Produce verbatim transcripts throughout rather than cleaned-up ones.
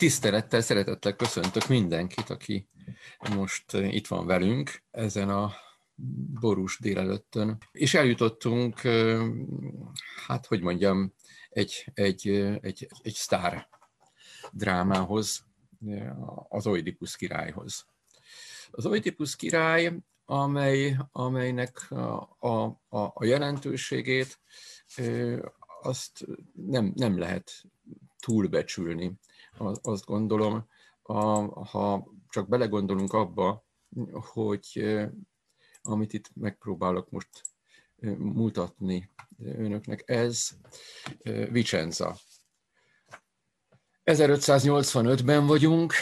Tisztelettel, szeretettel köszöntök mindenkit, aki most itt van velünk ezen a borús délelőttön. És eljutottunk, hát hogy mondjam, egy, egy, egy, egy sztár drámához, az Oidipus királyhoz. Az Oidipus király, amely, amelynek a, a, a jelentőségét azt nem, nem lehet túlbecsülni. Azt gondolom, ha csak belegondolunk abba, hogy amit itt megpróbálok most mutatni önöknek, ez Vicenza. ezerötszáznyolcvanötben vagyunk,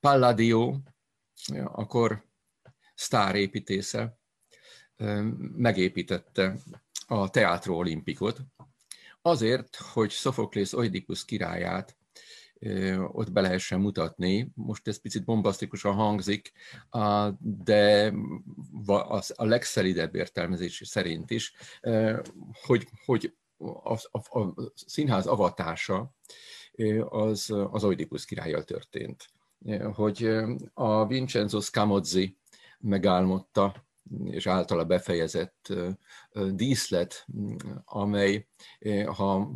Palladio, akkor sztárépítésze, megépítette a Teatro Olimpikot, azért, hogy Sophocles Oidipus királyát ott be lehessen mutatni. Most ez picit bombasztikusan hangzik, de a legszelidebb értelmezés szerint is, hogy, hogy a, a, a színház avatása az, az Oidipus királlyal történt. Hogy a Vincenzo Scamozzi megálmodta, és általa befejezett díszlet, amely, ha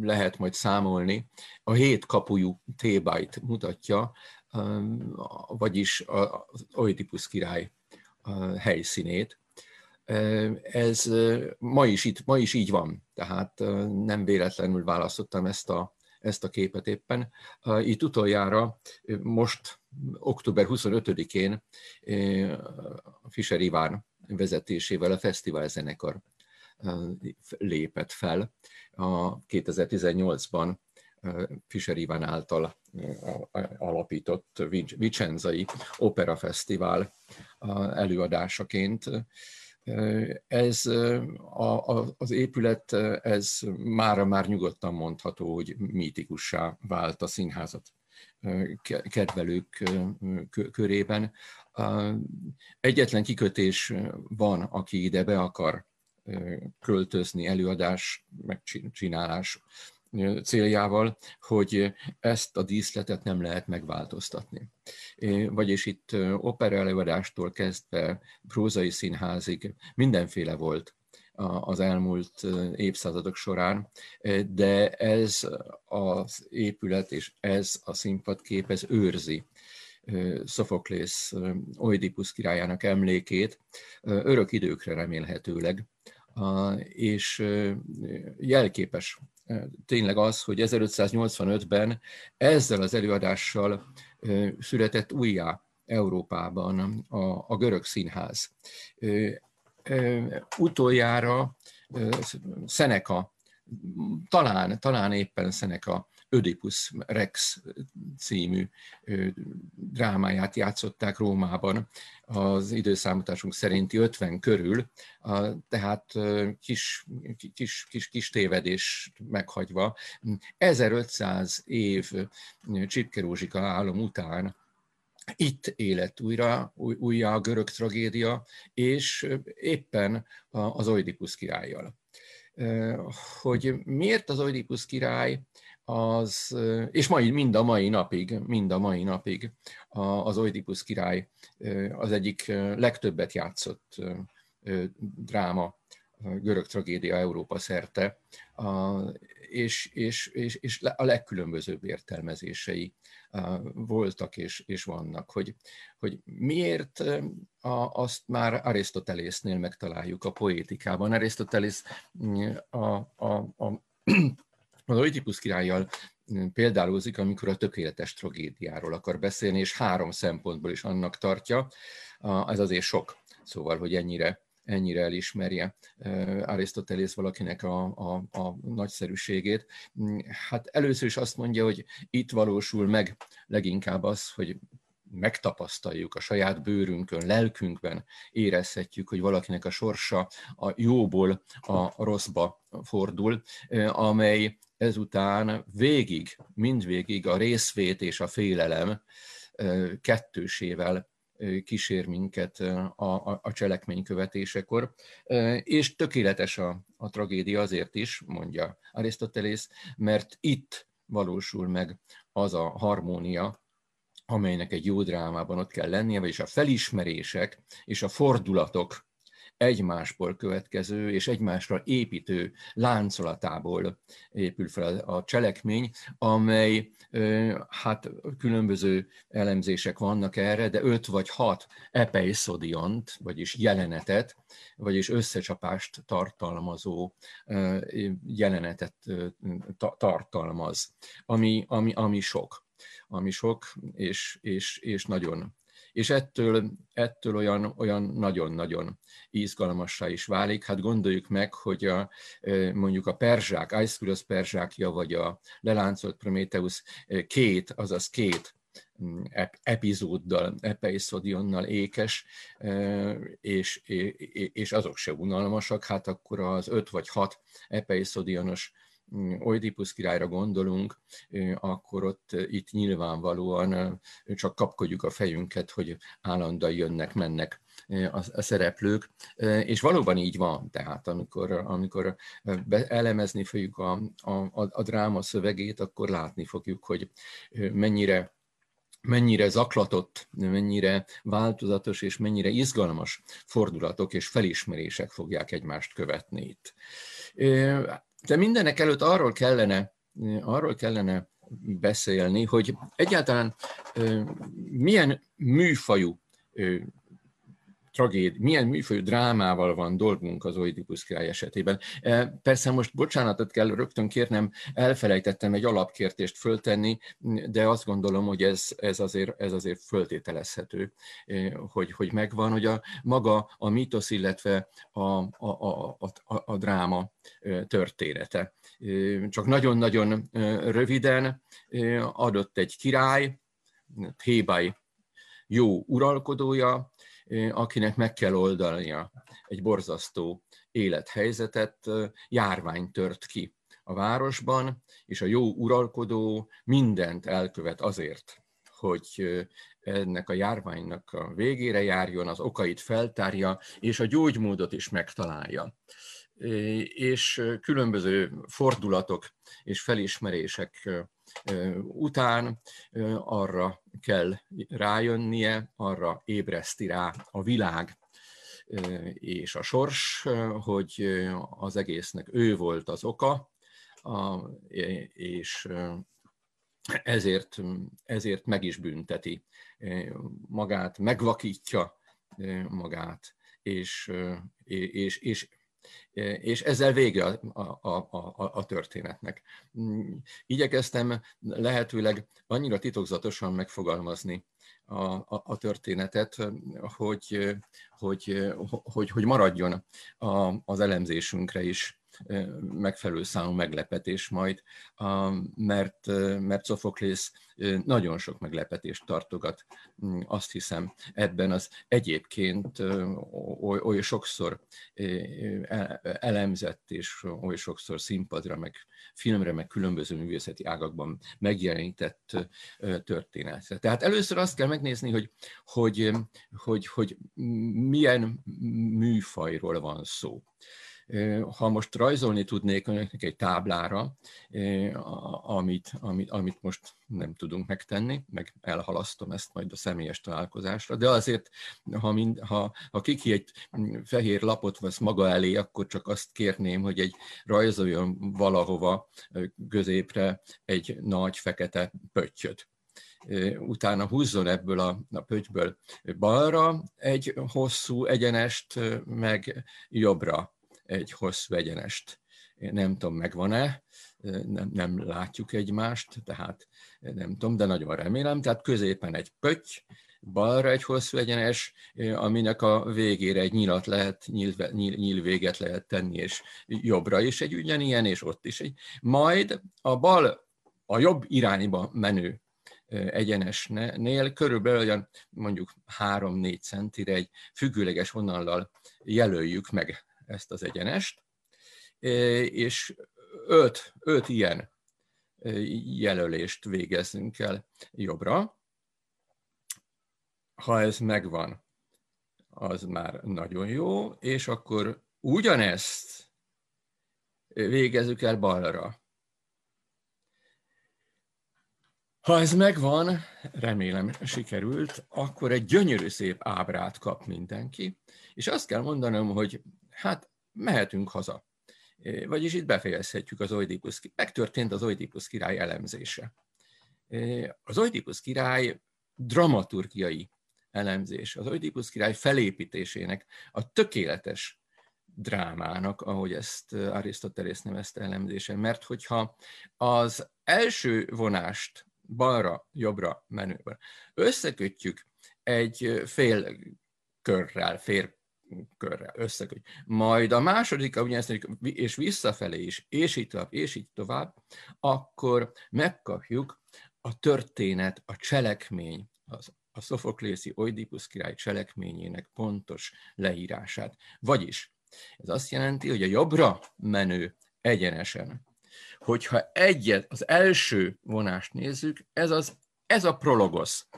lehet majd számolni, a hét kapujú Thébáit mutatja, vagyis az Oidipus király helyszínét. Ez ma is, itt, ma is így van, tehát nem véletlenül választottam ezt a, ezt a képet éppen. Itt utoljára most október huszonötödikén Fischer Iván vezetésével a Fesztivál Zenekar lépett fel a kétezer-tizennyolcban Fischer Iván által alapított Vicenzai Opera Fesztivál előadásaként. Ez a, a, az épület, ez mára már nyugodtan mondható, hogy mítikussá vált a színházat kedvelők körében. Egyetlen kikötés van, aki ide be akar költözni előadás, megcsinálás céljával, hogy ezt a díszletet nem lehet megváltoztatni. Vagyis itt opera előadástól kezdve prózai színházig mindenféle volt az elmúlt évszázadok során, de ez az épület és ez a színpadkép, ez őrzi Sophocles Oidipus királyának emlékét, örök időkre remélhetőleg, és jelképes tényleg az, hogy ezerötszáznyolcvanötben ezzel az előadással született újjá Európában a, a görög színház. Utoljára Seneca, talán, talán éppen Seneca Oedipus Rex című drámáját játszották Rómában az időszámításunk szerinti ötven körül, tehát kis, kis, kis, kis tévedés meghagyva. ezerötszáz év Csipke Rózsika álom után itt élet újra, új, újra a görög tragédia, és éppen az Oidipus királlyal. Hogy miért az Oidipus király, az, és mai, mind a mai napig, mind a mai napig az Oidipus király az egyik legtöbbet játszott dráma, görög tragédia Európa szerte, és, és, és, és a legkülönbözőbb értelmezései voltak és, és vannak, hogy, hogy miért a, azt már Arisztotelésznél megtaláljuk a poétikában. Arisztotelész a, a, a, az Oidipus királlyal példálózik, amikor a tökéletes tragédiáról akar beszélni, és három szempontból is annak tartja, ez azért sok, szóval, hogy ennyire ennyire elismerje Arisztotelész valakinek a, a, a nagyszerűségét. Hát először is azt mondja, hogy itt valósul meg leginkább az, hogy megtapasztaljuk a saját bőrünkön, lelkünkben, érezhetjük, hogy valakinek a sorsa a jóból a rosszba fordul, amely ezután végig, mindvégig a részvét és a félelem kettősével kísér minket a, a, a cselekmény követésekor, és tökéletes a, a tragédia azért is, mondja Arisztotelész, mert itt valósul meg az a harmónia, amelynek egy jó drámában ott kell lennie, vagyis a felismerések és a fordulatok egymásból következő és egymásra építő láncolatából épül fel a cselekmény, amely, hát különböző elemzések vannak erre, de öt vagy hat episodiont, vagyis jelenetet, vagyis összecsapást tartalmazó jelenetet tartalmaz, ami, ami, ami sok, ami sok és, és, és nagyon. És ettől, ettől olyan, olyan nagyon-nagyon izgalmassá is válik. Hát gondoljuk meg, hogy a, mondjuk a perzsák, Aeschylus perzsákja, vagy a leláncolt Prométheusz két, azaz két epizóddal, episodionnal ékes, és, és azok se unalmasak, hát akkor az öt vagy hat episodionos Oidipus királyra gondolunk, akkor ott itt nyilvánvalóan csak kapkodjuk a fejünket, hogy állandóan jönnek, mennek a szereplők, és valóban így van, tehát amikor, amikor elemezni fogjuk a, a, a dráma szövegét, akkor látni fogjuk, hogy mennyire mennyire zaklatott, mennyire változatos és mennyire izgalmas fordulatok és felismerések fogják egymást követni itt. De mindenek előtt arról kellene, arról kellene beszélni, hogy egyáltalán milyen műfajú tragéd, milyen műfajú drámával van dolgunk az Oidipusz király esetében. Persze most bocsánatot kell rögtön kérnem, elfelejtettem egy alapkértést föltenni, de azt gondolom, hogy ez, ez, azért, ez azért föltételezhető, hogy, hogy megvan, hogy a maga a mítosz, illetve a, a, a, a, a dráma története. Csak nagyon-nagyon röviden adott egy király, Hébai jó uralkodója, akinek meg kell oldania egy borzasztó élethelyzetet, járvány tört ki a városban, és a jó uralkodó mindent elkövet azért, hogy ennek a járványnak a végére járjon, az okait feltárja, és a gyógymódot is megtalálja. És különböző fordulatok és felismerések után arra kell rájönnie, arra ébreszti rá a világ és a sors, hogy az egésznek ő volt az oka, és ezért, ezért meg is bünteti magát, megvakítja magát, és, és, és és ezzel vége a, a, a, a történetnek. Igyekeztem lehetőleg annyira titokzatosan megfogalmazni a, a, a történetet, hogy, hogy, hogy, hogy maradjon a, az elemzésünkre is megfelelő számú meglepetés majd, mert, mert Sophoklész nagyon sok meglepetést tartogat, azt hiszem, ebben az egyébként oly, oly sokszor elemzett és oly sokszor színpadra, meg filmre, meg különböző művészeti ágakban megjelenített történetre. Tehát először azt kell megnézni, hogy, hogy, hogy, hogy milyen műfajról van szó. Ha most rajzolni tudnék önöknek egy táblára, amit, amit, amit most nem tudunk megtenni, meg elhalasztom ezt majd a személyes találkozásra, de azért, ha, mind, ha, ha kiki egy fehér lapot vesz maga elé, akkor csak azt kérném, hogy egy rajzoljon valahova középre egy nagy fekete pöttyöt. Utána húzzon ebből a, a pöttyből balra egy hosszú egyenest, meg jobbra egy hosszú egyenest. Én nem tudom, megvan-e, nem, nem látjuk egymást, tehát nem tudom, de nagyon remélem. Tehát középen egy pötty, balra egy hosszú egyenes, aminek a végére egy nyilat lehet, nyíl, nyíl, nyíl véget lehet tenni, és jobbra is egy ugyanilyen, és ott is egy. Majd a bal, a jobb irányba menő egyenesnél körülbelül olyan mondjuk három-négy centire egy függőleges vonallal jelöljük meg ezt az egyenest, és öt, öt ilyen jelölést végezzünk el jobbra. Ha ez megvan, az már nagyon jó, és akkor ugyanezt végezzük el balra. Ha ez megvan, remélem sikerült, akkor egy gyönyörű szép ábrát kap mindenki, és azt kell mondanom, hogy hát mehetünk haza. Vagyis itt befejezhetjük az Oidipus, megtörtént az Oidipus király elemzése. Az Oidipus király dramaturgiai elemzés, az Oidipus király felépítésének, a tökéletes drámának, ahogy ezt Arisztotelész nevezte elemzése, mert hogyha az első vonást balra-jobbra menőben összekötjük egy fél körrel, fél körrel összekötjük, majd a második, és visszafelé is, és így tovább, és így tovább, akkor megkapjuk a történet, a cselekmény, az a szofoklészi Oidipus király cselekményének pontos leírását. Vagyis ez azt jelenti, hogy a jobbra menő egyenesen. Hogyha egyet, az első vonást nézzük, ez, az, ez a prologosz.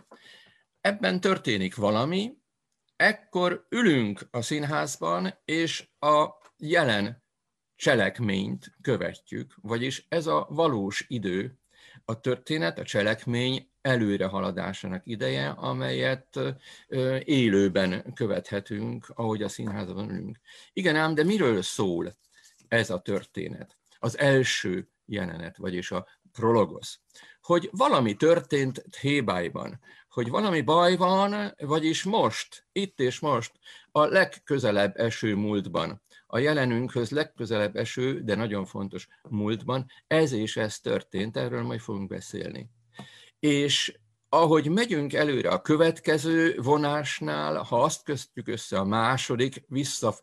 Ebben történik valami, ekkor ülünk a színházban, és a jelen cselekményt követjük, vagyis ez a valós idő, a történet, a cselekmény előrehaladásának ideje, amelyet élőben követhetünk, ahogy a színházban ülünk. Igen ám, de miről szól ez a történet? Az első jelenet, vagyis a prologosz. Hogy valami történt Thébájban, hogy valami baj van, vagyis most, itt és most, a legközelebb eső múltban, a jelenünkhöz legközelebb eső, de nagyon fontos múltban, ez és ez történt, erről majd fogunk beszélni. És ahogy megyünk előre a következő vonásnál, ha azt kötjük össze a második, vissza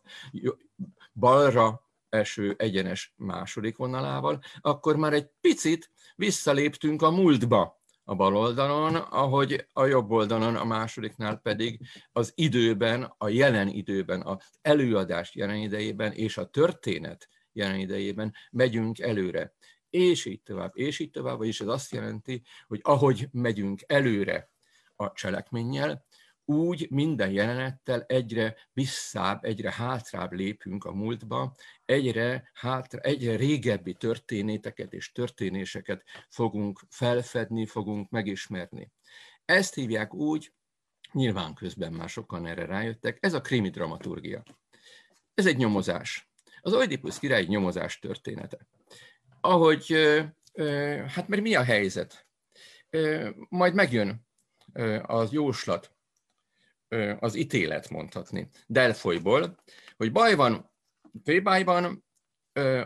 balra eső egyenes második vonalával, akkor már egy picit visszaléptünk a múltba a bal oldalon, ahogy a jobb oldalon, a másodiknál pedig az időben, a jelen időben, az előadás jelen idejében és a történet jelen idejében megyünk előre. És így tovább, és így tovább, vagyis ez azt jelenti, hogy ahogy megyünk előre a cselekménnyel, úgy minden jelenettel egyre visszább, egyre hátrább lépünk a múltba, egyre, hátra, egyre régebbi történeteket és történéseket fogunk felfedni, fogunk megismerni. Ezt hívják úgy, nyilván közben már sokan erre rájöttek, ez a krimi dramaturgia. Ez egy nyomozás. Az Oidipus király egy nyomozás története. Ahogy, hát mert mi a helyzet? Majd megjön az jóslat, az ítélet mondhatni, Delfolyból, hogy baj van Thébájban,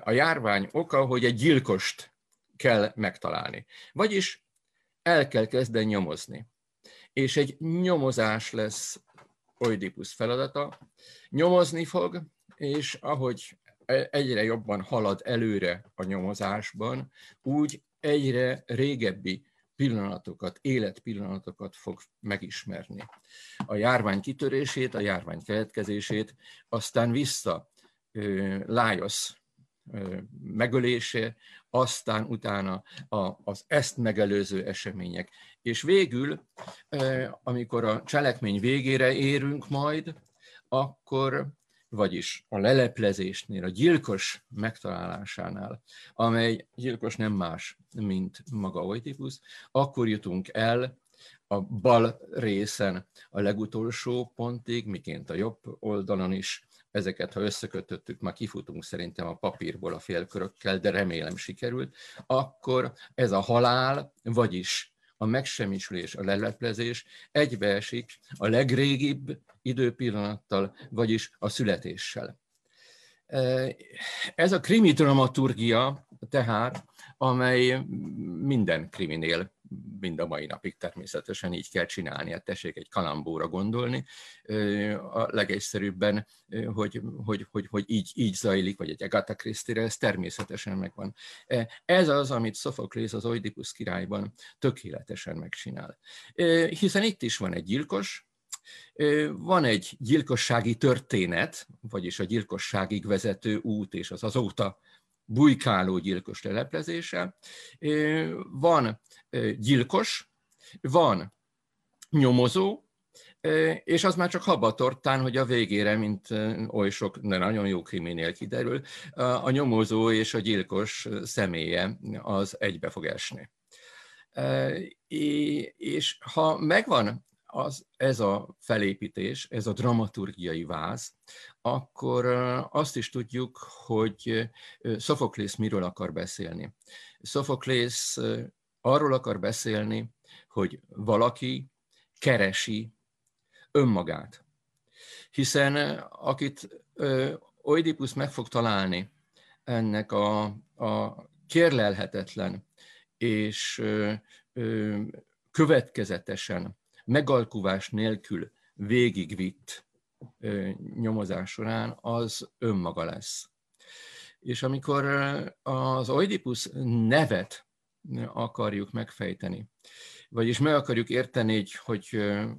a járvány oka, hogy egy gyilkost kell megtalálni. Vagyis el kell kezdeni nyomozni. És egy nyomozás lesz Oidipus feladata. Nyomozni fog, és ahogy egyre jobban halad előre a nyomozásban, úgy egyre régebbi pillanatokat, életpillanatokat fog megismerni. A járvány kitörését, a járvány keletkezését, aztán vissza Lájosz megölése, aztán utána az ezt megelőző események. És végül, amikor a cselekmény végére érünk majd, akkor vagyis a leleplezésnél, a gyilkos megtalálásánál, amely gyilkos nem más, mint maga Oidipus, akkor jutunk el a bal részen a legutolsó pontig, miként a jobb oldalon is. Ezeket, ha összekötöttük, már kifutunk szerintem a papírból a félkörökkel, de remélem sikerült, akkor ez a halál, vagyis a megsemmisülés, a leleplezés egybeesik a legrégibb időpillanattal, vagyis a születéssel. Ez a krimi dramaturgia tehát, amely minden kriminél, mind a mai napig természetesen így kell csinálni, hát tessék egy kalambóra gondolni, a legegyszerűbben, hogy, hogy, hogy, hogy így, így zajlik, vagy egy Agatha Christie-re, ez természetesen megvan. Ez az, amit Sophocles az Oidipus királyban tökéletesen megcsinál. Hiszen itt is van egy gyilkos, van egy gyilkossági történet, vagyis a gyilkosságig vezető út és az azóta bujkáló gyilkos leleplezése, van gyilkos, van nyomozó, és az már csak habatortán, hogy a végére, mint oly sok, de nagyon jó kriminél kiderül, a nyomozó és a gyilkos személye az egybe fog esni. És ha megvan az, ez a felépítés, ez a dramaturgiai váz, akkor azt is tudjuk, hogy Szofoklész miről akar beszélni. Szofoklész arról akar beszélni, hogy valaki keresi önmagát. Hiszen akit Oidipusz meg fog találni ennek a, a kérlelhetetlen és következetesen megalkuvás nélkül végigvitt nyomozás során, az önmaga lesz. És amikor az Oidipusz nevet akarjuk megfejteni, vagyis meg akarjuk érteni, hogy, hogy,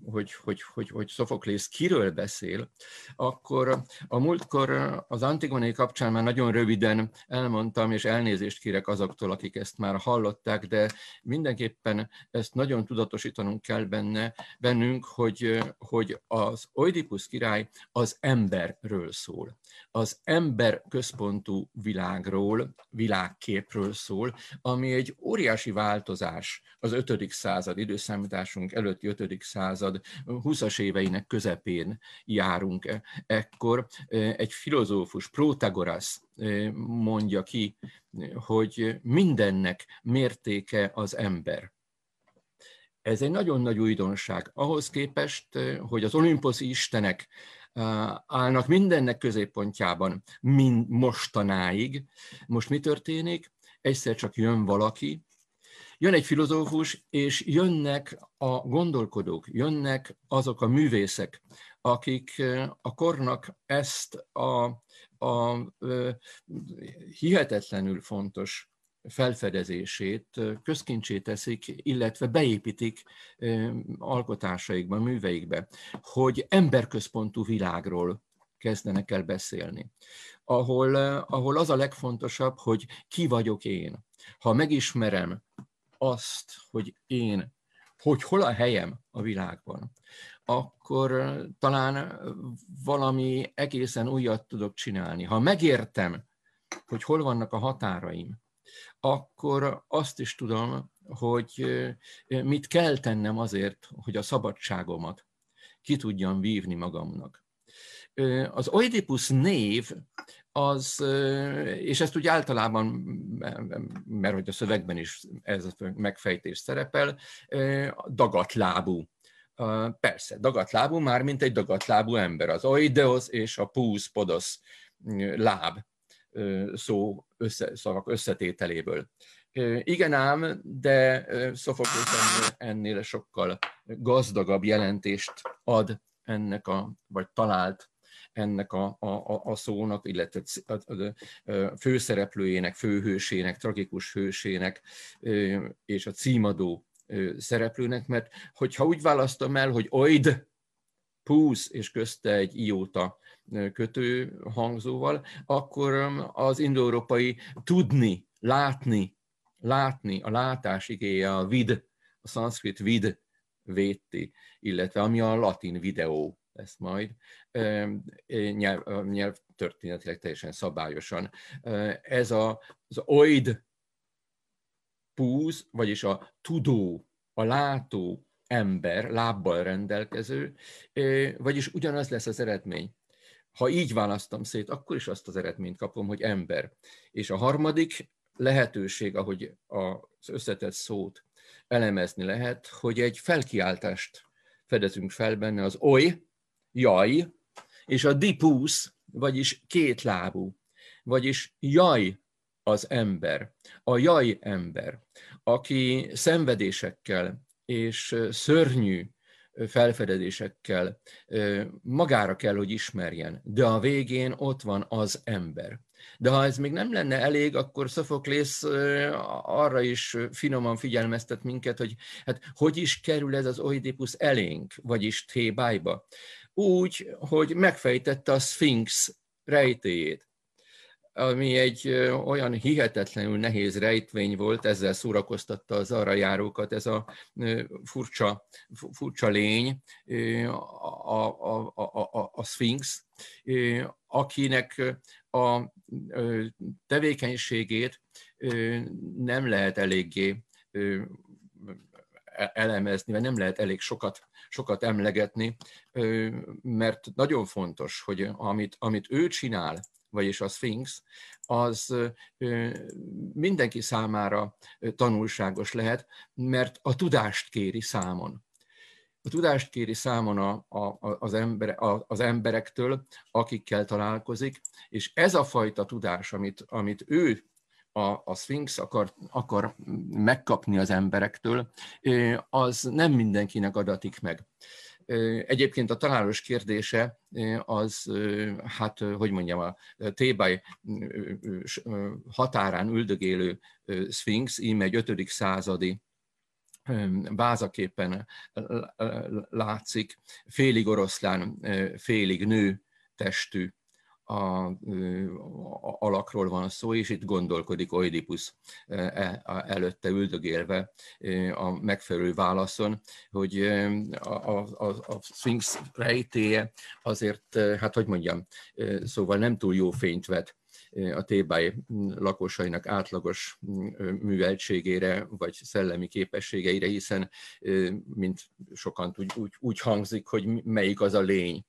hogy, hogy, hogy, hogy Szofoklész kiről beszél, akkor a múltkor az Antigoné kapcsán már nagyon röviden elmondtam, és elnézést kérek azoktól, akik ezt már hallották, de mindenképpen ezt nagyon tudatosítanunk kell benne, bennünk, hogy, hogy az Oidipusz király az emberről szól. Az ember központú világról, világképről szól, ami egy óriási változás az ötödik század, időszámításunk előtti ötödik század húszas éveinek közepén járunk ekkor. Egy filozófus, Protagoras mondja ki, hogy mindennek mértéke az ember. Ez egy nagyon nagy újdonság. Ahhoz képest, hogy az olimposzi istenek állnak mindennek középpontjában mind mostanáig, most mi történik? Egyszer csak jön valaki, jön egy filozófus, és jönnek a gondolkodók, jönnek azok a művészek, akik a kornak ezt a, a hihetetlenül fontos felfedezését közkincsé teszik, illetve beépítik alkotásaikba, műveikbe, hogy emberközpontú világról kezdenek el beszélni, ahol, ahol az a legfontosabb, hogy ki vagyok én. Ha megismerem azt, hogy én, hogy hol a helyem a világban, akkor talán valami egészen újat tudok csinálni. Ha megértem, hogy hol vannak a határaim, akkor azt is tudom, hogy mit kell tennem azért, hogy a szabadságomat ki tudjam vívni magamnak. Az Oidipusz név az, és ezt úgy általában, mert hogy a szövegben is ez a megfejtés szerepel, dagatlábú. Persze, dagatlábú már, mint egy dagatlábú ember. Az oideos és a púsz, podosz láb szó össze, szavak összetételéből. Igen ám, de Szofoklész ennél sokkal gazdagabb jelentést ad ennek a, vagy talált ennek a, a, a szónak, illetve a főszereplőjének, főhősének, tragikus hősének és a címadó szereplőnek, mert hogyha úgy választom el, hogy oid, púsz, és közte egy ióta kötő hangzóval, akkor az indoeurópai tudni, látni, látni, a látás igéje, a vid, a szanszkrit vid, védti, illetve ami a latin videó lesz majd, nyelv, nyelv történetileg teljesen szabályosan. Ez a, az oid púz, vagyis a tudó, a látó ember, lábbal rendelkező, vagyis ugyanaz lesz az eredmény. Ha így választom szét, akkor is azt az eredményt kapom, hogy ember. És a harmadik lehetőség, ahogy az összetett szót elemezni lehet, hogy egy felkiáltást fedezünk fel benne, az oly, jaj, és a dipusz, vagyis kétlábú, vagyis jaj az ember, a jaj ember, aki szenvedésekkel és szörnyű felfedezésekkel magára kell, hogy ismerjen, de a végén ott van az ember. De ha ez még nem lenne elég, akkor Szofoklész arra is finoman figyelmeztet minket, hogy hát hogy is kerül ez az Oidipusz elénk, vagyis Thébájba. Úgy, hogy megfejtette a Szfinx rejtélyét, ami egy olyan hihetetlenül nehéz rejtvény volt, ezzel szórakoztatta az arra járókat, ez a furcsa, furcsa lény, a, a, a, a, a Szfinx, akinek a tevékenységét nem lehet eléggé elemezni, mert nem lehet elég sokat, sokat emlegetni, mert nagyon fontos, hogy amit, amit ő csinál, vagyis a Sphinx, az mindenki számára tanulságos lehet, mert a tudást kéri számon. A tudást kéri számon a, a, az, ember, a, az emberektől, akikkel találkozik, és ez a fajta tudás, amit, amit ő, a, a Sphinx akar, akar megkapni az emberektől, az nem mindenkinek adatik meg. Egyébként a tanáros kérdése az, hát, hogy mondjam, a Thébaj határán üldögélő Sphinx, íme egy ötödik századi vázaképpen látszik, félig oroszlán, félig nő testű a, a, a alakról van szó, és itt gondolkodik Oidipusz előtte üldögélve a megfelelő válaszon, hogy a, a, a Sphinx rejtélye azért, hát hogy mondjam, szóval nem túl jó fényt vet a Thébáj lakosainak átlagos műveltségére, vagy szellemi képességeire, hiszen, mint sokan úgy, úgy, úgy hangzik, hogy melyik az a lény,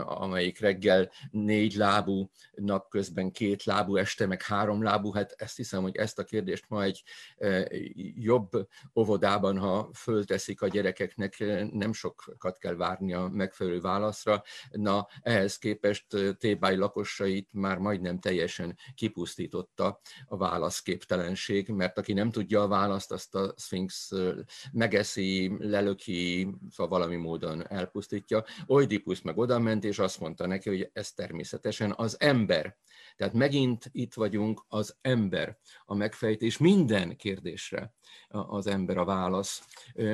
amelyik reggel négy lábú, napközben két lábú, este meg három lábú. Hát ezt hiszem, hogy ezt a kérdést ma egy jobb óvodában, ha fölteszik a gyerekeknek, nem sokat kell várni a megfelelő válaszra. Na, ehhez képest Thébáj lakosait már majdnem teljesen kipusztította a válaszképtelenség, mert aki nem tudja a választ, azt a Sphinx megeszi, lelöki, szóval valami módon elpusztítja. Oidipusz meg odament, és azt mondta neki, hogy ez természetesen az ember. Tehát megint itt vagyunk, az ember a megfejtés, minden kérdésre az ember a válasz.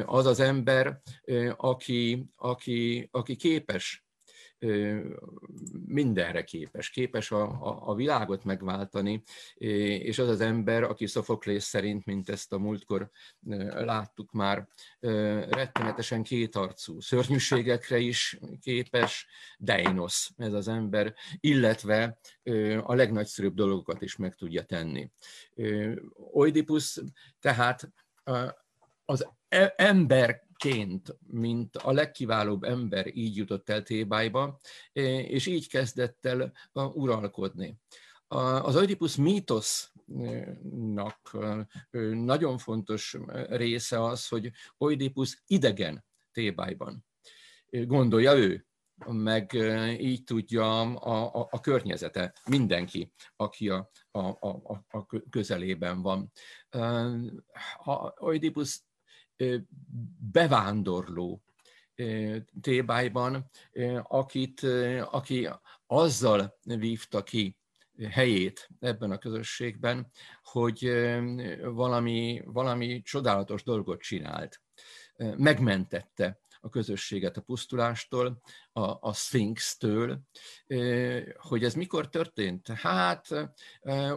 Az az ember, aki, aki, aki képes, mindenre képes, képes a, a, a világot megváltani, és az az ember, aki Sophoklész szerint, mint ezt a múltkor láttuk már, rettenetesen kétarcú, szörnyűségekre is képes, deinosz ez az ember, illetve a legnagyszerűbb dolgokat is meg tudja tenni. Oidipusz tehát az ember ként, mint a legkiválóbb ember így jutott el Thébájba, és így kezdett el uralkodni. Az Oidipusz mítosznak nagyon fontos része az, hogy Oidipusz idegen Thébájban. Gondolja ő, meg így tudja a, a, a környezete, mindenki, aki a, a, a, a közelében van. Oidipusz bevándorló Thébájban, akit, aki azzal vívta ki helyét ebben a közösségben, hogy valami, valami csodálatos dolgot csinált. Megmentette a közösséget a pusztulástól, a, a Sphinx-től. Hogy ez mikor történt? Hát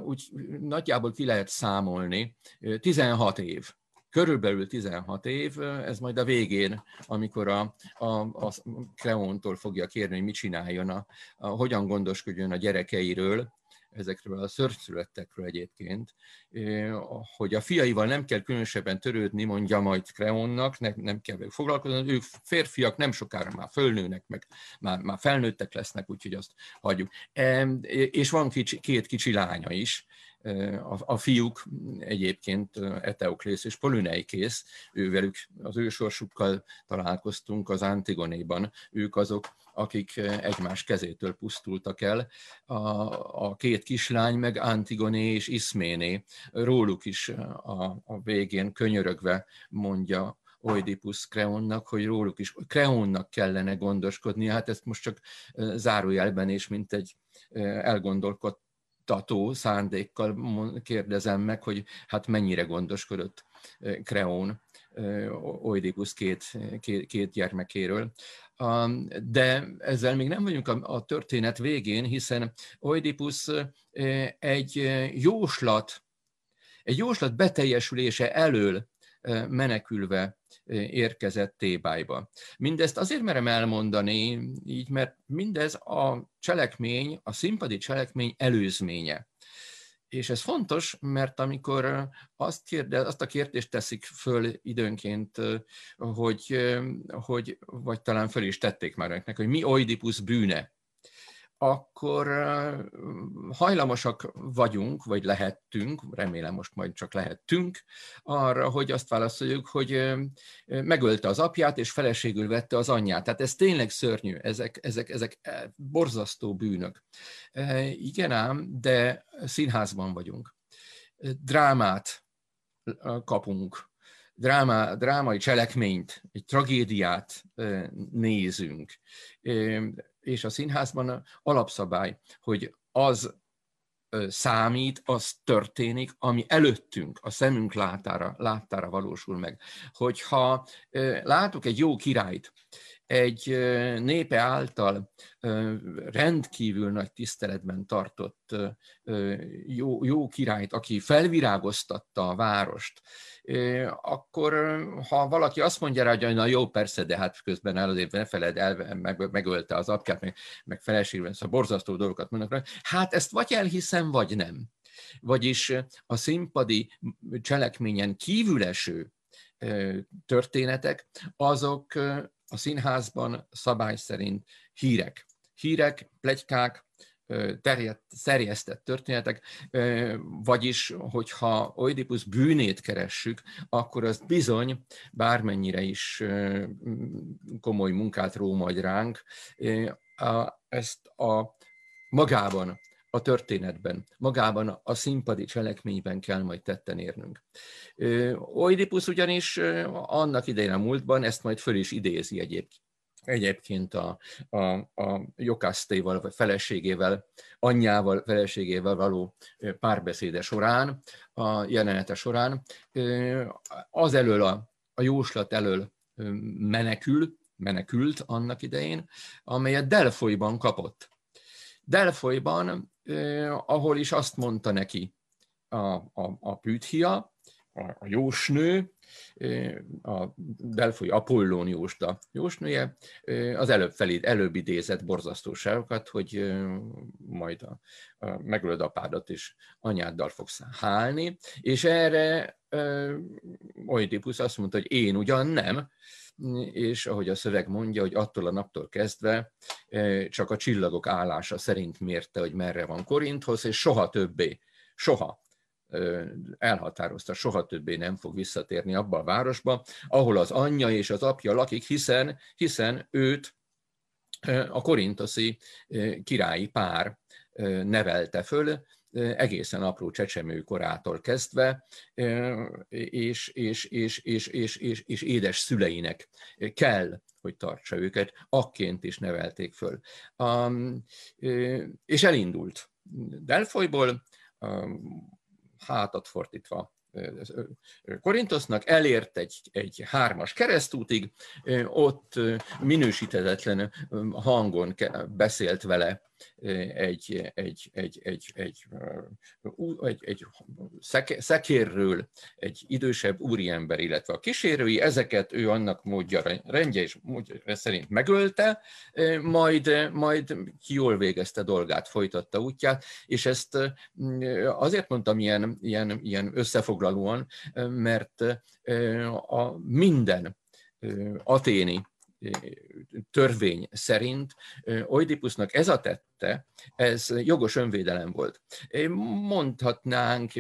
úgy nagyjából ki lehet számolni, tizenhat év. Körülbelül tizenhat év, ez majd a végén, amikor a, a, a Kreontól fogja kérni, hogy mit csináljon, a, a, hogyan gondoskodjon a gyerekeiről, ezekről a szörnyszülöttekről egyébként, hogy a fiaival nem kell különösebben törődni, mondja majd Kreonnak, ne, nem kell foglalkozni, ők férfiak, nem sokára már fölnőnek, meg már, már felnőttek lesznek, úgyhogy azt hagyjuk. E, és van kicsi, két kicsi lánya is. A, a fiúk egyébként Eteoklész és Polüneikész, ővelük, az ő sorsukkal találkoztunk az Antigonéban. Ők azok, akik egymás kezétől pusztultak el. A, a két kislány meg Antigoné és Iszméné, róluk is a, a végén könyörögve mondja Oidipusz Kreonnak, hogy róluk is Kreonnak kellene gondoskodni. Hát ezt most csak zárójelben és mint egy elgondolkodt tató szándékkal kérdezem meg, hogy hát mennyire gondoskodott Kreón Oidipusz két, két, két gyermekéről. De ezzel még nem vagyunk a történet végén, hiszen Oidipusz egy jóslat, egy jóslat beteljesülése elől menekülve érkezett Thébájba. Mindezt azért merem elmondani, így, mert mindez a cselekmény, a színpadi cselekmény előzménye. És ez fontos, mert amikor azt, kérdez, azt a kérdést teszik föl időnként, hogy, hogy, vagy talán föl is tették már önöknek, hogy mi Oidipusz bűne, akkor hajlamosak vagyunk, vagy lehettünk, remélem most majd csak lehettünk, arra, hogy azt válaszoljuk, hogy megölte az apját, és feleségül vette az anyját. Tehát ez tényleg szörnyű, ezek, ezek, ezek borzasztó bűnök. Igen ám, de színházban vagyunk. Drámát kapunk, Dráma, drámai cselekményt, egy tragédiát nézünk. És a színházban alapszabály, hogy az számít, az történik, ami előttünk, a szemünk látára, láttára valósul meg. Hogyha látok egy jó királyt, egy népe által rendkívül nagy tiszteletben tartott jó, jó királyt, aki felvirágoztatta a várost, akkor ha valaki azt mondja rá, hogy na jó, persze, de hát közben azért ne feled, el, meg, megölte az apját, meg, meg feleségben, szóval borzasztó dolgokat mondnak rá, hát ezt vagy elhiszem, vagy nem. Vagyis a színpadi cselekményen kívüleső történetek, azok a színházban szabály szerint hírek. Hírek, pletykák, terjedt, szerjesztett történetek, vagyis, hogyha Oidipusz bűnét keressük, akkor az bizony bármennyire is komoly munkát ró majd ránk, ezt a magában, a történetben, magában a színpadi cselekményben kell majd tetten érnünk. Oidipusz ugyanis annak idején a múltban, ezt majd föl is idézi egyébként. Egyébként a, a, a Jokasztéval, vagy feleségével, anyjával, feleségével való párbeszéde során, a jelenete során, az elől, a, a jóslat elől menekül, menekült annak idején, amelyet Delfolyban kapott. Delfolyban, ahol is azt mondta neki a, a, a Püthia, a jósnő, a delfoi Apollón Jósda jósnője, az előbb, felé, előbb idézett borzasztóságokat, hogy majd a, a megölöd apádat és anyáddal fogsz hálni, és erre Oidipusz azt mondta, hogy én ugyan nem, és ahogy a szöveg mondja, hogy attól a naptól kezdve csak a csillagok állása szerint mérte, hogy merre van Korinthosz, és soha többé, soha, elhatározta, soha többé nem fog visszatérni abba a városba, ahol az anyja és az apja lakik, hiszen, hiszen őt a korinthoszi királyi pár nevelte föl, egészen apró csecsemő korától kezdve, és, és, és, és, és, és, és édes szüleinek kell, hogy tartsa őket, akként is nevelték föl. Um, és elindult Delfolyból, um, hátat fordítva Korinthosznak, elért egy, egy hármas keresztútig, ott minősíthetetlen hangon beszélt vele egy, egy, egy, egy, egy, egy, egy szekérről egy idősebb úriember, illetve a kísérői, ezeket ő annak módja, rendje és módja szerint megölte, majd, majd ki jól végezte dolgát, folytatta útját, és ezt azért mondtam ilyen, ilyen, ilyen összefoglalóan, mert a minden aténi törvény szerint Oidipusznak ez a tette, ez jogos önvédelem volt. Mondhatnánk,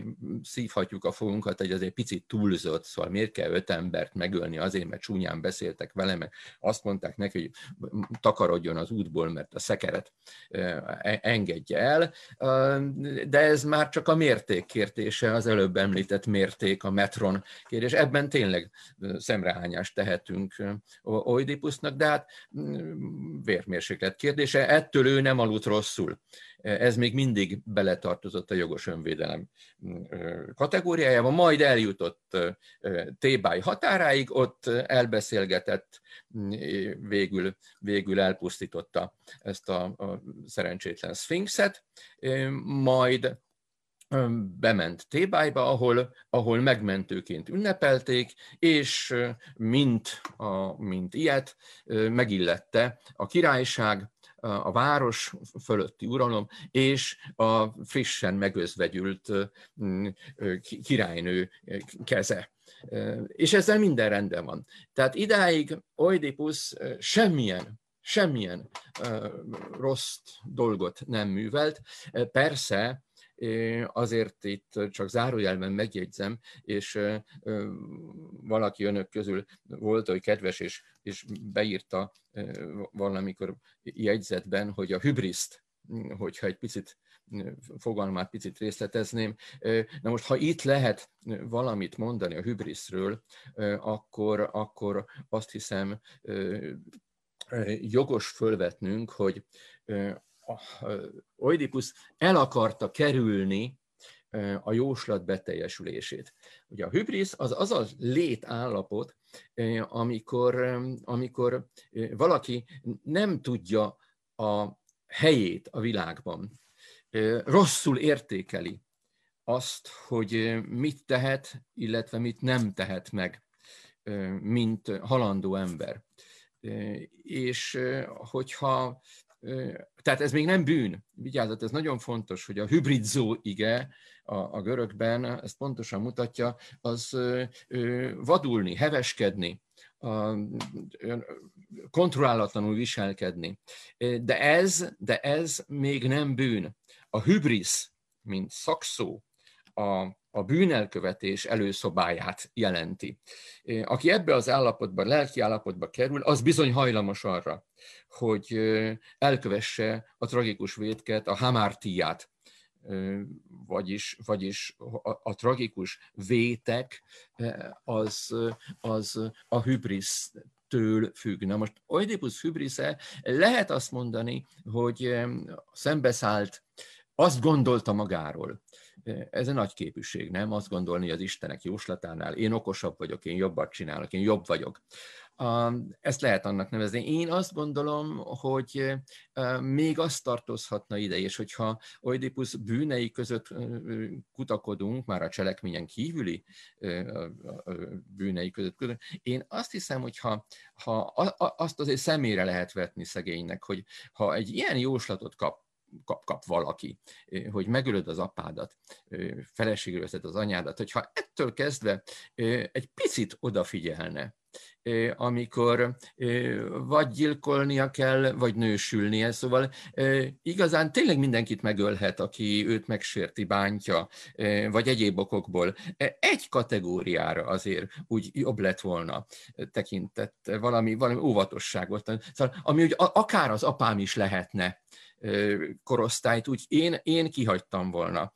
szívhatjuk a fogunkat, hogy azért picit túlzott, szóval miért kell öt embert megölni azért, mert csúnyán beszéltek vele, meg azt mondták neki, hogy takarodjon az útból, mert a szekeret engedje el, de ez már csak a mérték kérdése, az előbb említett mérték, a metron kérdés. Ebben tényleg szemrehányást tehetünk Oidipusznak, de hát vérmérséklet kérdése, ettől ő nem aludt rosszul. Ez még mindig beletartozott a jogos önvédelem kategóriájába, majd eljutott Tébály határáig, ott elbeszélgetett, végül, végül elpusztította ezt a, a szerencsétlen szfinxet, majd bement Tébályba, ahol, ahol megmentőként ünnepelték, és mint, a, mint ilyet megillette a királyság, a város fölötti uralom és a frissen megözvegyült királynő keze. És ezzel minden rendben van. Tehát idáig Oidipus semmilyen, semmilyen rossz dolgot nem művelt. Persze, azért itt csak zárójelben megjegyzem, és valaki önök közül volt, hogy kedves, és, és beírta valamikor jegyzetben, hogy a hübriszt, hogyha egy picit fogalmát picit részletezném. Na most, ha itt lehet valamit mondani a hübriszről, akkor, akkor azt hiszem jogos fölvetnünk, hogy Oidipus el akarta kerülni a jóslat beteljesülését. Ugye a hübrisz az az a létállapot, amikor, amikor valaki nem tudja a helyét a világban, rosszul értékeli azt, hogy mit tehet, illetve mit nem tehet meg, mint halandó ember. És hogyha Tehát ez még nem bűn. Vigyázzat, ez nagyon fontos, hogy a hübridzó ige a, a görögben, ezt pontosan mutatja, az ö, ö, vadulni, heveskedni, a, ö, kontrollálatlanul viselkedni. De ez, de ez még nem bűn. A hübrisz, mint szakszó, a, a bűnelkövetés előszobáját jelenti. Aki ebbe az állapotba, lelki állapotba kerül, az bizony hajlamos arra, hogy elkövesse a tragikus vétket, a hamartiát, vagyis, vagyis a, a tragikus vétek az, az a hübrisztől függ. Na most Oidipus hübrisze, lehet azt mondani, hogy szembeszállt, azt gondolta magáról. Ez egy nagy képűség, nem? Azt gondolni, hogy az Istenek jóslatánál én okosabb vagyok, én jobbat csinálok, én jobb vagyok. Ezt lehet annak nevezni. Én azt gondolom, hogy még azt tartozhatna ide, és hogyha Oidipus bűnei között kutakodunk, már a cselekményen kívüli bűnei között, én azt hiszem, hogy ha, ha azt azért személyre lehet vetni szegénynek, hogy ha egy ilyen jóslatot kap, Kap, kap valaki, hogy megölöd az apádat, feleségül veszed az anyádat, hogyha ettől kezdve egy picit odafigyelne, amikor vagy gyilkolnia kell, vagy nősülnie, szóval igazán tényleg mindenkit megölhet, aki őt megsérti, bántja, vagy egyéb okokból. Egy kategóriára azért úgy jobb lett volna tekintett, valami, valami óvatosságot, szóval, ami úgy akár az apám is lehetne, korosztályt, úgy én, én kihagytam volna.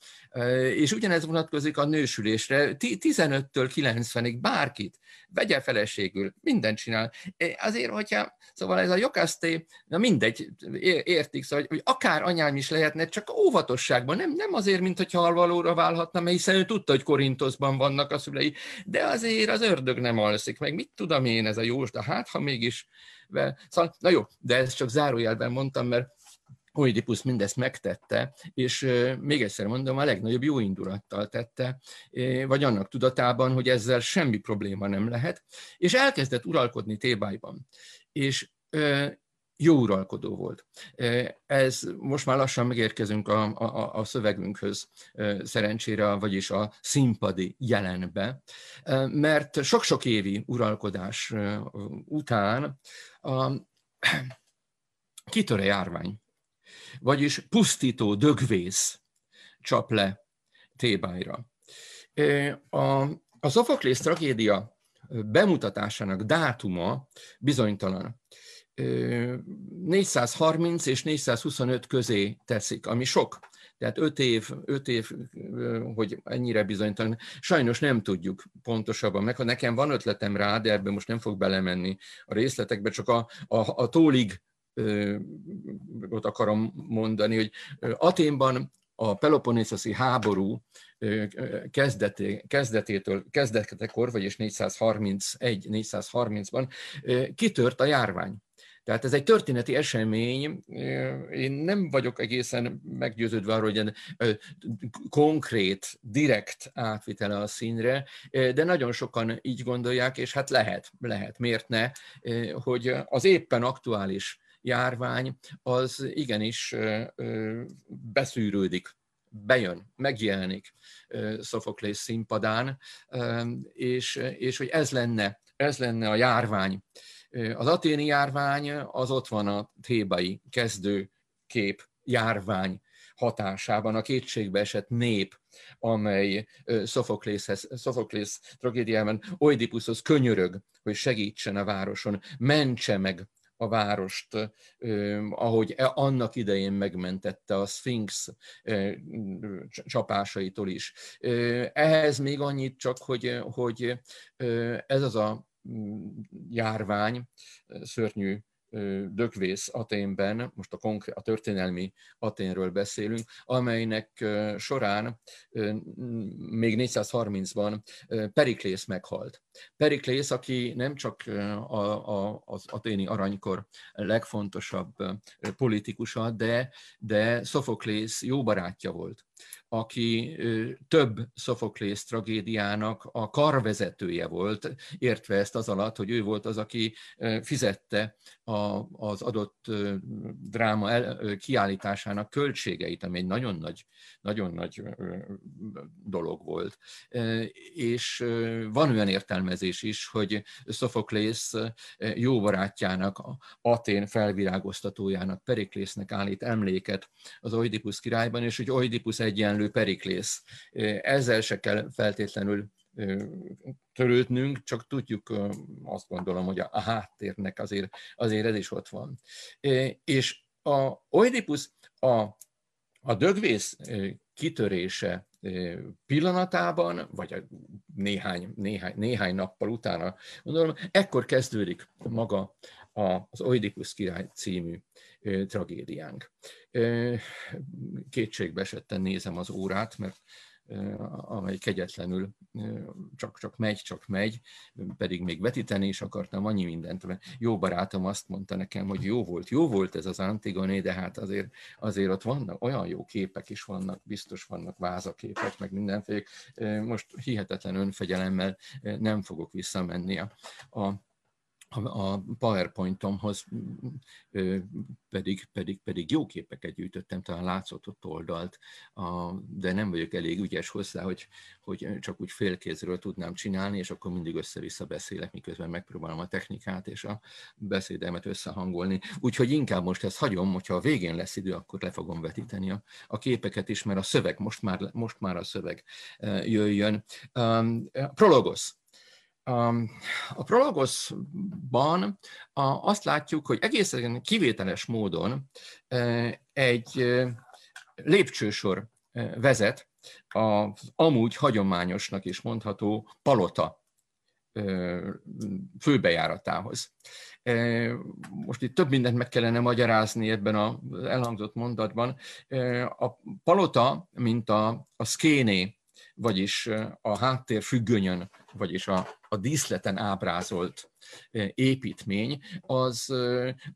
És ugyanez vonatkozik a nősülésre, tizenöttől kilencvenig bárkit, vegye feleségül, mindent csinál. Azért, hogyha, szóval ez a jokaszté, na mindegy, értik, szóval, hogy akár anyám is lehetne, csak óvatosságban, nem, nem azért, mint hogyha halvalóra válhatna, mert hiszen ő tudta, hogy Korintoszban vannak a szülei, de azért az ördög nem alszik, meg mit tudom én ez a jósda, hát ha mégis, szóval, na jó, de ezt csak zárójelben mondtam, mert Oidipus mindezt megtette, és még egyszer mondom, a legnagyobb jó indulattal tette, vagy annak tudatában, hogy ezzel semmi probléma nem lehet, és elkezdett uralkodni Tébájban, és jó uralkodó volt. Ez most már lassan megérkezünk a, a, a szövegünkhöz, szerencsére, vagyis a színpadi jelenbe, mert sok-sok évi uralkodás után a, kitör a járvány. Vagyis pusztító dögvész csap le Tébájra. A Szofoklész tragédia bemutatásának dátuma bizonytalan. négyszázharminc és négyszázhuszonöt közé teszik, ami sok. Tehát öt év, öt év, hogy ennyire bizonytalan. Sajnos nem tudjuk pontosabban meg. Nekem van ötletem rá, de ebben most nem fog belemenni a részletekbe, csak a, a, a tólig ott akarom mondani, hogy Athénban a peloponnészoszi háború kezdeté, kezdetétől, kezdetekor, vagyis négyszázharmincegy négyszázharmincban kitört a járvány. Tehát ez egy történeti esemény, én nem vagyok egészen meggyőződve arról, hogy konkrét, direkt átvitele a színre, de nagyon sokan így gondolják, és hát lehet, lehet, miért ne, hogy az éppen aktuális járvány, az igenis beszűrődik, bejön, megjelenik Sophoklész színpadán, és, és hogy ez lenne, ez lenne a járvány. Az athéni járvány az ott van a thébai kezdőkép járvány hatásában, a kétségbe esett nép, amely Sophoklész tragédiában Oidipushoz könyörög, hogy segítsen a városon, mentse meg a várost, ahogy annak idején megmentette a Szfinx csapásaitól is. Ehhez még annyit csak, hogy, hogy ez az a járvány, szörnyű dögvész Athénben, most a, konkrét, a történelmi Athénről beszélünk, amelynek során még négyszázharmincban Periklész meghalt. Periklész, aki nem csak a, a, az athéni aranykor legfontosabb politikusa, de, de Sophoklész jó barátja volt, aki több Sophoklész tragédiának a karvezetője volt, értve ezt az alatt, hogy ő volt az, aki fizette a, az adott dráma el, kiállításának költségeit, ami egy nagyon nagy, nagyon nagy dolog volt. És van olyan értelmezés is, hogy Sophoklész jó barátjának, Athén felvirágoztatójának, Periklésznek állít emléket az Oidipusz királyban, és hogy Oidipus egyenlő Periklész. Ezzel se kell feltétlenül törődnünk, csak tudjuk, azt gondolom, hogy a háttérnek azért, azért ez is ott van. És a Oidipus a, a dögvész kitörése pillanatában, vagy a néhány, néhány, néhány nappal utána, gondolom, ekkor kezdődik maga az Oidipus király című tragédiánk. Kétségbe esetten nézem az órát, mert amely kegyetlenül csak-csak megy, csak megy, pedig még vetíteni is akartam annyi mindent. Jó barátom azt mondta nekem, hogy jó volt, jó volt ez az Antigoné, de hát azért, azért ott vannak, olyan jó képek is vannak, biztos vannak vázaképek, meg mindenféle. Most hihetetlen önfegyelemmel nem fogok visszamenni a, a a PowerPointomhoz, pedig, pedig, pedig jó képeket gyűjtöttem, talán látszott ott oldalt, de nem vagyok elég ügyes hozzá, hogy, hogy csak úgy félkézről tudnám csinálni, és akkor mindig össze-vissza beszélek, miközben megpróbálom a technikát és a beszédemet összehangolni. Úgyhogy inkább most ezt hagyom, hogyha a végén lesz idő, akkor le fogom vetíteni a, a képeket is, mert a szöveg, most már, most már a szöveg jöjjön. Prologosz. A prologoszban azt látjuk, hogy egészen kivételes módon egy lépcsősor vezet az amúgy hagyományosnak is mondható palota főbejáratához. Most itt több mindent meg kellene magyarázni ebben az elhangzott mondatban. A palota, mint a, a szkéné, vagyis a háttér függönyön, vagyis a, a díszleten ábrázolt építmény, az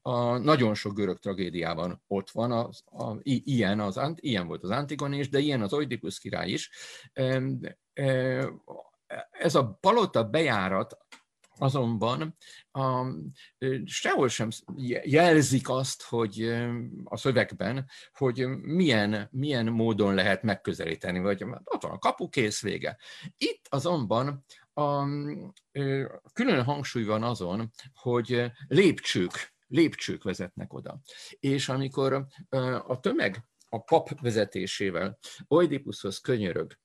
a nagyon sok görög tragédiában ott van. A, a, ilyen, az, ilyen volt az Antigoné is, de ilyen az Oidipusz király is. Ez a palota bejárat azonban a, sehol sem jelzik azt, hogy a szövegben, hogy milyen, milyen módon lehet megközelíteni, vagy ott van a kapu, kész, vége. Itt azonban a, külön hangsúly van azon, hogy lépcsők, lépcsők vezetnek oda. És amikor a tömeg a pap vezetésével Oidipuszhoz könyörög,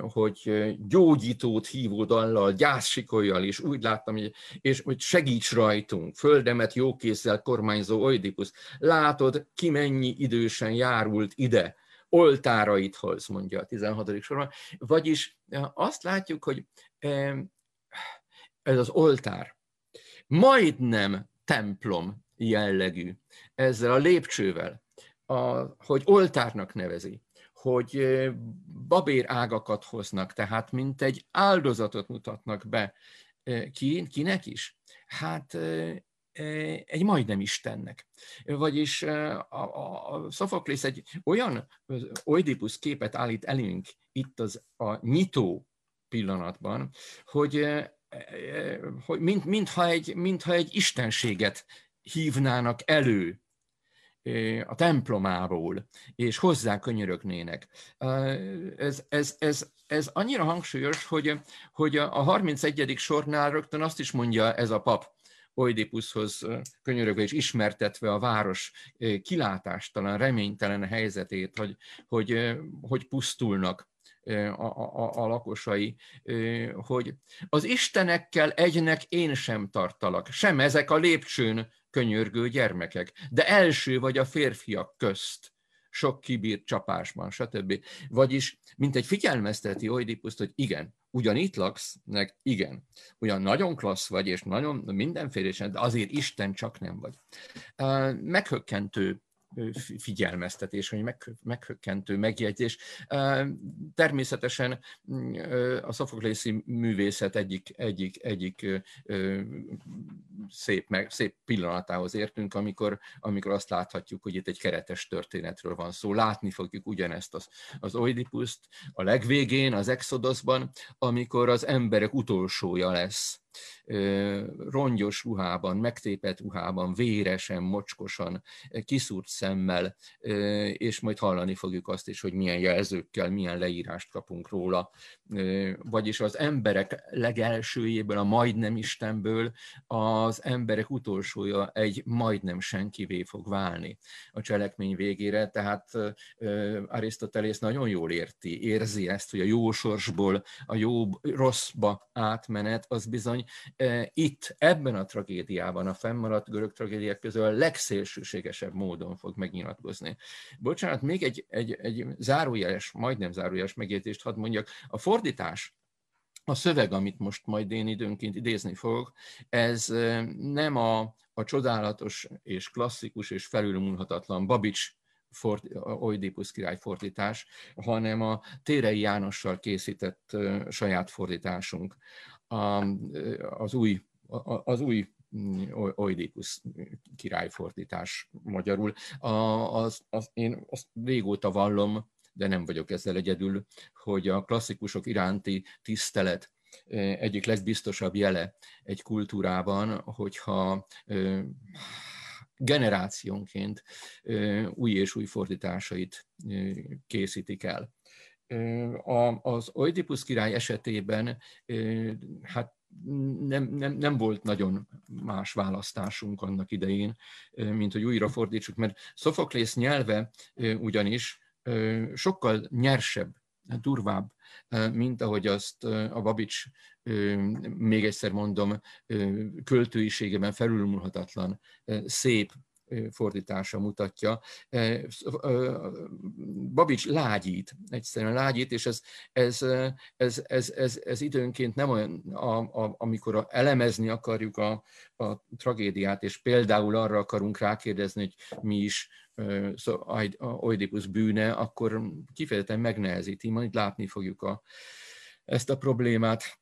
hogy gyógyítót hívó dallal, gyászsikolyjal is, úgy láttam, és hogy segíts rajtunk, földemet jókézzel kormányzó Oidipusz, látod, ki mennyi idősen járult ide, oltáraidhoz, mondja a tizenhatodik sorban. Vagyis azt látjuk, hogy ez az oltár majdnem templom jellegű, ezzel a lépcsővel, a, hogy oltárnak nevezi, hogy babér ágakat hoznak, tehát mint egy áldozatot mutatnak be. Ki, kinek is? Hát egy majdnem Istennek. Vagyis a, a Sophoklész egy olyan Oidipusz képet állít elünk itt az a nyitó pillanatban, hogy, hogy mintha mint egy, mint egy istenséget hívnának elő a templomából, és hozzá könyörögnének. Ez, ez, ez, ez annyira hangsúlyos, hogy, hogy a harmincegyedik sornál rögtön azt is mondja ez a pap, Oidipuszhoz könyörögve és ismertetve a város kilátástalan, reménytelen helyzetét, hogy, hogy, hogy pusztulnak a, a, a lakosai, hogy az istenekkel egynek én sem tartalak, sem ezek a lépcsőn könyörgő gyermekek, de első vagy a férfiak közt, sok kibírt csapásban, stb. Vagyis, mint egy figyelmezteti Oidipuszt, hogy igen, ugyan itt laksz, meg igen, ugyan nagyon klassz vagy, és nagyon mindenfélesen, de azért Isten csak nem vagy. Meghökkentő figyelmeztetés, vagy meg, meghökkentő megjegyzés. Természetesen a szofoklészi művészet egyik, egyik, egyik szép, meg, szép pillanatához értünk, amikor, amikor azt láthatjuk, hogy itt egy keretes történetről van szó. Látni fogjuk ugyanezt az, az Oidipuszt a legvégén, az Exodusban, amikor az emberek utolsója lesz. Rongyos ruhában, megtépett ruhában, véresen, mocskosan, kiszúrt szemmel, és majd hallani fogjuk azt is, hogy milyen jelzőkkel, milyen leírást kapunk róla. Vagyis az emberek legelsőjéből, a majdnem Istenből az emberek utolsója egy majdnem senkivé fog válni a cselekmény végére. Tehát Arisztotelész nagyon jól érti, érzi ezt, hogy a jó sorsból a jó rosszba átmenet, az bizony itt, ebben a tragédiában, a fennmaradt görög tragédiák közül a legszélsőségesebb módon fog megnyilatkozni. Bocsánat, még egy, egy, egy zárójeles, majdnem zárójeles megjegyzést hadd mondjak. A fordítás, a szöveg, amit most majd én időnként idézni fogok, ez nem a, a csodálatos és klasszikus és felülmúlhatatlan Babics Oidipusz király fordítás, hanem a Térei Jánossal készített saját fordításunk. Az új, az új Oidipusz király fordítás magyarul. Az, az, én azt régóta vallom, de nem vagyok ezzel egyedül, hogy a klasszikusok iránti tisztelet egyik legbiztosabb jele egy kultúrában, hogyha generációnként új és új fordításait készítik el. Az Oidipusz király esetében hát nem, nem, nem volt nagyon más választásunk annak idején, mint hogy újra fordítsuk, mert Szofoklész nyelve ugyanis sokkal nyersebb, durvább, mint ahogy azt a Babics, még egyszer mondom, költőiségében felülmúlhatatlan, szép fordítása mutatja. Babics lágyít, egyszerűen lágyít, és ez, ez, ez, ez, ez, ez időnként nem olyan, a, a, amikor elemezni akarjuk a, a tragédiát, és például arra akarunk rákérdezni, hogy mi is Oidipusz bűne, akkor kifejezetten megnehezíti, majd látni fogjuk a, ezt a problémát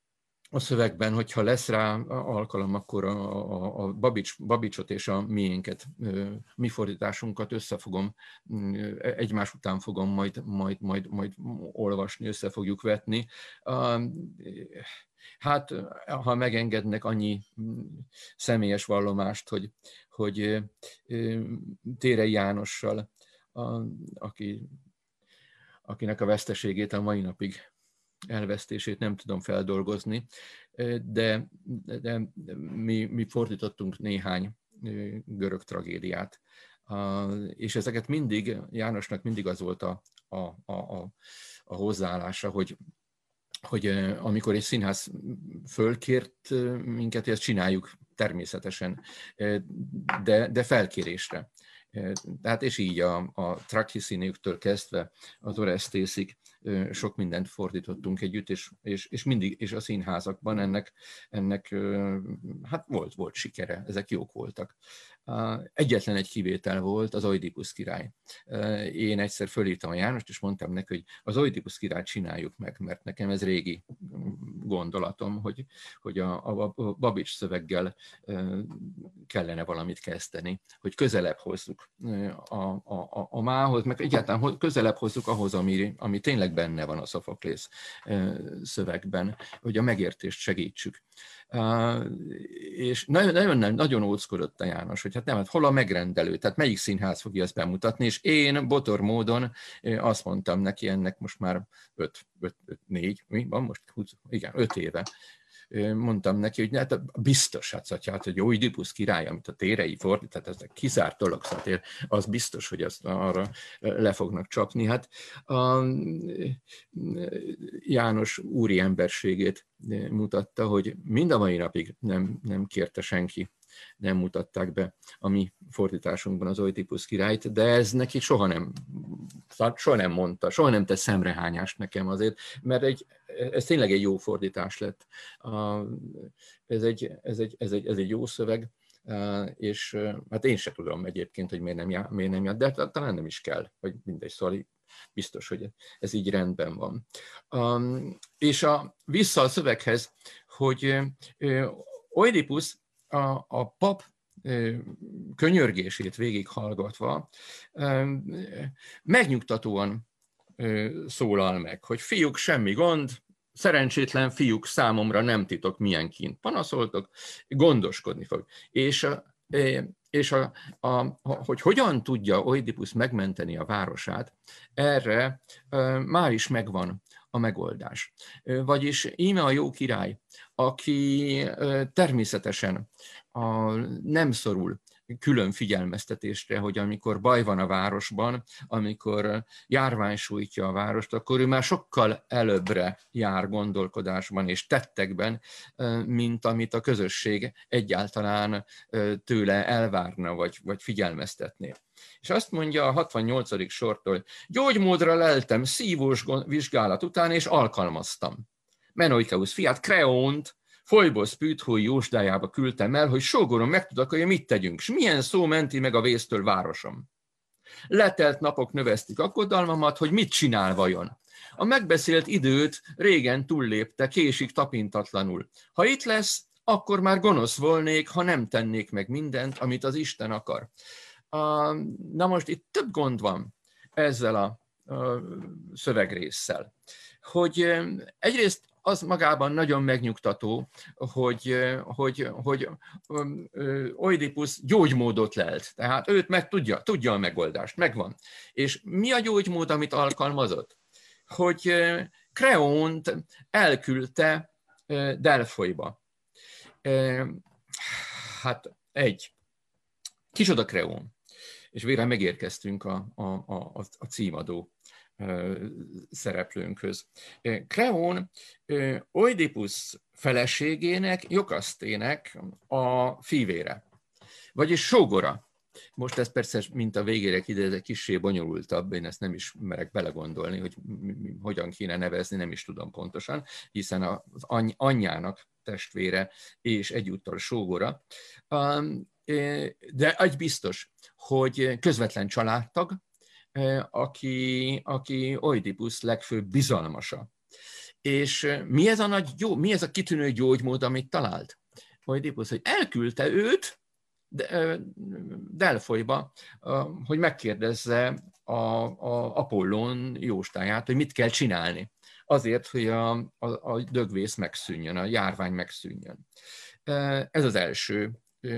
a szövegben, hogyha lesz rá alkalom, akkor a, a, a Babics, Babicsot és a miénket, mi fordításunkat összefogom, egymás után fogom majd, majd, majd, majd olvasni, össze fogjuk vetni. Hát, ha megengednek annyi személyes vallomást, hogy, hogy Térei Jánossal, a, aki, akinek a veszteségét a mai napig elvesztését nem tudom feldolgozni, de, de mi, mi fordítottunk néhány görög tragédiát. És ezeket mindig, Jánosnak mindig az volt a, a, a, a hozzáállása, hogy, hogy amikor egy színház fölkért minket, ezt csináljuk természetesen, de, de felkérésre. Tehát és így a, a Trakhiszinéktől kezdve az Oresztészig sok mindent fordítottunk együtt, és, és, és mindig és a színházakban ennek, ennek hát volt, volt sikere, ezek jók voltak. Egyetlen egy kivétel volt, az Oidipusz király. Én egyszer fölírtam a Jánost, és mondtam neki, hogy az Oidipusz királyt csináljuk meg, mert nekem ez régi gondolatom, hogy, hogy a, a Babics szöveggel kellene valamit kezdeni, hogy közelebb hozzuk a, a, a mához, meg egyáltalán közelebb hozzuk ahhoz, ami, ami tényleg benne van a Szofoklész szövegben, hogy a megértést segítsük. Uh, és nagyon, nagyon, nagyon óckodott a János, hogy hát nem, hát hol a megrendelő, tehát melyik színház fogja ezt bemutatni, és én botor módon azt mondtam neki, ennek most már öt, öt, öt, négy, mi van most, húsz, igen, öt éve, mondtam neki, hogy hát biztos, hát, hát hogy Oidipusz király, amit a Térei fordít, tehát ez kizárt dolog, szóval az biztos, hogy azt arra le fognak csapni. Hát a János úri emberségét mutatta, hogy mind a mai napig nem, nem kérte senki, nem mutatták be a mi fordításunkban az Oidipusz királyt, de ez neki soha nem, soha nem mondta, soha nem tett szemrehányást nekem azért, mert egy, ez tényleg egy jó fordítás lett. Ez egy, ez egy, ez egy, ez egy jó szöveg, és hát én se tudom egyébként, hogy miért nem jár, miért nem jár, de talán nem is kell, hogy mindegy, szóval biztos, hogy ez így rendben van. És a, vissza a szöveghez, hogy Oidipusz A, a pap ö, könyörgését végighallgatva ö, megnyugtatóan ö, szólal meg, hogy fiúk, semmi gond, szerencsétlen fiúk, számomra nem titok, milyen kint panaszoltok, gondoskodni fog. És, ö, és a, a, a, hogy hogyan tudja Oidipusz megmenteni a városát, erre ö, már is megvan a megoldás. Vagyis íme a jó király, aki természetesen a, nem szorul külön figyelmeztetésre, hogy amikor baj van a városban, amikor járvány sújtja a várost, akkor ő már sokkal előbbre jár gondolkodásban és tettekben, mint amit a közösség egyáltalán tőle elvárna, vagy, vagy figyelmeztetné. És azt mondja a hatvannyolcadik sortól, gyógymódra leltem szívós vizsgálat után, és alkalmaztam. Menoikeusz fiát, Kreont, Foibosz Püthói jósdájába küldtem el, hogy sógorom megtudak, hogy mit tegyünk, s milyen szó menti meg a vésztől városom. Letelt napok növesztik aggodalmamat, hogy mit csinál vajon. A megbeszélt időt régen túllépte, késik tapintatlanul. Ha itt lesz, akkor már gonosz volnék, ha nem tennék meg mindent, amit az Isten akar. Na most itt több gond van ezzel a szövegrésszel, hogy egyrészt az magában nagyon megnyugtató, hogy, hogy, hogy Oidipusz gyógymódot lelt, tehát őt meg tudja, tudja a megoldást, megvan. És mi a gyógymód, amit alkalmazott? Hogy Kreont elküldte Delfoiba. Hát egy, kicsoda Kreón. És végre megérkeztünk a, a, a, a címadó szereplőnkhöz. Kreón Oidipusz feleségének, Jokasztének a fivére, vagyis sógora. Most ez persze, mint a végére kiderül, ez kissé bonyolultabb, én ezt nem is merek belegondolni, hogy hogyan kéne nevezni, nem is tudom pontosan, hiszen az any- anyjának testvére és egyúttal sógora. De egy biztos, hogy közvetlen családtag, aki, aki Oidipusz legfőbb bizalmasa. És mi ez a, nagy, mi ez a kitűnő gyógymód, amit talált Oidipusz, hogy elküldte őt Delfoiba, hogy megkérdezze a, a Apollón jóstáját, hogy mit kell csinálni azért, hogy a, a, a dögvész megszűnjön, a járvány megszűnjön. Ez az első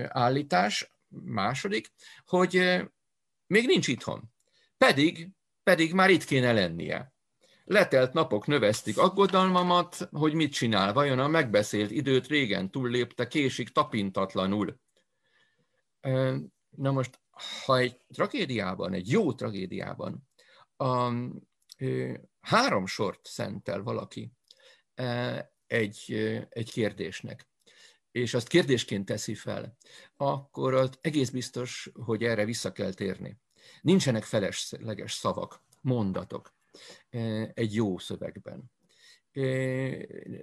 állítás. Második, hogy még nincs itthon, pedig, pedig már itt kéne lennie. Letelt napok növesztik aggodalmamat, hogy mit csinál, vajon a megbeszélt időt régen túllépte, késik tapintatlanul. Na most, ha egy tragédiában, egy jó tragédiában a, három sort szentel valaki egy, egy kérdésnek, és azt kérdésként teszi fel, akkor az egész biztos, hogy erre vissza kell térni. Nincsenek felesleges szavak, mondatok egy jó szövegben.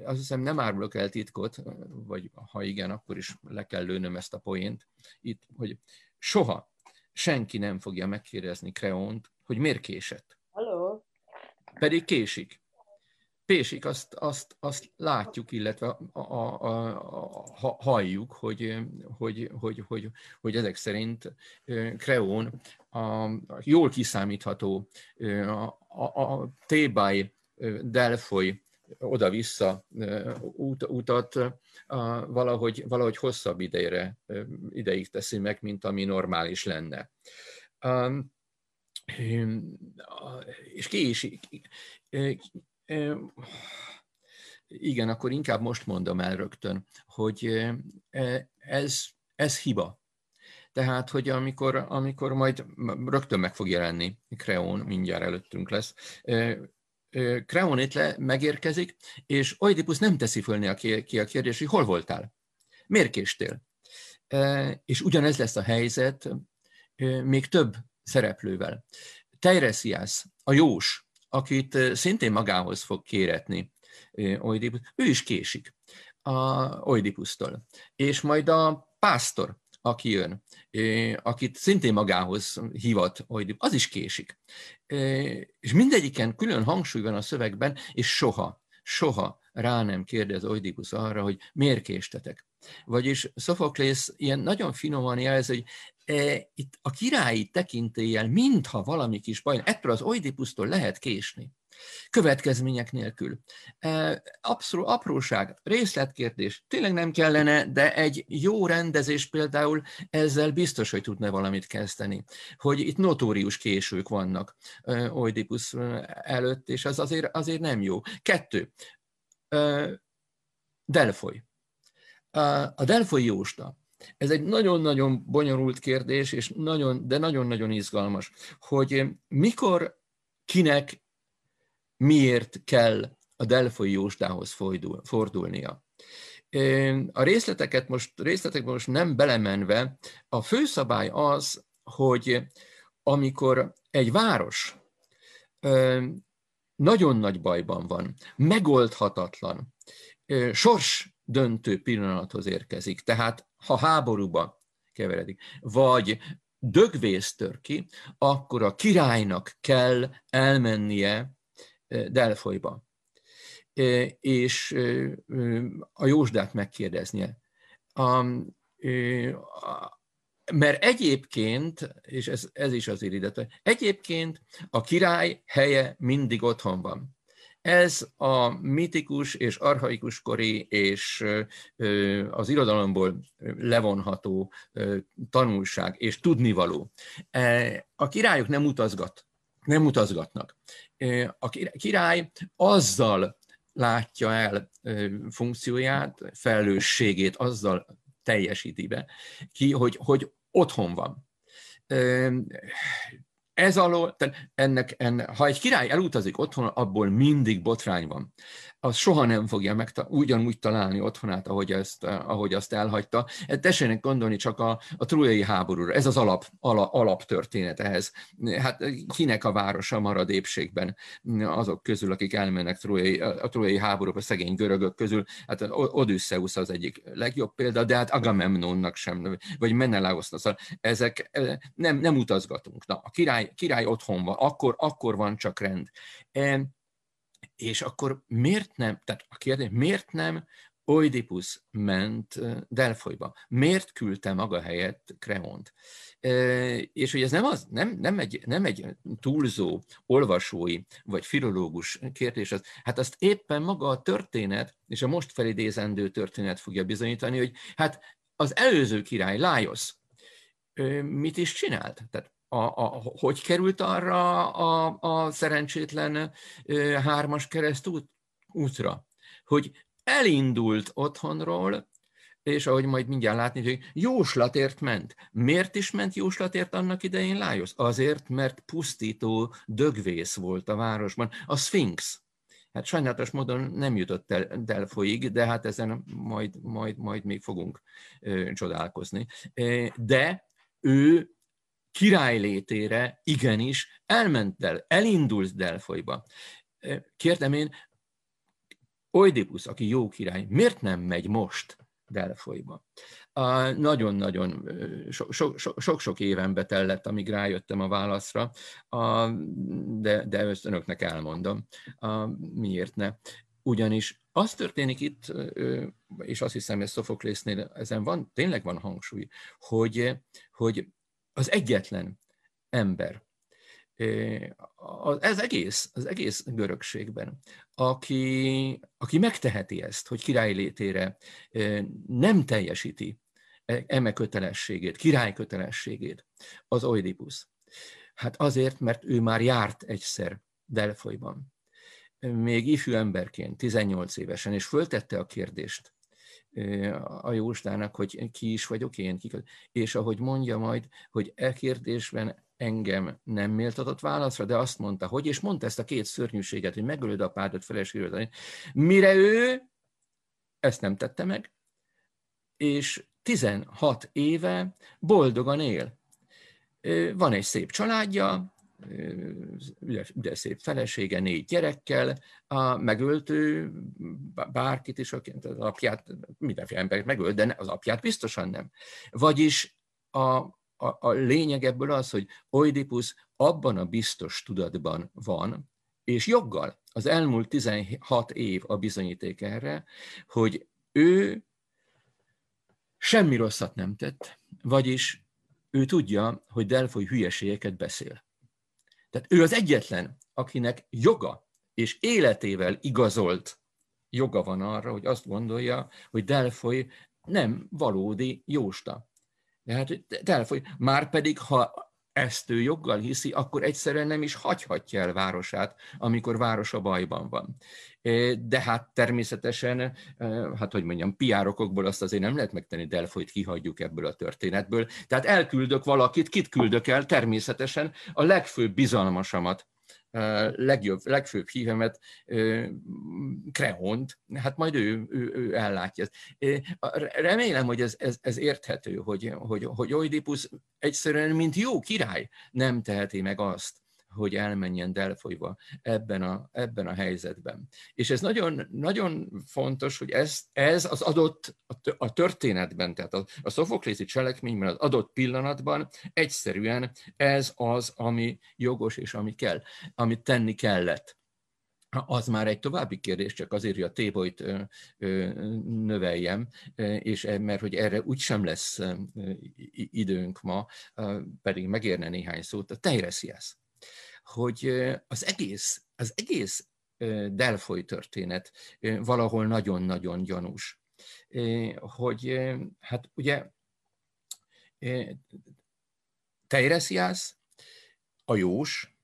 Azt hiszem, nem árulok el titkot, vagy ha igen, akkor is le kell lőnöm ezt a poént itt, hogy soha senki nem fogja megkérdezni Kreont, hogy miért késett. Hello. Pedig késik. Pésik, azt, azt, azt látjuk, illetve a, a, a, a, halljuk, hogy, hogy, hogy, hogy, hogy ezek szerint Kreón a, a jól kiszámítható a, a, a Thébai Delfoi oda-vissza út, utat valahogy, valahogy hosszabb idejre, ideig teszi meg, mint ami normális lenne. És ki is... Igen, akkor inkább most mondom el rögtön, hogy ez, ez hiba. Tehát, hogy amikor, amikor majd rögtön meg fog jelenni Kreón, mindjárt előttünk lesz, Kreón itt le, megérkezik, és Oidipus nem teszi föl ki a kérdést, hogy hol voltál? Miért késtél? És ugyanez lesz a helyzet még több szereplővel. Teiresias, a jós, akit szintén magához fog kéretni Oidipus, ő is késik Oidipusztól. És majd a pásztor, aki jön, akit szintén magához hivat Oidipus, az is késik. És mindegyiken külön hangsúly van a szövegben, és soha, soha rá nem kérdez Oidipus arra, hogy miért késtetek. Vagyis Sophoklész ilyen nagyon finoman jelez, hogy e, itt a királyi tekintéllyel mintha valami kis baj, ettől az Oidipusztól lehet késni. Következmények nélkül. Abszolút apróság, részletkérdés, tényleg nem kellene, de egy jó rendezés például ezzel biztos, hogy tudna valamit kezdeni. Hogy itt notórius késők vannak Oidipus előtt, és az azért, azért nem jó. Kettő. Delfoi. A delfoi jósna. Ez egy nagyon-nagyon bonyolult kérdés, és nagyon, de nagyon-nagyon izgalmas, hogy mikor, kinek, miért kell a delfoi jóstához fordulnia. A részleteket most, részletekben most nem belemenve, a főszabály az, hogy amikor egy város nagyon nagy bajban van, megoldhatatlan, sors döntő pillanathoz érkezik, tehát ha háborúba keveredik, vagy dögvész tör ki, akkor a királynak kell elmennie Delfolyba, és a jósdát megkérdeznie. Mert egyébként, és ez, ez is azért idetve, egyébként a király helye mindig otthon van. Ez a mitikus és archaikus kori és az irodalomból levonható tanulság és tudnivaló. A királyok nem utazgat. Nem utazgatnak. A király azzal látja el funkcióját, felelősségét, azzal teljesíti be ki, hogy, hogy otthon van. Ez alól, ennek, ennek, ha egy király elutazik otthon, abból mindig botrány van. Az soha nem fogja meg ugyanúgy találni otthonát, ahogy, ezt, ahogy azt elhagyta. Tessenek gondolni csak a, a trójai háborúra. Ez az alap, ala, alaptörténet ehhez. Hát kinek a városa marad épségben azok közül, akik elmennek trójai, a trójai háborúba, szegény görögök közül. Hát Odüsszeusz az egyik legjobb példa, de hát Agamemnonnak sem, vagy Menelaosznak. Szóval ezek nem, nem utazgatunk. Na, a király király otthon van, akkor, akkor van csak rend. E, és akkor miért nem, tehát a kérdés, miért nem Oidipus ment Delfolyba? Miért küldte maga helyett Kreont? E, és hogy ez nem, az, nem, nem, egy, nem egy túlzó olvasói vagy filológus kérdés, az, hát azt éppen maga a történet, és a most felidézendő történet fogja bizonyítani, hogy hát az előző király, Lájosz, mit is csinált? Tehát A, a, hogy került arra a, a szerencsétlen ö, hármas keresztút útra? Hogy elindult otthonról, és ahogy majd mindjárt látni, hogy jóslatért ment. Miért is ment jóslatért annak idején Lájosz? Azért, mert pusztító dögvész volt a városban. A Szfinx. Hát sajnálatos módon nem jutott el Delfolyig, de hát ezen majd, majd, majd még fogunk ö, csodálkozni. De ő király létére igenis elment el, elindult Delfolyba. Kérdem én, Oidipus, aki jó király, miért nem megy most Delfolyba? Nagyon-nagyon sok-sok éven betellett, amíg rájöttem a válaszra, a, de, de ezt önöknek elmondom, a, miért ne. Ugyanis az történik itt, és azt hiszem, ez Sophoklésznél ezen van, tényleg van hangsúly, hogy, hogy az egyetlen ember, Ez egész, az egész görögségben, aki, aki megteheti ezt, hogy király létére nem teljesíti eme kötelességét, király kötelességét, az Oidipusz. Hát azért, mert ő már járt egyszer Delfoiban, még ifjú emberként, tizennyolc évesen, és föltette a kérdést a Jósdának, hogy ki is vagyok én, ki, és ahogy mondja majd, hogy e kérdésben engem nem méltatott válaszra, de azt mondta, hogy, és mondta ezt a két szörnyűséget, hogy megölöd apádat, feleségül, mire ő ezt nem tette meg, és tizenhat éve boldogan él. Van egy szép családja, ugye szép felesége, négy gyerekkel, a megöltő bárkit is, akit az apját, mindenféle embert megölt, de az apját biztosan nem. Vagyis a A, a lényeg ebből az, hogy Oidipusz abban a biztos tudatban van, és joggal, az elmúlt tizenhat év a bizonyíték erre, hogy ő semmi rosszat nem tett, vagyis ő tudja, hogy Delfoi hülyeségeket beszél. Tehát ő az egyetlen, akinek joga és életével igazolt joga van arra, hogy azt gondolja, hogy Delfoi nem valódi jósda. Tehát Delfoi, márpedig, ha ezt ő joggal hiszi, akkor egyszerűen nem is hagyhatja el városát, amikor városa bajban van. De hát természetesen, hát hogy mondjam, pé er-okokból azt azért nem lehet megtenni, Delfoit kihagyjuk ebből a történetből. Tehát elküldök valakit, kit küldök el? Természetesen a legfőbb bizalmasamat, legjobb, legfőbb hívemet, Kreont, hát majd ő, ő, ő ellátja. Remélem, hogy ez, ez, ez érthető, hogy, hogy, hogy Oidipusz egyszerűen, mint jó király, nem teheti meg azt, hogy elmenjen Delfoiba ebben a, ebben a helyzetben. És ez nagyon, nagyon fontos, hogy ez, ez az adott a történetben, tehát a, a szofoklészi cselekményben, az adott pillanatban egyszerűen ez az, ami jogos és ami kell, amit tenni kellett. Az már egy további kérdés, csak azért, hogy a tébolyt növeljem, és mert hogy erre úgysem lesz időnk ma, pedig megérne néhány szót, a Teiresias. Hogy az egész, az egész Delfoi történet valahol nagyon-nagyon gyanús. Hogy hát ugye Teiresias, a jós,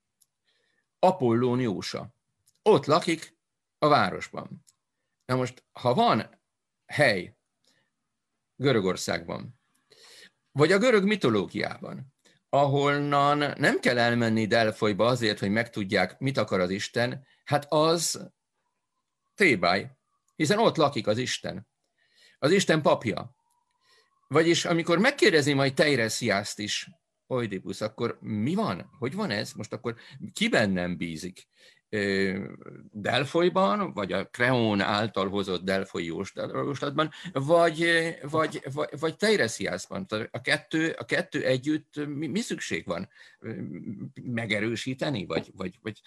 Apollón jósa. Ott lakik a városban. Na most, ha van hely Görögországban, vagy a görög mitológiában, ahonnan nem kell elmenni Delfoiba azért, hogy megtudják, mit akar az Isten, hát az Tébály, hiszen ott lakik az Isten. Az Isten papja. Vagyis amikor megkérdezi majd Teiresiaszt is, Oidipusz, akkor mi van? Hogy van ez? Most akkor kiben nem bízik? Delfoiban, vagy a Kreón által hozott delfoi jóslatban, vagy, vagy, vagy, vagy Teiresiasban. A kettő, a kettő együtt mi, mi szükség van? Megerősíteni? Vagy, vagy, vagy,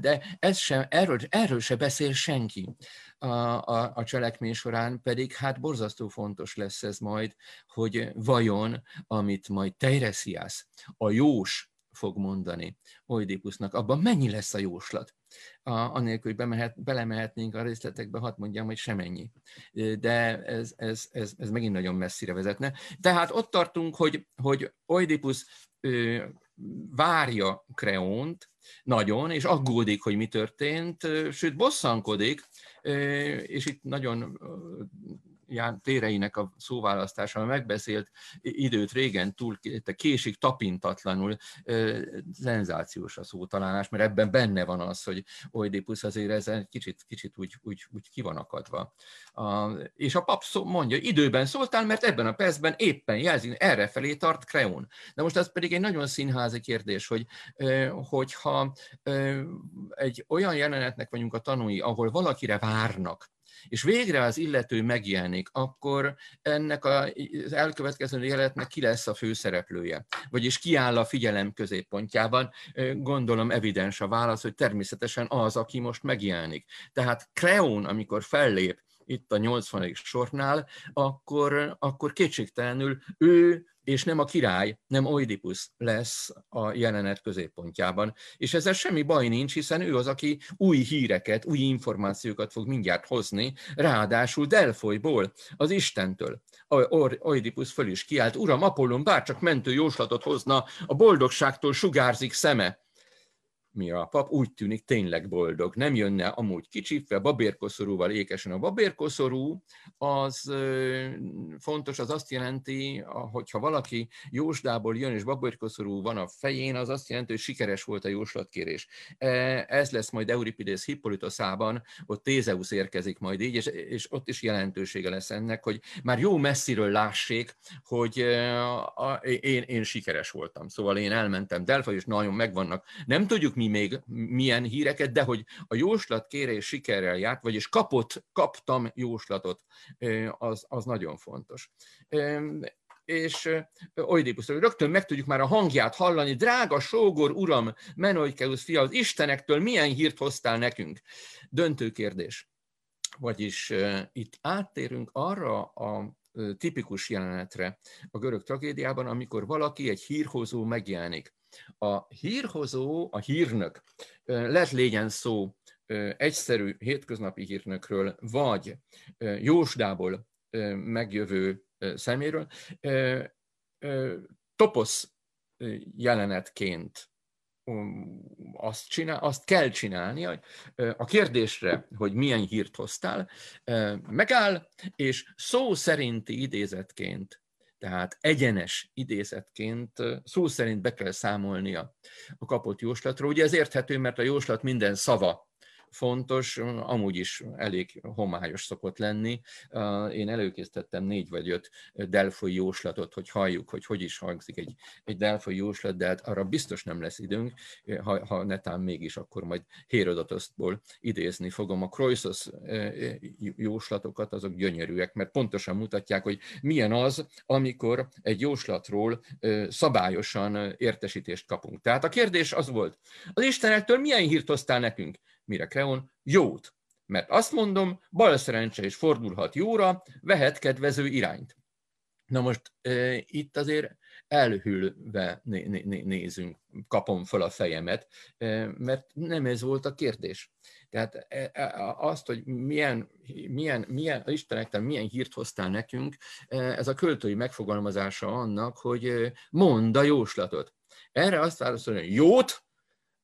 de ez sem, erről, erről se beszél senki a, a, a cselekmény során, pedig hát borzasztó fontos lesz ez majd, hogy vajon, amit majd Teiresias, a jós, fog mondani Oidipusznak, abban mennyi lesz a jóslat? Anélkül, hogy bemehet, belemehetnénk a részletekbe, hadd mondjam, hogy semennyi. De ez, ez, ez, ez megint nagyon messzire vezetne. Tehát ott tartunk, hogy, hogy Oidipusz várja Kreont nagyon, és aggódik, hogy mi történt, sőt, bosszankodik, és itt nagyon Ján Téreinek a szóválasztása, megbeszélt időt régen túl késik tapintatlanul, szenzációs a szótalálás, mert ebben benne van az, hogy Oidipusz azért ezen kicsit, kicsit úgy, úgy, úgy ki van akadva. A, és a pap szó, mondja, időben szóltál, mert ebben a percben éppen jelzi, errefelé tart Kreón. De most ez pedig egy nagyon színházi kérdés, hogy, hogyha egy olyan jelenetnek vagyunk a tanúi, ahol valakire várnak, és végre az illető megjelenik, akkor ennek az elkövetkező jelenetnek ki lesz a főszereplője, vagyis ki áll a figyelem középpontjában, gondolom evidens a válasz, hogy természetesen az, aki most megjelenik. Tehát Kreón, amikor fellép itt a nyolcvanadik sornál, akkor, akkor kétségtelenül ő és nem a király, nem Oidipus lesz a jelenet középpontjában. És ezzel semmi baj nincs, hiszen ő az, aki új híreket, új információkat fog mindjárt hozni, ráadásul Delfolyból, az Istentől. Oidipus föl is kiált, uram, Apollón bárcsak mentő jóslatot hozna, a boldogságtól sugárzik szeme. Mi a pap úgy tűnik tényleg boldog, nem jönne amúgy kicsipve, babérkoszorúval ékesen. A babérkoszorú az ö, fontos, az azt jelenti, hogyha valaki jósdából jön és babérkoszorú van a fején, az azt jelenti, hogy sikeres volt a jóslatkérés. Ez lesz majd Euripides Hippolytoszában, ott Tézeusz érkezik majd így, és, és ott is jelentősége lesz ennek, hogy már jó messziről lássék, hogy a, a, én, én sikeres voltam. Szóval én elmentem Delfa, és nagyon megvannak. Nem tudjuk mi még milyen híreket, de hogy a jóslatkérés sikerrel járt, vagyis kapott, kaptam jóslatot, az, az nagyon fontos. És Oidipusztól rögtön meg tudjuk már a hangját hallani, drága sógor uram, Menoikeusz fia, az istenektől milyen hírt hoztál nekünk? Döntő kérdés. Vagyis itt áttérünk arra a tipikus jelenetre a görög tragédiában, amikor valaki, egy hírhozó megjelenik. A hírhozó, a hírnök, lehet legyen szó egyszerű hétköznapi hírnökről, vagy jósdából megjövő szeméről, toposz jelenetként azt, csinál, azt kell csinálni, hogy a kérdésre, hogy milyen hírt hoztál, megáll, és szó szerinti idézetként, tehát egyenes idézetként szó szerint be kell számolnia a kapott jóslatról. Ugye ez érthető, mert a jóslat minden szava fontos, amúgy is elég homályos szokott lenni. Én előkészítettem négy vagy öt delfoi jóslatot, hogy halljuk, hogy hogy is hangzik egy, egy delfoi jóslat, de hát arra biztos nem lesz időnk, ha, ha netán mégis, akkor majd Hérodotoszból idézni fogom. A Kroisos jóslatokat, azok gyönyörűek, mert pontosan mutatják, hogy milyen az, amikor egy jóslatról szabályosan értesítést kapunk. Tehát a kérdés az volt, az Istenektől milyen hírt hoztál nekünk? Mire Kreon? Jót. Mert azt mondom, bal szerencse is fordulhat jóra, vehet kedvező irányt. Na most e, itt azért elhűlve né, né, nézünk, kapom fel a fejemet, e, mert nem ez volt a kérdés. Tehát e, e, azt, hogy milyen, milyen, milyen, Istenektől milyen hírt hoztál nekünk, ez a költői megfogalmazása annak, hogy mondd a jóslatot. Erre azt válaszolja, hogy jót,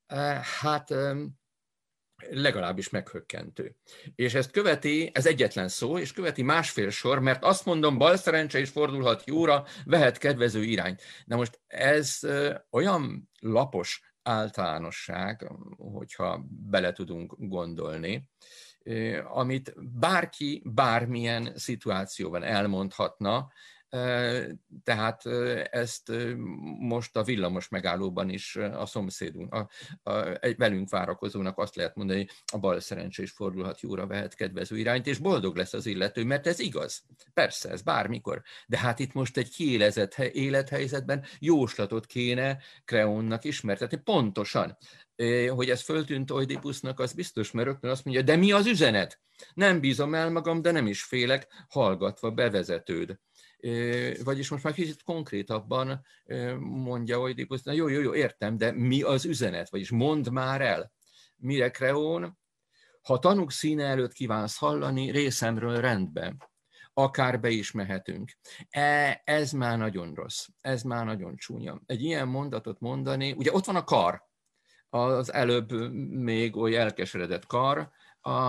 e, hát... E, legalábbis meghökkentő. És ezt követi, ez egyetlen szó, és követi másfél sor, mert azt mondom, bal szerencse is fordulhat jóra, vehet kedvező irányt. Na most ez olyan lapos általánosság, hogyha bele tudunk gondolni, amit bárki bármilyen szituációban elmondhatna, tehát ezt most a villamos megállóban is a szomszédunk, a, a, egy velünk várakozónak azt lehet mondani, hogy a bal szerencse is fordulhat jóra, vehet kedvező irányt, és boldog lesz az illető, mert ez igaz. Persze, ez bármikor. De hát itt most egy kiélezett élethelyzetben jóslatot kéne Kreonnak ismertetni. Pontosan, hogy ez föltűnt Oidipusznak, az biztos, mert rögtön azt mondja, de mi az üzenet? Nem bízom el magam, de nem is félek, hallgatva bevezetőd. Vagyis most már kicsit konkrétabban mondja Oidipus, na jó, jó, jó, értem, de mi az üzenet? Vagyis mondd már el, mire Kreón, ha tanúk színe előtt kívánsz hallani, részemről rendben, akár be is mehetünk. E, ez már nagyon rossz, ez már nagyon csúnya. Egy ilyen mondatot mondani, ugye ott van a kar, az előbb még oly elkeseredett kar,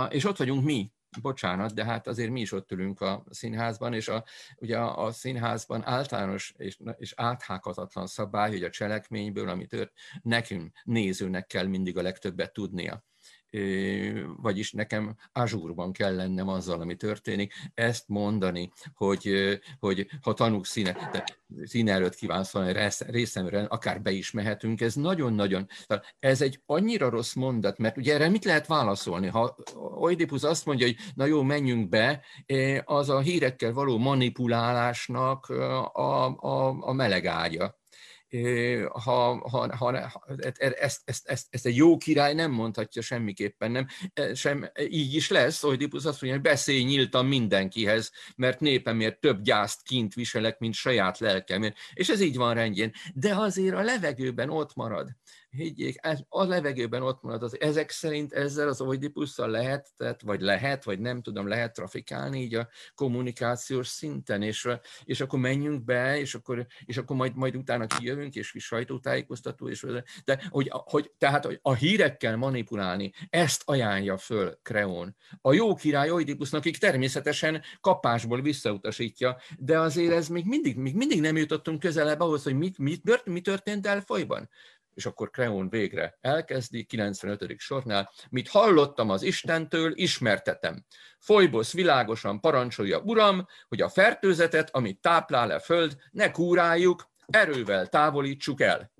és ott vagyunk mi. Bocsánat, de hát azért mi is ott ülünk a színházban, és a, ugye a színházban általános és, és áthághatatlan szabály, hogy a cselekményből, amit tört, nekünk, nézőnek kell mindig a legtöbbet tudnia. Vagyis nekem azsúrban kell lennem azzal, ami történik. Ezt mondani, hogy, hogy ha tanúk színe, színe előtt kívánsz valami részemre, akár be is mehetünk, ez nagyon-nagyon... Ez egy annyira rossz mondat, mert ugye erre mit lehet válaszolni? Ha Oidipus azt mondja, hogy na jó, menjünk be, az a hírekkel való manipulálásnak a, a, a melegágya. ha, ha, ha, ezt, ezt, ezt, ezt egy jó király nem mondhatja semmiképpen, nem. Sem, így is lesz, Oidipusz azt mondja, hogy beszélj nyíltan mindenkihez, mert népemért több gyászt kint viselek, mint saját lelkemért. És ez így van rendjén. De azért a levegőben ott marad. Higgyék, a levegőben ott marad. Az, ezek szerint ezzel az Oidipusszal lehet, tehát, vagy lehet, vagy nem tudom, lehet trafikálni így a kommunikációs szinten, és, és akkor menjünk be, és akkor, és akkor majd, majd utána kijövünk, és sajtótájékoztató, és de hogy, hogy, tehát hogy a hírekkel manipulálni, ezt ajánlja föl Kreón. A jó király Oidipusznak, akik természetesen kapásból visszautasítja, de azért ez még mindig, még mindig nem jutottunk közelebb ahhoz, hogy mit, mit, mi történt Delfoiban. És akkor Kreón végre elkezdi, kilencvenötödik sornál, mit hallottam az Istentől, ismertetem. Foibosz világosan parancsolja, uram, hogy a fertőzetet, amit táplál a föld, ne kúráljuk, erővel távolítsuk el.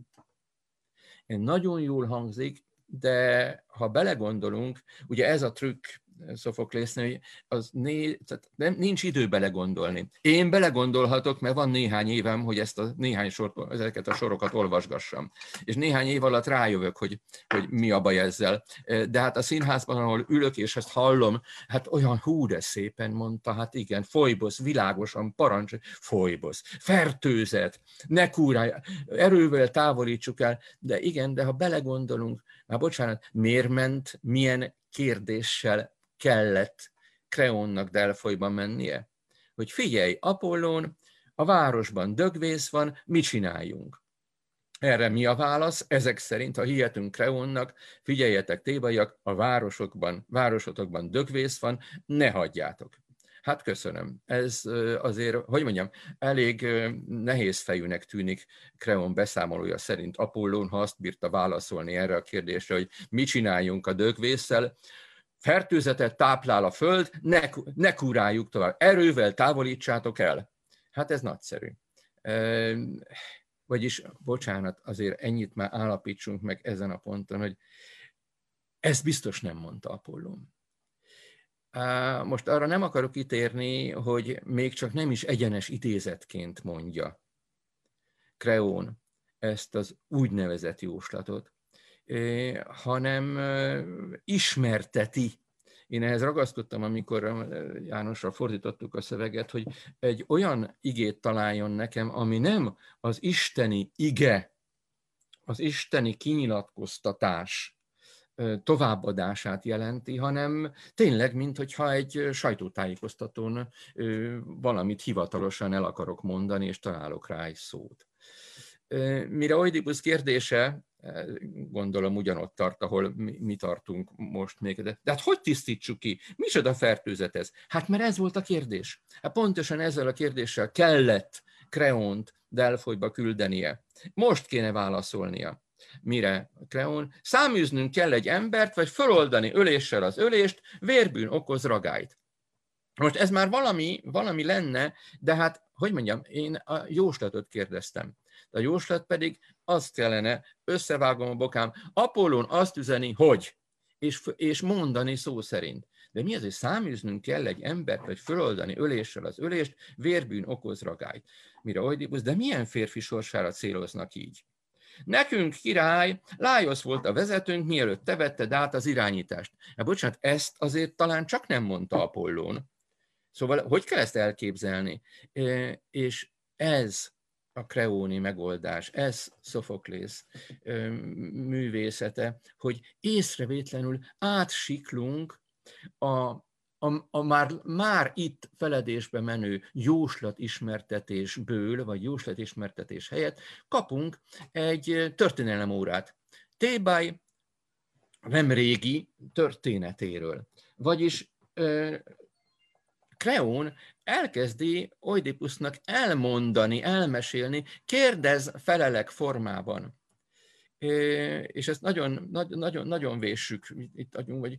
Nagyon jól hangzik, de ha belegondolunk, ugye ez a trükk, Szofoklésznél, hogy az né, tehát nem, nincs idő belegondolni. Én belegondolhatok, mert van néhány évem, hogy ezt a néhány sort, ezeket a sorokat olvasgassam. És néhány év alatt rájövök, hogy, hogy mi a baj ezzel. De hát a színházban, ahol ülök, és ezt hallom, hát olyan hú, de szépen mondta, hát igen, Foibosz, világosan parancs, Foibosz, fertőzet, ne kúrálj, erővel távolítsuk el. De igen, de ha belegondolunk, már bocsánat, miért ment, milyen kérdéssel kellett Kreónnak Delfoiba mennie, hogy figyelj, Apollón, a városban dögvész van, mit csináljunk? Erre mi a válasz? Ezek szerint, ha hihetünk Kreónnak, figyeljetek tébaiak, a városokban, városotokban dögvész van, ne hagyjátok. Hát köszönöm. Ez azért, hogy mondjam, elég nehéz fejűnek tűnik Kreón beszámolója szerint Apollón, ha azt bírta válaszolni erre a kérdésre, hogy mit csináljunk a dögvésszel, fertőzetet táplál a föld, ne, ne kúráljuk tovább, erővel távolítsátok el. Hát ez nagyszerű. E, vagyis, bocsánat, azért ennyit már állapítsunk meg ezen a ponton, hogy ezt biztos nem mondta Apollón. Most arra nem akarok kitérni, hogy még csak nem is egyenes idézetként mondja Kreón ezt az úgynevezett jóslatot, hanem ismerteti. Én ehhez ragaszkodtam, amikor Jánosra fordítottuk a szöveget, hogy egy olyan igét találjon nekem, ami nem az isteni ige, az isteni kinyilatkoztatás továbbadását jelenti, hanem tényleg, minthogyha egy sajtótájékoztatón valamit hivatalosan el akarok mondani, és találok rá egy szót. Mire Oidipusz kérdése, gondolom ugyanott tart, ahol mi, mi tartunk most még. De, de hát hogy tisztítsuk ki? Micsoda fertőzet ez? Hát mert ez volt a kérdés. Hát pontosan ezzel a kérdéssel kellett Kreónt Delfoiba küldenie. Most kéne válaszolnia. Mire Kreón? Száműznünk kell egy embert, vagy föloldani öléssel az ölést, vérbűn okoz ragályt. Most ez már valami, valami lenne, de hát, hogy mondjam, én a jóslatot kérdeztem. A jóslat pedig azt kellene, összevágom a bokám, Apollón azt üzeni, hogy, és, és mondani szó szerint. De mi az, hogy száműznünk kell egy embert, vagy föloldani öléssel az ölést, vérbűn okoz ragályt. Mire Oidipusz, de milyen férfi sorsára céloznak így? Nekünk, király, Lájosz volt a vezetőnk, mielőtt te vetted át az irányítást. Hát bocsánat, ezt azért talán csak nem mondta Apollón. Szóval hogy kell ezt elképzelni? E, és ez a kreóni megoldás, ez Szofoklész művészete, hogy észrevétlenül átsiklunk a, a, a már, már itt feledésbe menő jóslatismertetésből, vagy jóslatismertetés helyett kapunk egy történelemórát. Tébály nem régi történetéről. Vagyis ö, Kreón elkezdi Oidipusznak elmondani, elmesélni, kérdez felelek formában. És ezt nagyon, nagyon, nagyon véssük itt adjunk, hogy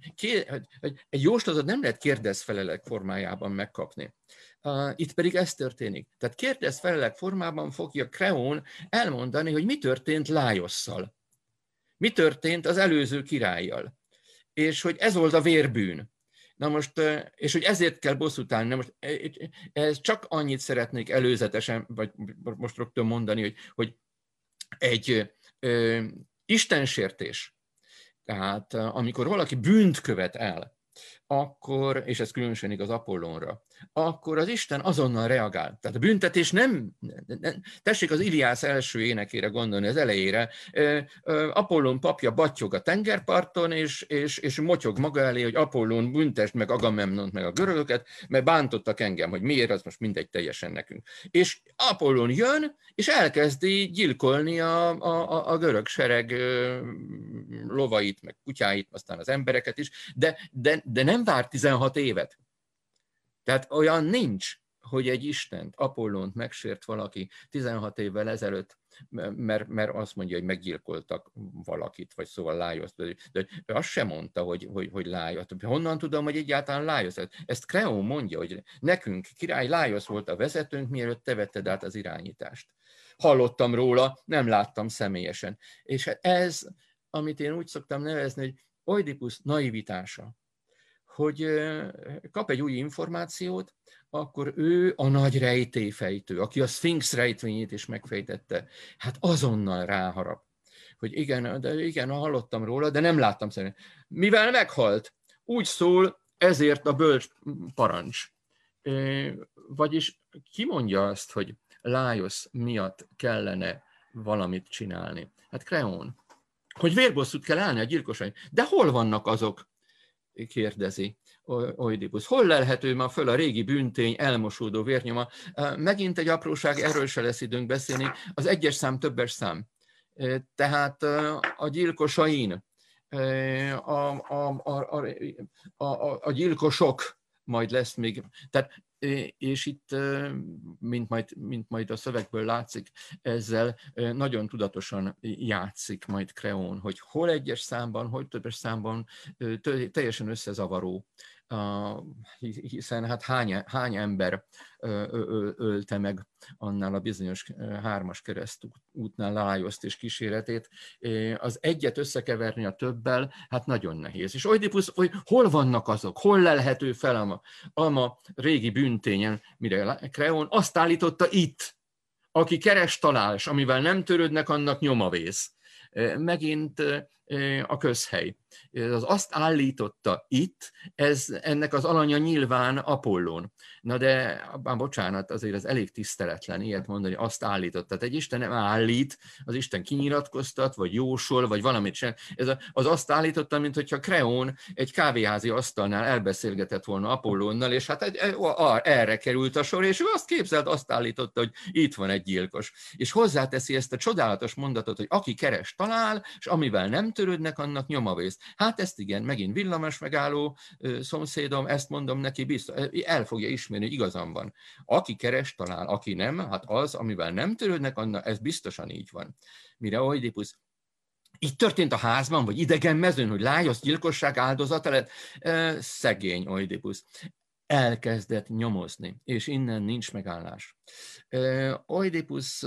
egy jóslatot nem lehet kérdez felelek formájában megkapni. Itt pedig ez történik. Tehát kérdez felelek formában fogja Kreón elmondani, hogy mi történt Lájosszal. Mi történt az előző királlyal. És hogy ez volt a vérbűn. Na most, és hogy ezért kell bosszút állni. Na most, ehhez csak annyit szeretnék előzetesen, vagy most rögtön mondani, hogy, hogy egy ö, istensértés, tehát amikor valaki bűnt követ el, akkor, és ez különösen igaz Apollónra, akkor az Isten azonnal reagál. Tehát a büntetés nem, nem tessék az Iliász első énekére gondolni, az elejére. Apollón papja battyog a tengerparton, és, és, és motyog maga elé, hogy Apollón, büntesd meg Agamemnont, meg a görögöket, mert bántottak engem, hogy miért, az most mindegy teljesen nekünk. És Apollón jön, és elkezdi gyilkolni a, a, a görög sereg lovait, meg kutyáit, aztán az embereket is, de, de, de nem vár tizenhat évet. Tehát olyan nincs, hogy egy Istent, Apollónt megsért valaki tizenhat évvel ezelőtt, mert, mert azt mondja, hogy meggyilkoltak valakit, vagy szóval lájoszt. De azt sem mondta, hogy, hogy, hogy lájoszt. Honnan tudom, hogy egyáltalán lájoszt? Ezt Kreó mondja, hogy nekünk, király, lájoszt volt a vezetőnk, mielőtt te vetted át az irányítást. Hallottam róla, nem láttam személyesen. És ez, amit én úgy szoktam nevezni, hogy Oidipusz naivitása, hogy kap egy új információt, akkor ő a nagy rejtélyfejtő, aki a Szfinx rejtvényét is megfejtette. Hát azonnal ráharap, hogy igen, de igen, hallottam róla, de nem láttam szerintem. Mivel meghalt, úgy szól, ezért a bölcs parancs. Vagyis ki mondja azt, hogy Lájosz miatt kellene valamit csinálni? Hát Kreón. Hogy vérbosszút kell állni a gyilkosain. De hol vannak azok? Kérdezi Oidipusz. Hol lelhető ma föl a régi bűntény elmosódó vérnyoma? Megint egy apróság, erről se lesz időnk beszélni. Az egyes szám többes szám. Tehát a gyilkosain, a, a, a, a, a, a gyilkosok, majd lesz még. Tehát, és itt, mint majd, mint majd a szövegből látszik, ezzel nagyon tudatosan játszik majd Kreón, hogy hol egyes számban, hol többes számban, teljesen összezavaró, hiszen hát hány, hány ember ölte meg annál a bizonyos hármas keresztútnál Lájoszt és kíséretét. Az egyet összekeverni a többel, hát nagyon nehéz. És Oidipusz, hogy hol vannak azok, hol lelhető fel a, a ma régi bűntényen, mire Kreón azt állította itt, aki keres találás, amivel nem törődnek, annak nyomavész. Megint a közhely. Az azt állította itt, ez, ennek az alanya nyilván Apollón. Na de, bár bocsánat, azért ez elég tiszteletlen ilyet mondani, azt állította. Tehát egy Isten nem állít, az Isten kinyilatkoztat, vagy jósol, vagy valamit sem. Ez az azt állította, mint hogyha Kreón egy kávéházi asztalnál elbeszélgetett volna Apollónnal, és hát erre került a sor, és ő azt képzelt, azt állította, hogy itt van egy gyilkos. És hozzáteszi ezt a csodálatos mondatot, hogy aki keres, talál, és amivel nem törődnek, annak nyomavész. Hát ezt igen, megint villamos megálló szomszédom, ezt mondom neki, biztos, el fogja ismerni, hogy igazam van. Aki keres, talál, aki nem, hát az, amivel nem törődnek, annak, ez biztosan így van. Mire Oidipusz, így történt a házban, vagy idegen mezőn, hogy Lájosz gyilkosság áldozata lett? E, szegény Oidipusz. Elkezdett nyomozni, és innen nincs megállás. E, Oidipusz,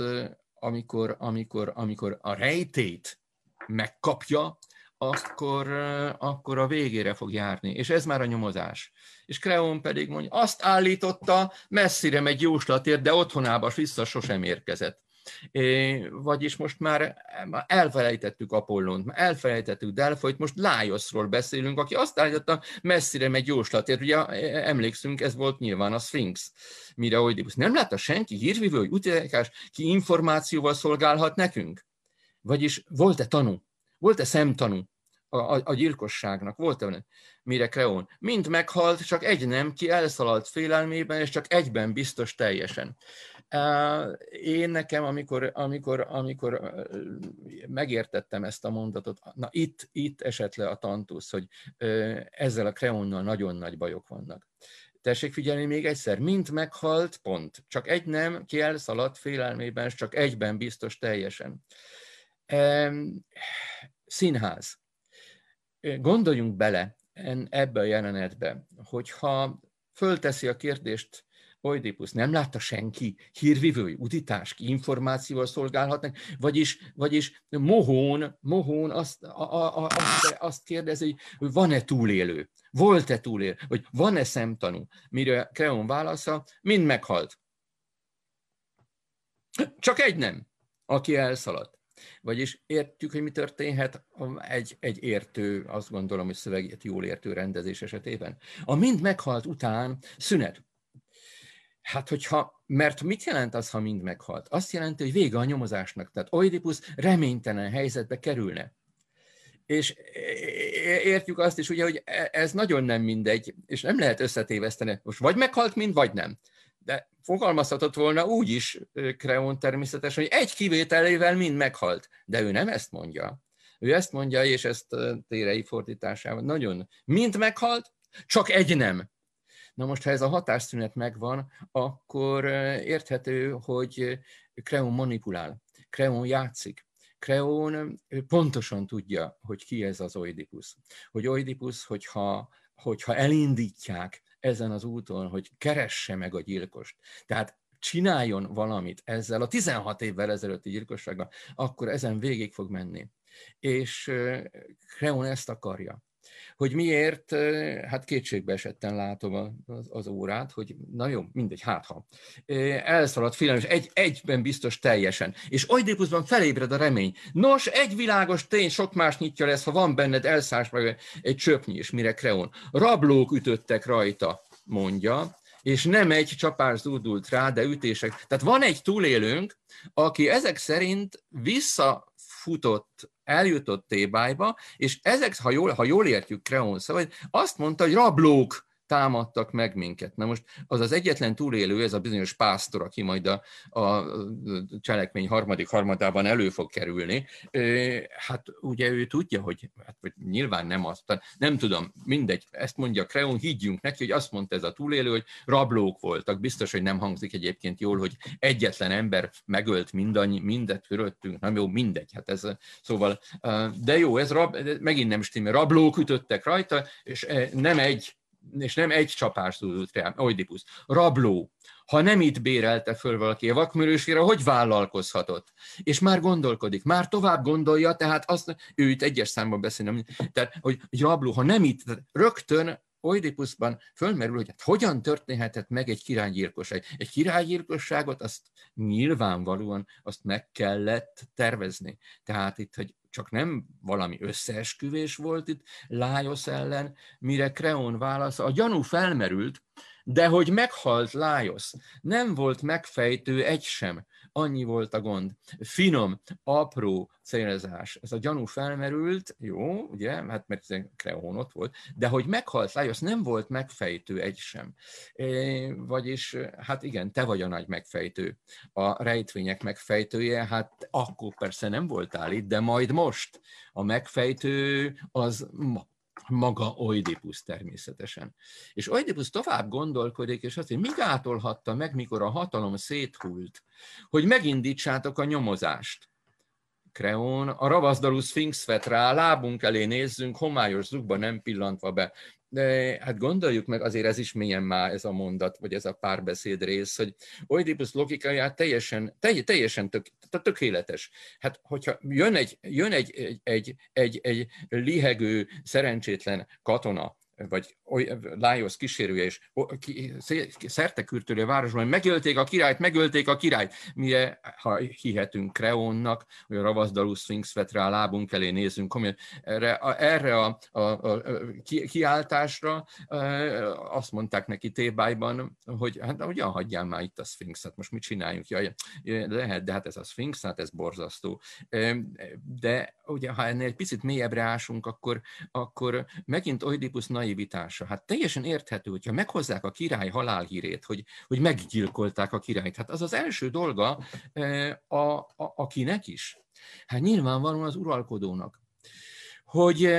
amikor, amikor, amikor a rejtét megkapja, Akkor, akkor a végére fog járni. És ez már a nyomozás. És Kreón pedig mondja, azt állította, messzire megy jóslatért, de otthonába vissza sosem érkezett. É, vagyis most már elfelejtettük Apollont, elfelejtettük Delfolyt, most Lájoszról beszélünk, aki azt állította, messzire megy jóslatért. Ugye emlékszünk, ez volt nyilván a Szfinx, mire Oidipusz. Nem látta senki hírvívő, hogy utékás, ki információval szolgálhat nekünk? Vagyis volt-e tanú? Volt-e szemtanú a, a, a gyilkosságnak? Volt-e? Mire Kreón? Mind meghalt, csak egy nem, ki elszaladt félelmében, és csak egyben biztos teljesen. Én nekem, amikor, amikor, amikor megértettem ezt a mondatot, na itt, itt esett le a tantusz, hogy ezzel a Kreónnal nagyon nagy bajok vannak. Tessék figyelni még egyszer, mind meghalt, pont. Csak egy nem, ki elszaladt félelmében, és csak egyben biztos teljesen. Színház. Gondoljunk bele ebbe a jelenetbe, hogyha fölteszi a kérdést Oidipusz, nem látta senki hírvivői, udítás, ki információval szolgálhatnak, vagyis, vagyis mohón, mohón azt, a, a, azt, azt kérdezi, hogy van-e túlélő, volt-e túlélő, vagy van-e szemtanú, mire Kreón válasza, mind meghalt. Csak egy nem, aki elszaladt. Vagyis értjük, hogy mi történhet egy, egy értő, azt gondolom, hogy szöveget jól értő rendezés esetében. A mind meghalt után szünet. Hát hogyha, mert mit jelent az, ha mind meghalt? Azt jelenti, hogy vége a nyomozásnak. Tehát Oidipus reménytelen helyzetbe kerülne. És értjük azt is, ugye, hogy ez nagyon nem mindegy, és nem lehet összetéveszteni. Most vagy meghalt mind, vagy nem. De fogalmazhatott volna úgy is Kreon természetesen, hogy egy kivételével mind meghalt. De ő nem ezt mondja. Ő ezt mondja, és ezt Térei fordításában nagyon. Mind meghalt, csak egy nem. Na most, ha ez a hatásszünet megvan, akkor érthető, hogy Kreon manipulál, Kreon játszik. Kreon pontosan tudja, hogy ki ez az Oidipus. Hogy Oidipus, hogyha, hogyha elindítják ezen az úton, hogy keresse meg a gyilkost, tehát csináljon valamit ezzel a tizenhat évvel ezelőtti gyilkossággal, akkor ezen végig fog menni. És Kreon ezt akarja. Hogy miért, hát kétségbe esetten látom az, az órát, hogy na jó, mindegy, hátha. Elszaladt film, és egy, egyben biztos teljesen. És Oidipusban felébred a remény. Nos, egy világos tény, sok más nyitja lesz, ha van benned elszállás meg egy csöpnyi, és mire Kreon. Rablók ütöttek rajta, mondja, és nem egy csapás zúdult rá, de ütések. Tehát van egy túlélőnk, aki ezek szerint visszafutott, eljutott Tébájba, és ezek, ha jól, ha jól értjük Kreon szavait, azt mondta, hogy rablók támadtak meg minket. Na most az az egyetlen túlélő, ez a bizonyos pásztor, aki majd a, a cselekmény harmadik harmadában elő fog kerülni. Hát ugye ő tudja, hogy hát, nyilván nem azt, nem tudom, mindegy, ezt mondja Kreon, higgyünk neki, hogy azt mondta ez a túlélő, hogy rablók voltak. Biztos, hogy nem hangzik egyébként jól, hogy egyetlen ember megölt mindannyi, mindet körülöttünk, nem jó, mindegy, hát ez szóval, de jó, ez rab, megint nem stimmel, rablók ütöttek rajta, és nem egy és nem egy csapás zúdult rá, Oidipus. Rabló, ha nem itt bérelte föl valaki a vakműrősére, hogy vállalkozhatott? És már gondolkodik, már tovább gondolja, tehát azt, ő itt egyes számban beszél, tehát, hogy rabló, ha nem itt, rögtön Oidipusban fölmerül, hogy hát hogyan történhetett meg egy királygyilkosság. Egy királygyilkosságot azt nyilvánvalóan azt meg kellett tervezni. Tehát itt, hogy csak nem valami összeesküvés volt itt Lájosz ellen, mire Kreon válasza. A gyanú felmerült, de hogy meghalt Lájosz, nem volt megfejtő egy sem. Annyi volt a gond. Finom, apró célzás. Ez a gyanú felmerült, jó, ugye, hát mert Kreon ott volt, de hogy meghalt Lájosz, nem volt megfejtő egy sem. É, vagyis, hát igen, te vagy a nagy megfejtő, a rejtvények megfejtője, hát akkor persze nem voltál itt, de majd most a megfejtő az ma. Maga Oidipus természetesen. És Oidipus tovább gondolkodik, és azt mondja, mi gátolhatta meg, mikor a hatalom széthult, hogy megindítsátok a nyomozást. Kreon, a ravaszdalú szfinx vet rá, lábunk elé nézzünk, homályos zugba nem pillantva be. De hát gondoljuk meg, azért ez is milyen már ez a mondat, vagy ez a párbeszéd rész, hogy Oidipus logikáját teljesen, telj, teljesen tök, tökéletes. Hát, hogyha jön egy, jön egy, egy, egy, egy, egy lihegő, szerencsétlen katona, vagy Lájosz kísérője, és szertekürtölő városban megölték a királyt, megölték a királyt, mire, ha hihetünk Kreonnak, hogy a ravaszdalú szfinx vet rá, a lábunk elé nézünk, erre a, a, a kiáltásra azt mondták neki Tébájban, hogy hát ugyan hagyjál már itt a szfinxet, most mit csináljunk? Jaj, lehet, de hát ez a szfinx, hát ez borzasztó. De ugye, ha ennél egy picit mélyebbre ásunk, akkor, akkor megint Oidipus naiv vitása. Hát teljesen érthető, hogyha meghozzák a király halálhírét, hogy, hogy meggyilkolták a királyt. Hát az az első dolga a, a, akinek is. Hát nyilvánvalóan az uralkodónak. Hogy,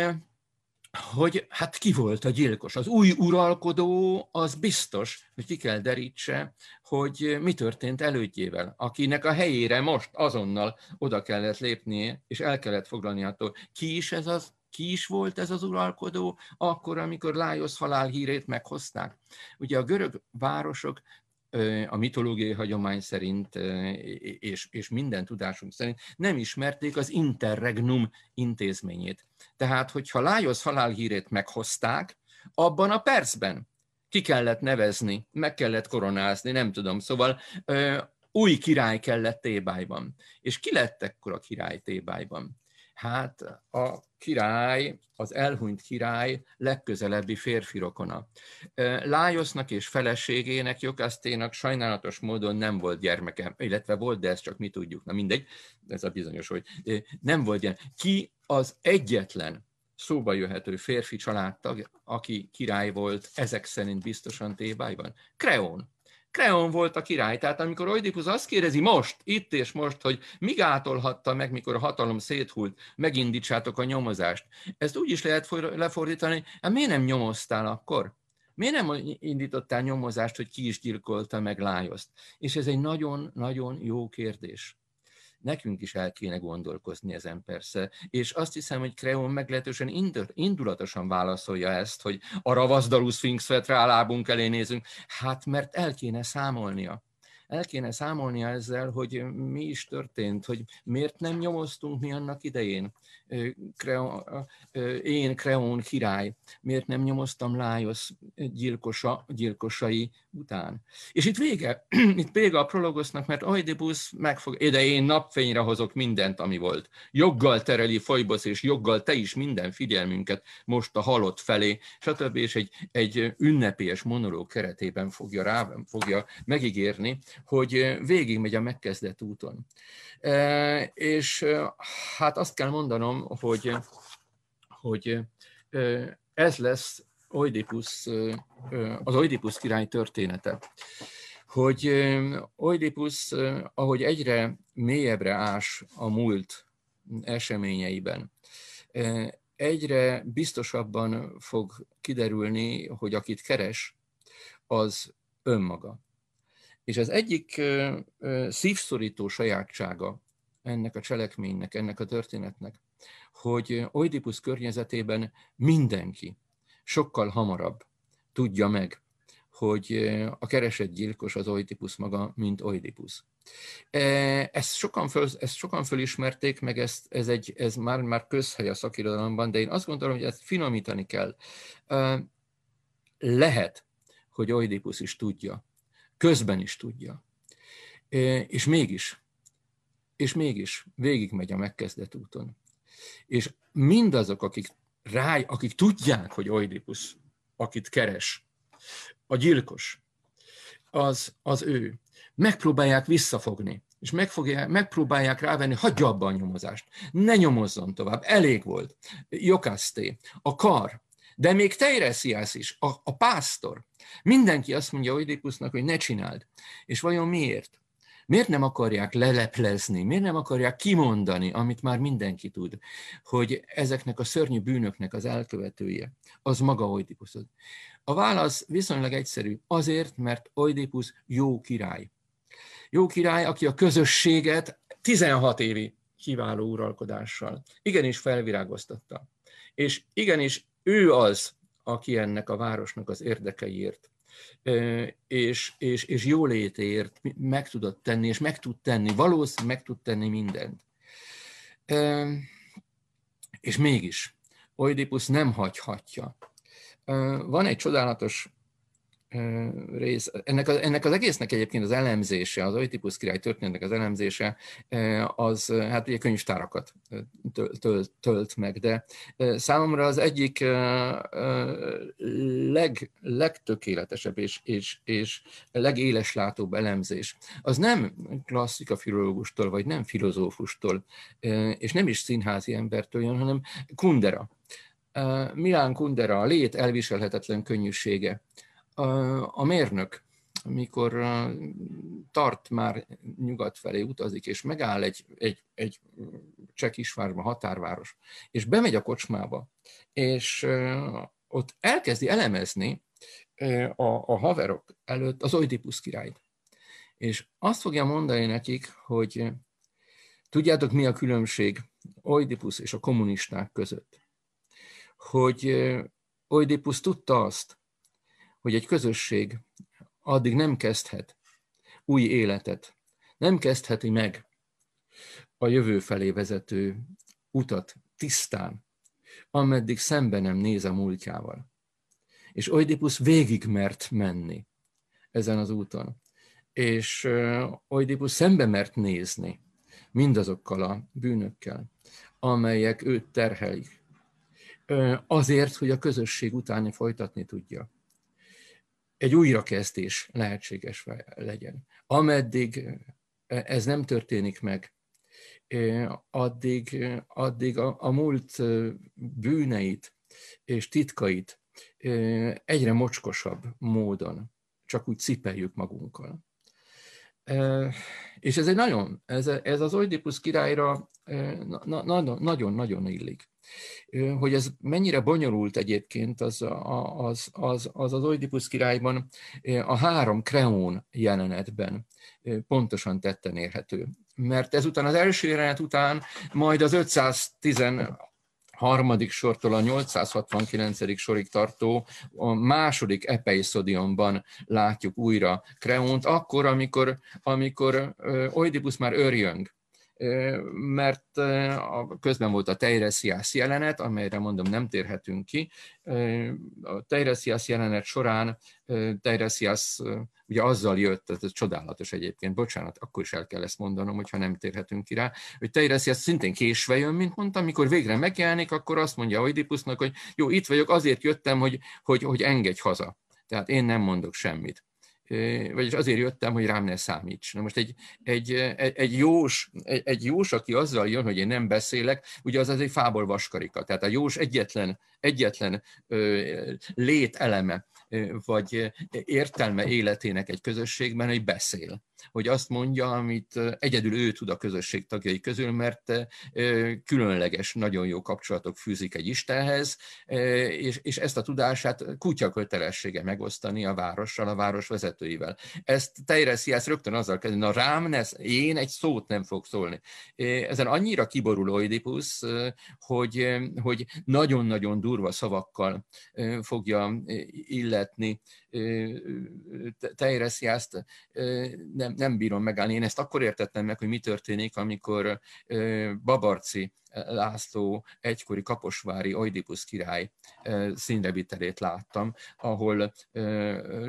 hogy hát ki volt a gyilkos. Az új uralkodó az biztos, hogy ki kell derítse, hogy mi történt elődjével, akinek a helyére most azonnal oda kellett lépnie, és el kellett foglalni attól. Ki is ez az? Ki is volt ez az uralkodó, akkor, amikor Lájosz halálhírét meghozták? Ugye a görög városok a mitológiai hagyomány szerint, és, és minden tudásunk szerint nem ismerték az interregnum intézményét. Tehát, hogyha Lájosz halálhírét meghozták, abban a percben ki kellett nevezni, meg kellett koronázni, nem tudom, szóval új király kellett Tébájban. És ki lett ekkor a király Tébájban? Hát a király, az elhunyt király legközelebbi férfi rokona. Lájosznak és feleségének, Jokaszténak sajnálatos módon nem volt gyermeke, illetve volt, de ezt csak mi tudjuk. Na mindegy, ez a bizonyos, hogy nem volt gyermeke. Ki az egyetlen szóba jöhető férfi családtag, aki király volt, ezek szerint biztosan Tébájban? Kreón. Kreón volt a király, tehát amikor Oidipus azt kérdezi most, itt és most, hogy mi gátolhatta meg, mikor a hatalom széthult, megindítsátok a nyomozást. Ezt úgy is lehet lefordítani, hát miért nem nyomoztál akkor? Miért nem indítottál nyomozást, hogy ki is gyilkolta meg Lájoszt? És ez egy nagyon-nagyon jó kérdés. Nekünk is el kéne gondolkozni ezen persze, és azt hiszem, hogy Kreón meglehetősen indulatosan válaszolja ezt, hogy a ravaszdalú szfinxetre a lábunk elé nézünk, hát mert el kéne számolnia. El kéne számolnia ezzel, hogy mi is történt, hogy miért nem nyomoztunk mi annak idején. Kreón, én, Kreón király, miért nem nyomoztam Lájosz gyilkosa, gyilkosai után. És itt vége, itt vége a prologosznak, mert Oidipus megfog, ide én napfényre hozok mindent, ami volt. Joggal tereli Foibosz, és joggal te is minden figyelmünket most a halott felé, stb. És egy, egy ünnepélyes monológ keretében fogja, rá, fogja megígérni, hogy végigmegy a megkezdett úton. E, és hát azt kell mondanom, hogy, hogy ez lesz Oidipus, az Oidipus király története. Hogy Oidipus, ahogy egyre mélyebbre ás a múlt eseményeiben, egyre biztosabban fog kiderülni, hogy akit keres, az önmaga. És az egyik szívszorító sajátsága ennek a cselekménynek, ennek a történetnek, hogy Oidipus környezetében mindenki sokkal hamarabb tudja meg, hogy a keresett gyilkos az Oidipus maga, mint Oidipus. Ezt sokan, föl, ezt sokan fölismerték, meg ezt, ez, egy, ez már, már közhely a szakirodalomban, de én azt gondolom, hogy ezt finomítani kell. Lehet, hogy Oidipus is tudja. Közben is tudja. És mégis, és mégis végigmegy a megkezdett úton. És mindazok, akik, rá, akik tudják, hogy Oidipus, akit keres, a gyilkos, az, az ő, megpróbálják visszafogni, és megfogják, megpróbálják rávenni, hagyja abba a nyomozást, ne nyomozzon tovább, elég volt. Jokaszté, a kar, de még Teiresiász is, a, a pásztor. Mindenki azt mondja Oidipusnak, hogy ne csináld. És vajon miért? Miért nem akarják leleplezni, miért nem akarják kimondani, amit már mindenki tud, hogy ezeknek a szörnyű bűnöknek az elkövetője, az maga Oidipus. A válasz viszonylag egyszerű. Azért, mert Oidipus jó király. Jó király, aki a közösséget tizenhat évi kiváló uralkodással igenis felvirágoztatta. És igenis ő az, aki ennek a városnak az érdekeiért és, és, és jólétéért meg tudott tenni, és meg tud tenni, valószínűleg meg tud tenni mindent. És mégis, Oidipus nem hagyhatja. Van egy csodálatos rész, ennek az, ennek az egésznek egyébként az elemzése, az Oidipus király történetnek az elemzése, az hát ugye könyvtárakat tölt, tölt meg, de számomra az egyik leg, legtökéletesebb és, és, és legéleslátóbb elemzés, az nem klasszika filológustól, vagy nem filozófustól, és nem is színházi embertől jön, hanem Kundera. Milan Kundera, a lét elviselhetetlen könnyűsége. A mérnök, amikor tart már nyugat felé utazik, és megáll egy, egy, egy Cseh-Kisvárban, határváros, és bemegy a kocsmába, és ott elkezdi elemezni a, a haverok előtt az Oidipus királyt. És azt fogja mondani nekik, hogy tudjátok, mi a különbség Oidipus és a kommunisták között? Hogy Oidipus tudta azt, hogy egy közösség addig nem kezdhet új életet, nem kezdheti meg a jövő felé vezető utat tisztán, ameddig szembe nem néz a múltjával. És Oidipus végig mert menni ezen az úton. és Oidipusz szembe mert nézni mindazokkal a bűnökkel, amelyek őt terhelik, azért, hogy a közösség után folytatni tudja. Egy újrakezdés lehetséges legyen. Ameddig ez nem történik meg, addig, addig a, a múlt bűneit és titkait egyre mocskosabb módon csak úgy cipeljük magunkkal. És ez egy nagyon, ez, ez az Oidipusz királyra nagyon-nagyon illik. Hogy ez mennyire bonyolult egyébként, az az, az, az, az Oidipusz királyban a három kreón jelenetben pontosan tetten érhető. Mert ezután az első jelenet után majd az ötszáztizenharmadik sortól a nyolcszázhatvankilencedik sorig tartó a második epeisodionban látjuk újra Kreont, akkor, amikor, amikor Oidipusz már örjöng, mert közben volt a Teiresias jelenet, amelyre mondom nem térhetünk ki. A Teiresias jelenet során Teiresias ugye azzal jött, ez csodálatos egyébként, bocsánat, akkor is el kell ezt mondanom, hogyha nem térhetünk ki rá, hogy Teiresias szintén késve jön, mint mondtam, amikor végre megjelenik, akkor azt mondja Oidipusznak, hogy jó, itt vagyok, azért jöttem, hogy, hogy, hogy engedj haza. Tehát én nem mondok semmit. Vagyis azért jöttem, hogy rám ne számíts. Na most egy, egy, egy, egy, jós, egy, egy jós, aki azzal jön, hogy én nem beszélek, ugye az egy fából vaskarika. Tehát a jós egyetlen, egyetlen ö, lételeme, ö, vagy értelme életének egy közösségben, hogy beszél. Hogy azt mondja, amit egyedül ő tud a közösség tagjai közül, mert különleges, nagyon jó kapcsolatok fűzik egy Istenhez, és, és ezt a tudását kutya kötelessége megosztani a várossal, a város vezetőivel. Ezt Teiresias rögtön azzal kezdeni, na rám, ne, én egy szót nem fog szólni. Ezen annyira kiborul Oidipusz, hogy, hogy nagyon-nagyon durva szavakkal fogja illetni Teiresiast, nem nem bírom megállni. Én ezt akkor értettem meg, hogy mi történik, amikor Babarczy László egykori kaposvári Oidipusz király színrevitelét láttam, ahol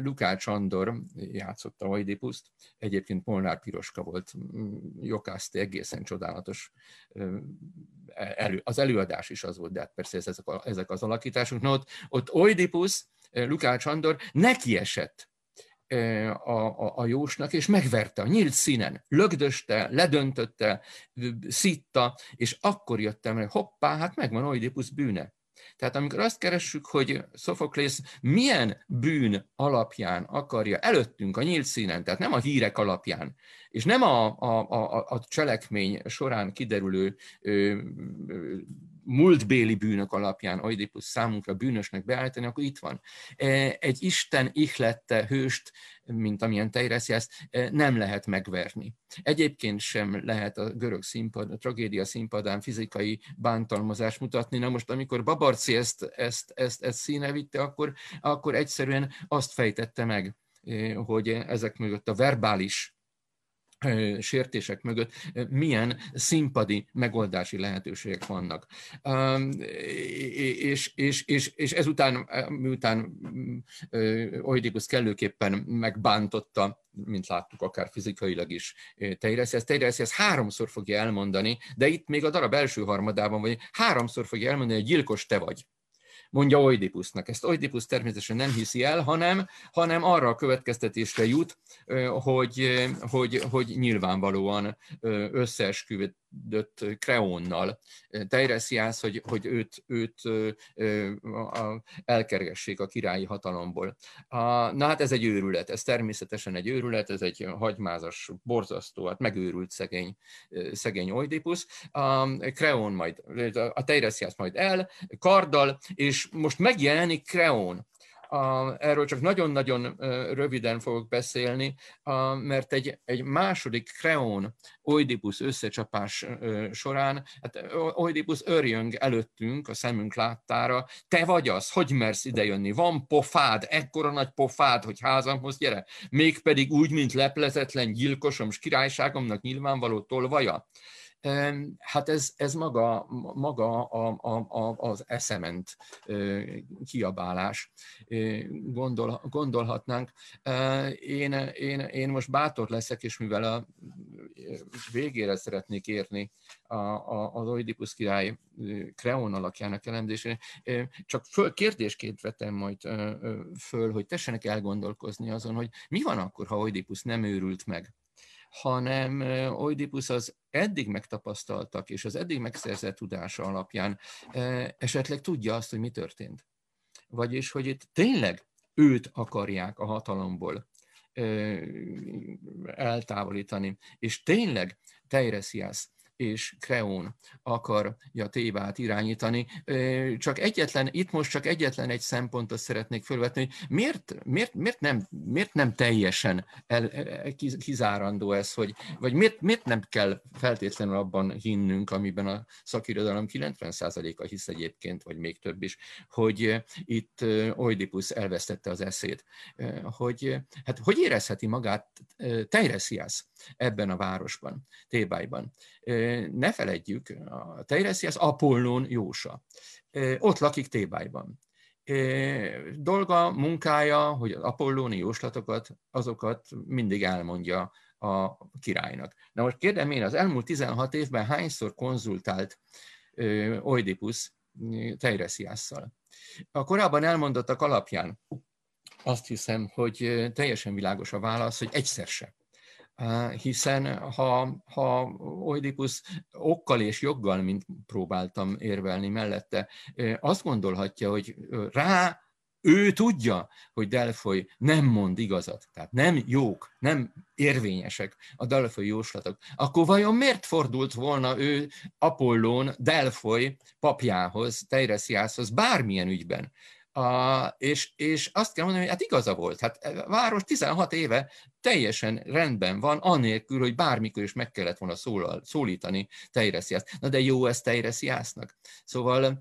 Lukács Andor játszotta Oidipuszt. Egyébként Molnár Piroska volt, jokászti, egészen csodálatos. Az előadás is az volt, de hát persze ezek, a, ezek az alakítások. Na ott, ott Oidipusz, Lukács Andor nekiesett A, a, a jósnak, és megverte a nyílt színen, lögdöste, ledöntötte, szitta, és akkor jöttem rá, hoppá, hát megvan Oidipusz bűne. Tehát amikor azt keressük, hogy Sophoklész milyen bűn alapján akarja, előttünk a nyílt színen, tehát nem a hírek alapján, és nem a, a, a, a cselekmény során kiderülő ö, ö, múltbéli bűnök alapján Oidipusz számunkra bűnösnek beállítani, akkor itt van. Egy Isten ihlette hőst, mint amilyen Teiresias, nem lehet megverni. Egyébként sem lehet a görög színpad, a tragédia színpadán fizikai bántalmazást mutatni. Na most, amikor Babarczy ezt, ezt, ezt, ezt színe vitte, akkor, akkor egyszerűen azt fejtette meg, hogy ezek mögött a verbális sértések mögött milyen színpadi megoldási lehetőségek vannak. És, és, és, és ezután, miután Oidipusz kellőképpen megbántotta, mint láttuk, akár fizikailag is Teiresias. Teiresias háromszor fogja elmondani, de itt még a darab első harmadában, vagy háromszor fogja elmondani, hogy gyilkos te vagy. Mondja Oidipusznak. Ezt Oidipusz természetesen nem hiszi el, hanem, hanem arra a következtetésre jut, hogy, hogy, hogy nyilvánvalóan összeesküvődött Kreónnal Teiresias, hogy, hogy őt, őt elkergessék a királyi hatalomból. Na hát ez egy őrület, ez természetesen egy őrület, ez egy hagymázas, borzasztó, hát megőrült szegény, szegény Oidipusz. A Kreón majd, a Teiresias majd el, karddal, és most megjelenik Kreón. Erről csak nagyon-nagyon röviden fogok beszélni, mert egy, egy második Kreón Oidipusz összecsapás során, hát Oidipusz örjöng előttünk, a szemünk láttára, te vagy az, hogy mersz idejönni, van pofád, ekkora nagy pofád, hogy házamhoz gyere, mégpedig úgy, mint leplezetlen gyilkosom s királyságomnak nyilvánvaló tolvaja. hát ez, ez maga, maga a, a, a, az eszement kiabálás, gondol, gondolhatnánk. Én, én, én most bátor leszek, és mivel a végére szeretnék érni a, a, az Oidipusz király Kreón alakjának elemzésére, csak föl, kérdésként vetem majd föl, hogy tessenek elgondolkozni azon, hogy mi van akkor, ha Oidipusz nem őrült meg, hanem Oidipusz az eddig megtapasztaltak és az eddig megszerzett tudása alapján esetleg tudja azt, hogy mi történt. Vagyis, hogy itt tényleg őt akarják a hatalomból eltávolítani, és tényleg Teiresias és Kreón akarja Tébát irányítani. Csak egyetlen, itt most csak egyetlen egy szempontot szeretnék fölvetni, hogy miért, miért, miért, nem, miért nem teljesen el, kizárandó ez, hogy, vagy miért, miért nem kell feltétlenül abban hinnünk, amiben a szakirodalom kilencven százaléka hisz egyébként, vagy még több is, hogy itt Oidipusz elvesztette az eszét. Hogy, hát, hogy érezheti magát Teiresias ebben a városban, Tébájban? Ne feledjük, a Teiresias Apollón jósa. Ott lakik Tébájban. Dolga, munkája, hogy az apollóni jóslatokat, azokat mindig elmondja a királynak. Na most kérdem én, az elmúlt tizenhat évben hányszor konzultált Oidipusz Teiresiasszal? A korábban elmondottak alapján azt hiszem, hogy teljesen világos a válasz, hogy egyszer se. Hiszen ha, ha Oidipusz okkal és joggal, mint próbáltam érvelni mellette, azt gondolhatja, hogy rá ő tudja, hogy Delfoly nem mond igazat, tehát nem jók, nem érvényesek a Delfoly jóslatok, akkor vajon miért fordult volna ő Apollón Delfoly papjához, Teiresiashoz bármilyen ügyben? A, és, és azt kell mondani, hogy hát igaza volt, hát a város tizenhat éve teljesen rendben van, anélkül, hogy bármikor is meg kellett volna szólal, szólítani Teiresiast. Na de jó ez Teiresiasnak. Szóval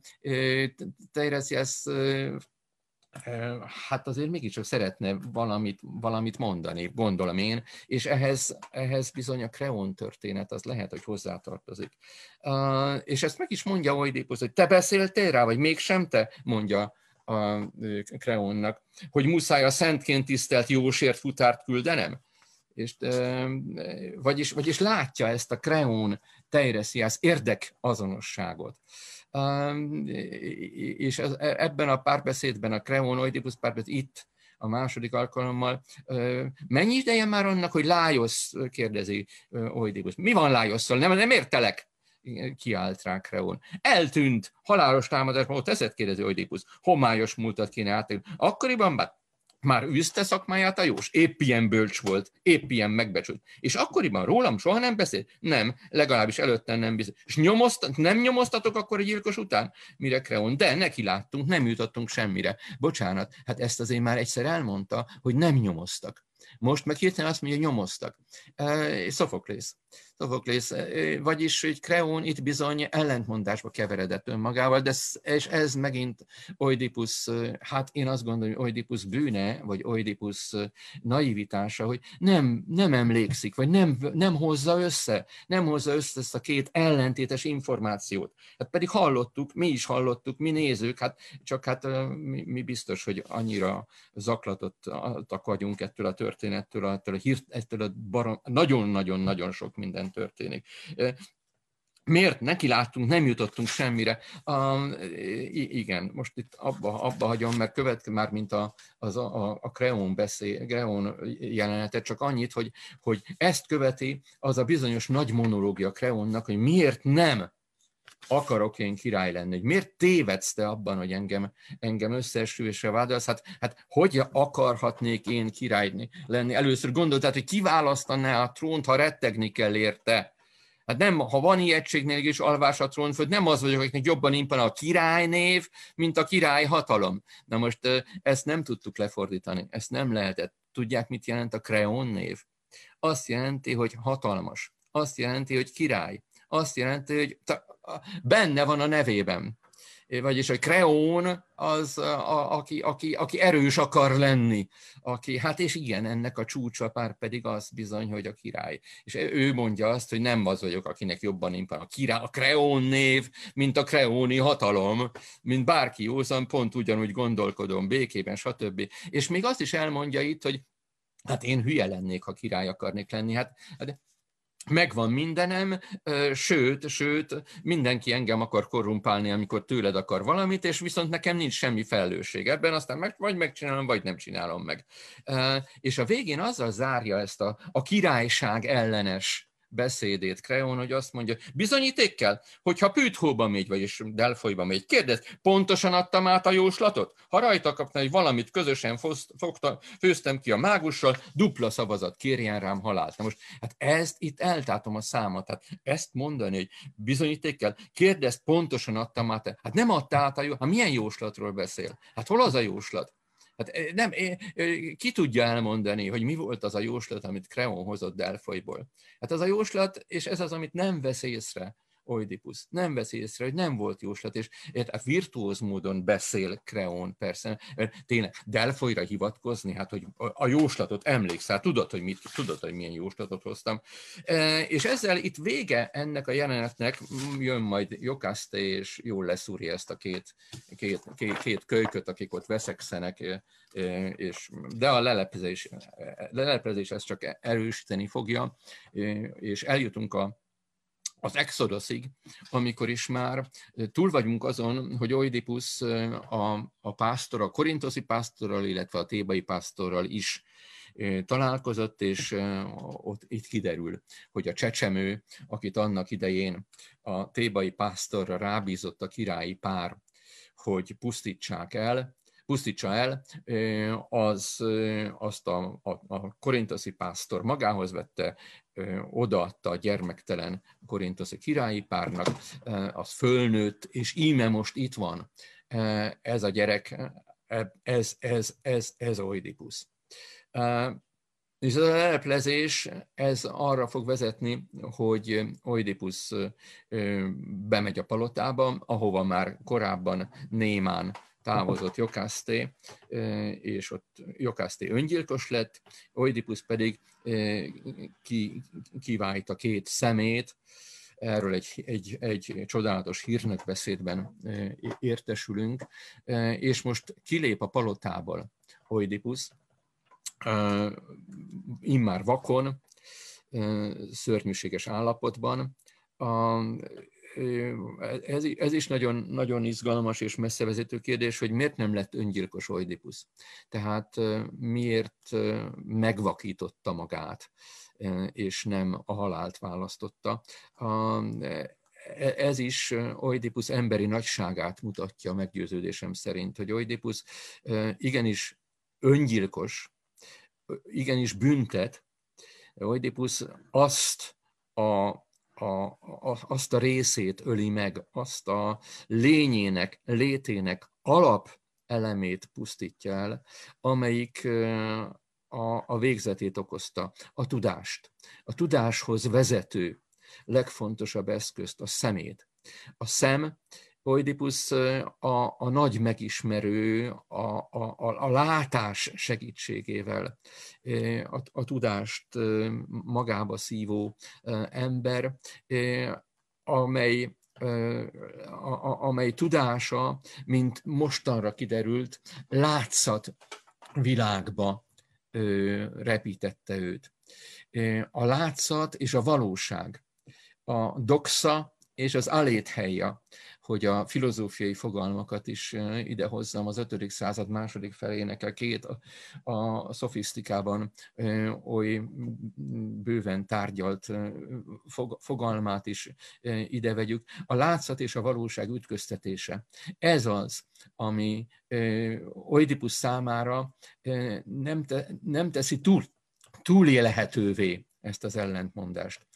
Teiresias hát azért mégiscsak szeretne valamit, valamit mondani, gondolom én, és ehhez, ehhez bizony a Kreón történet, az lehet, hogy hozzátartozik. Uh, és ezt meg is mondja Oidipusz, hogy te beszéltél rá, vagy mégsem te, mondja a Kreónnak, hogy muszáj a szentként tisztelt jósért futárt küldenem? És, vagyis, vagyis látja ezt a Kreón Teiresias érdekazonosságot. És ebben a párbeszédben, a Kreón Oidipusz párbeszéd itt a második alkalommal, mennyi ideje már annak, hogy Lájosz, kérdezi Oidipusz. Mi van Lájosszal? Nem, nem értelek, kiállt rá Kreón. Eltűnt, halálos támadásban ott eszed, kérdezi Oidipusz. Homályos múltat kéne átélni. Akkoriban már, már üzte szakmáját a jós. Épp ilyen bölcs volt, épp ilyen megbecsült. És akkoriban rólam soha nem beszélt? Nem, legalábbis előtte nem bizony. És nyomoztat, nem nyomoztatok akkor a gyilkos után? Mire Kreón? De neki láttunk, nem jutottunk semmire. Bocsánat, hát ezt azért már egyszer elmondta, hogy nem nyomoztak. Most meg hirtelen azt mondja, hogy nyomoztak. Szofoklész. Szofoklész. Vagyis, hogy Kreón itt bizony ellentmondásba keveredett önmagával, de és ez megint Oidipusz, hát én azt gondolom, hogy Oidipusz bűne, vagy Oidipusz naivitása, hogy nem, nem emlékszik, vagy nem, nem hozza össze, nem hozza össze ezt a két ellentétes információt. Hát pedig hallottuk, mi is hallottuk, mi nézők, hát csak hát mi, mi biztos, hogy annyira zaklatottak vagyunk ettől a történettől, ettől a, hirt, ettől a barom, nagyon-nagyon-nagyon sok minden történik. Miért? Neki láttunk, nem jutottunk semmire. Um, igen, most itt abba, abba hagyom, mert követke már, mint a, az a, a Kreón, beszél, Kreón jelenetet, csak annyit, hogy, hogy ezt követi az a bizonyos nagy monológia Kreónnak, hogy miért nem akarok én király lenni, hogy miért tévedsz te abban, hogy engem, engem összeesküvésre vádolsz, hát, hát hogy akarhatnék én király lenni? Először gondoltál, hogy kiválasztaná a trónt, ha rettegni kell érte. Hát nem, ha van ijegységnél is alvás a trón föl, nem az vagyok, akiknek jobban imponál a királynév, mint a király hatalom. Na most ezt nem tudtuk lefordítani, ezt nem lehetett. Tudják, mit jelent a Kreón név? Azt jelenti, hogy hatalmas. Azt jelenti, hogy király. Azt jelenti, hogy benne van a nevében. vagyis hogy Kreón az, a, aki, aki, aki erős akar lenni, aki, hát és igen, ennek a csúcsa pár pedig az bizony, hogy a király. És ő mondja azt, hogy nem az vagyok, akinek jobban imponál a király, a Kreón név, mint a kreóni hatalom, mint bárki józan, pont ugyanúgy gondolkodom, békében, stb. És még azt is elmondja itt, hogy hát én hülye lennék, ha király akarnék lenni, hát... megvan mindenem, sőt, sőt, mindenki engem akar korrumpálni, amikor tőled akar valamit, és viszont nekem nincs semmi felelősség ebben, aztán meg, vagy megcsinálom, vagy nem csinálom meg. És a végén azzal zárja ezt a, a királyság ellenes beszédét Kreón, hogy azt mondja, bizonyítékkel, hogyha Püthóba megy, vagyis Delfolyba megy, kérdez, pontosan adtam át a jóslatot? Ha rajta kaptam, hogy valamit közösen fogtam, főztem ki a mágussal, dupla szavazat, kérjen rám halált. Na most, hát ezt itt eltátom a számat, hát ezt mondani, hogy bizonyítékkel, kérdez, pontosan adtam át, hát nem adta át a jóslat, hát milyen jóslatról beszél? Hát hol az a jóslat? Hát nem, ki tudja elmondani, hogy mi volt az a jóslat, amit Kreón hozott Delfolyból? Hát az a jóslat, és ez az, amit nem vesz észre Oidipusz. Nem vesz észre, hogy nem volt jóslat, és hát virtuóz módon beszél Kreón, persze. Tényleg, Delfolyra hivatkozni, hát hogy a jóslatot emlékszel, tudod, hogy mit, tudod, hogy milyen jóslatot hoztam. És ezzel itt vége ennek a jelenetnek, jön majd Jocaste, és jól leszúri ezt a két, két, két, két kölyköt, akik ott veszekszenek, és, de a leleplezés, leleplezés ezt csak erősíteni fogja, és eljutunk a az Exodusig, amikor is már túl vagyunk azon, hogy Oidipusz a, a pásztor, a korintoszi pásztorral, illetve a tébai pásztorral is találkozott, és ott itt kiderül, hogy a csecsemő, akit annak idején a tébai pásztorra rábízott a királyi pár, hogy pusztítsák el, pusztítsa el, az, azt a, a, a korintoszi pásztor magához vette, odaadta a gyermektelen korintoszi királyi párnak, az fölnőtt, és íme most itt van ez a gyerek, ez, ez, ez, ez Oidipusz. És ez a leleplezés, ez arra fog vezetni, hogy Oidipusz bemegy a palotába, ahova már korábban Némán távozott Jocaste, és ott Jocaste öngyilkos lett, Oidipusz pedig ki, kivált a két szemét, erről egy, egy, egy csodálatos hírnökbeszédben értesülünk, és most kilép a palotából Oidipusz, immár vakon, szörnyűséges állapotban. A, Ez, ez is nagyon, nagyon izgalmas és messzevezető kérdés, hogy miért nem lett öngyilkos Oidipusz. Tehát miért megvakította magát, és nem a halált választotta. Ez is Oidipusz emberi nagyságát mutatja meggyőződésem szerint, hogy Oidipusz igenis öngyilkos, igenis büntet. Oidipusz azt a A, a, azt a részét öli meg, azt a lényének, létének alapelemét pusztítja el, amelyik a, a végzetét okozta, a tudást, a tudáshoz vezető legfontosabb eszközt, a szemét. A szem, Oidipusz a, a nagy megismerő, a, a, a látás segítségével a, a tudást magába szívó ember, amely, a, amely tudása, mint mostanra kiderült, látszat világba repítette őt. A látszat és a valóság, a doxa és az alétheia, hogy a filozófiai fogalmakat is idehozzam az ötödik század második felének a két a szofisztikában oly bőven tárgyalt fogalmát is idevegyük. A látszat és a valóság ütköztetése. Ez az, ami Oidipusz számára nem, te, nem teszi túl, túlélhetővé ezt az ellentmondást.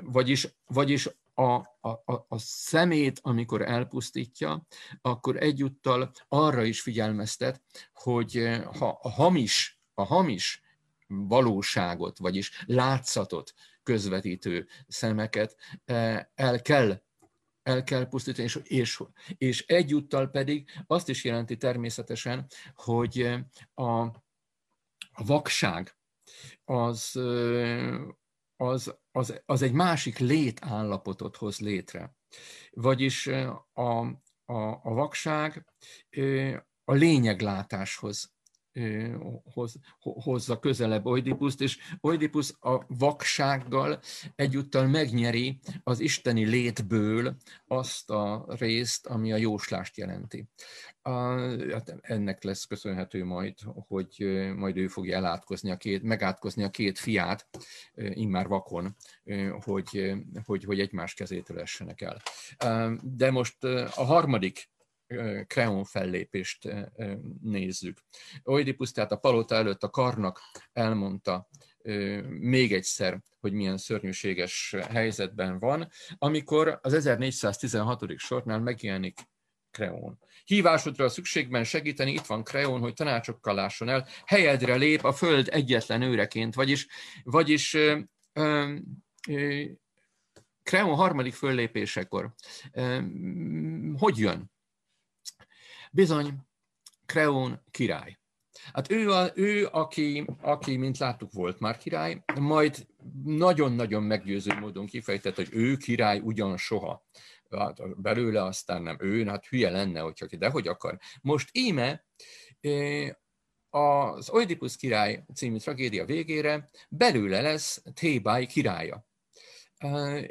Vagyis, vagyis A, a, a szemét, amikor elpusztítja, akkor egyúttal arra is figyelmeztet, hogy ha a hamis, a hamis valóságot, vagyis látszatot közvetítő szemeket el kell el kell pusztítani, és, és, és egyúttal pedig azt is jelenti természetesen, hogy a vakság az, az, az, az egy másik létállapotot hoz létre. Vagyis a, a, a vakság a lényeglátáshoz Hoz, hozza közelebb Oidipuszt, és Oidipusz a vaksággal egyúttal megnyeri az isteni létből azt a részt, ami a jóslást jelenti. A, hát ennek lesz köszönhető majd, hogy majd ő fogja elátkozni a két, megátkozni a két fiát, immár vakon, hogy, hogy, hogy egymás kezétől essenek el. De most a harmadik Kreon fellépést nézzük. Oidipusz tehát a palota előtt a karnak elmondta még egyszer, hogy milyen szörnyűséges helyzetben van, amikor az ezernégyszáztizenhatodik sornál megjelenik Kreon. Hívásodra a szükségben segíteni, itt van Kreon, hogy tanácsokkal lásson el, helyedre lép a föld egyetlen őreként, vagyis, vagyis ö, ö, ö, Kreon harmadik föllépésekor ö, hogy jön? Bizony, Kreon király. Hát ő, a, ő aki, aki, mint láttuk, volt már király, majd nagyon-nagyon meggyőző módon kifejtett, hogy ő király ugyan soha. Hát belőle aztán nem ő, hát hülye lenne, hogyha ki, de hogy akar. Most íme az Oidipusz király című tragédia végére belőle lesz Thébáj királya.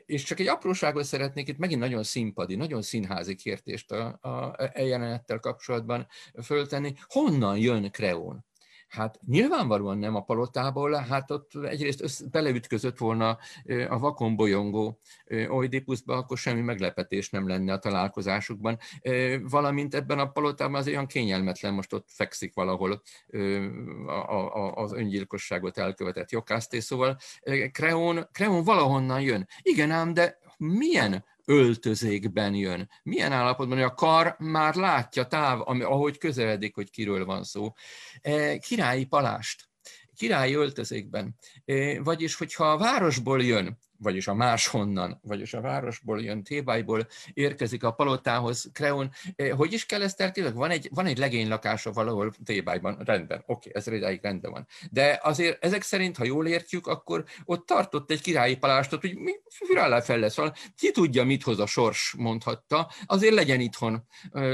És csak egy apróságot szeretnék, itt megint nagyon színpadi, nagyon színházi kérdést a, a, a jelenettel kapcsolatban föltenni. Honnan jön Kreon? Hát nyilvánvalóan nem a palotából, hát ott egyrészt össz, beleütközött volna a vakon bolyongó Oidipuszba, akkor semmi meglepetés nem lenne a találkozásukban. Valamint ebben a palotában az olyan kényelmetlen, most ott fekszik valahol az öngyilkosságot elkövetett jogászté, szóval Kreon, Kreon valahonnan jön. Igen ám, de milyen öltözékben jön. Milyen állapotban, hogy a kar már látja táv, ami, ahogy közeledik, hogy kiről van szó. Királyi palást, királyi öltözékben. Vagyis, hogyha a városból jön, vagyis a máshonnan, vagyis a városból jön, Thébájból érkezik a palotához Kreon. Hogy is kell ezt elképzelni? Van egy, van egy legénylakása valahol Thébájban, rendben, oké, ez idáig rendben van. De azért ezek szerint, ha jól értjük, akkor ott tartott egy királyi palástot, hogy mi virállá fel lesz, valami. Ki tudja, mit hoz a sors, mondhatta, azért legyen itthon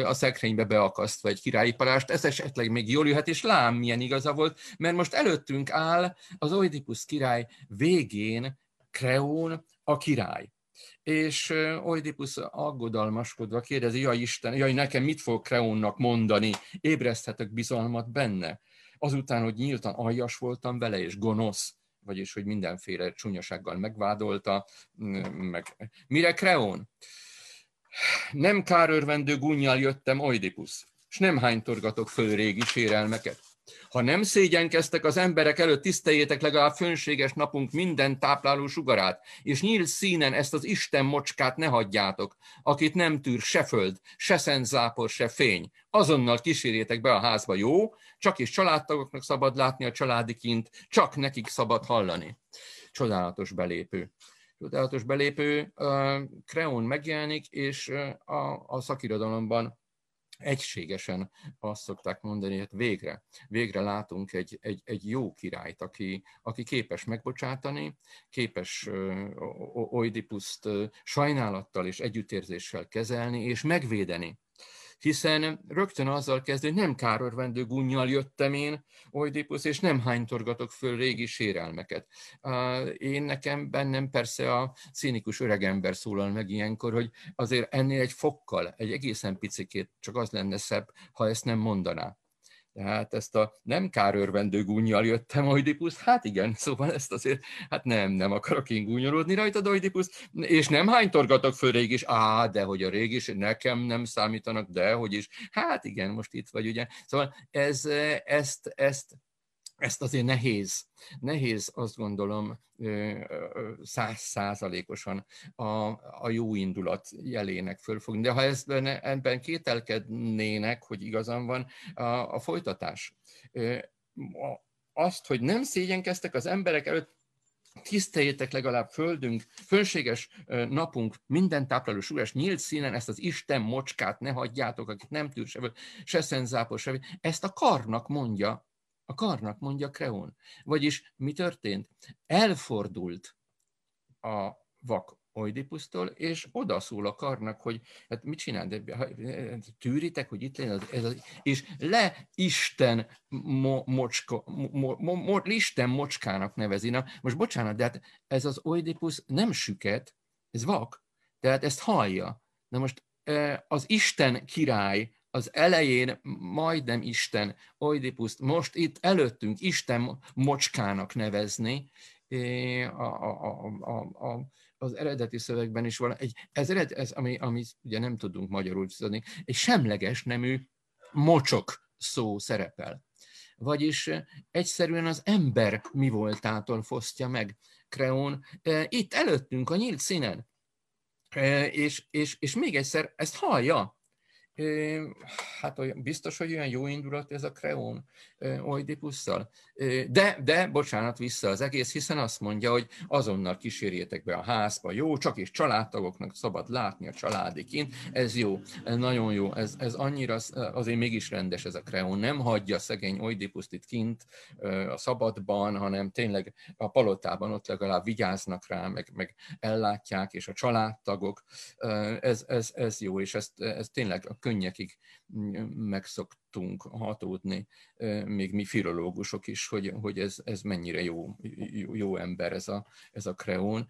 a szekrénybe beakasztva egy királyi palást, ez esetleg még jól jöhet, és lám, milyen igaza volt, mert most előttünk áll az Oidipusz király végén Kreon a király. És Oidipusz aggodalmaskodva kérdezi, jaj Isten, jaj nekem mit fog Kreonnak mondani, ébreszthetek bizalmat benne. Azután, hogy nyíltan aljas voltam vele, és gonosz, vagyis, hogy mindenféle csúnyasággal megvádolta. Meg... Mire Kreon? Nem kárörvendő gúnnyal jöttem, Oidipusz, és nem hánytorgatok föl régi sérelmeket. Ha nem szégyenkeztek az emberek előtt, tiszteljétek legalább fönséges napunk minden tápláló sugarát, és nyílt színen ezt az Isten mocskát ne hagyjátok, akit nem tűr se föld, se szent zápor, se fény. Azonnal kísérjétek be a házba, jó? Csak is családtagoknak szabad látni a családi kint, csak nekik szabad hallani. Csodálatos belépő. Csodálatos belépő. Kreon megjelenik, és a, a szakirodalomban egységesen azt szokták mondani, hogy végre, végre látunk egy, egy, egy jó királyt, aki, aki képes megbocsátani, képes Oidipuszt sajnálattal és együttérzéssel kezelni és megvédeni. Hiszen rögtön azzal kezdő, hogy nem kárörvendő gúnnyal jöttem én, Oidipusz, és nem hánytorgatok föl régi sérelmeket. Én nekem, bennem persze a cínikus öregember szólal meg ilyenkor, hogy azért ennél egy fokkal, egy egészen picikét csak az lenne szebb, ha ezt nem mondaná. Tehát ezt a nem kárörvendő gúnnyal jöttem, Oidipusz, hát igen, szóval ezt azért, hát nem, nem akarok én gúnyolódni rajtad, Oidipusz, és nem hánytorgatok föl rég is, á, dehogy a rég is, nekem nem számítanak, dehogy is, hát igen, most itt vagy, ugye. Szóval ez, ezt, ezt, ezt azért nehéz, nehéz azt gondolom száz százalékosan a, a jó indulat jelének fölfogni. De ha ezt benne, ebben kételkednének, hogy igazán van a, a folytatás. Azt, hogy nem szégyenkeztek az emberek előtt, tiszteljétek legalább földünk, fönséges napunk, minden tápláló sugárs, nyílt színen ezt az Isten mocskát ne hagyjátok, akit nem tűr se, se szenzápol, se. Ezt a karnak mondja, a karnak mondja Kreón. Vagyis mi történt? Elfordult a vak Oidipusztól, és odaszól a karnak, hogy hát mit csinál, de tűritek, hogy itt legyen, ez az, és le Isten, mo, mocska, mo, mo, mo, Isten mocskának nevezi. Na, most bocsánat, de hát ez az Oidipus nem süket, ez vak, tehát ezt hallja. Na most az Isten király, az elején majdnem Isten Oidipuszt most itt előttünk Isten mocskának nevezni, a, a, a, a az eredeti szövegben is van, egy, ez, ered, ez ami, amit ugye nem tudunk magyarul tudni, egy semleges nemű mocsok szó szerepel. Vagyis egyszerűen az ember mi voltától fosztja meg Kreón. Itt előttünk a nyílt színen. És, és, és még egyszer ezt hallja. Hát olyan, biztos, hogy olyan jó indulat ez a Kreón Oidipusszal. De, de, bocsánat, vissza az egész, hiszen azt mondja, hogy azonnal kísérjétek be a házba, jó, csak is családtagoknak szabad látni a családiként, ez jó, ez nagyon jó, ez, ez annyira, azért mégis rendes ez a Kreón, nem hagyja szegény Oidipuszt itt kint a szabadban, hanem tényleg a palotában ott legalább vigyáznak rá, meg, meg ellátják, és a családtagok, ez, ez, ez jó, és ez, ez tényleg a könnyekig megszoktunk hatódni, még mi filológusok is, hogy, hogy ez, ez mennyire jó, jó, jó ember ez a, ez a Kreón.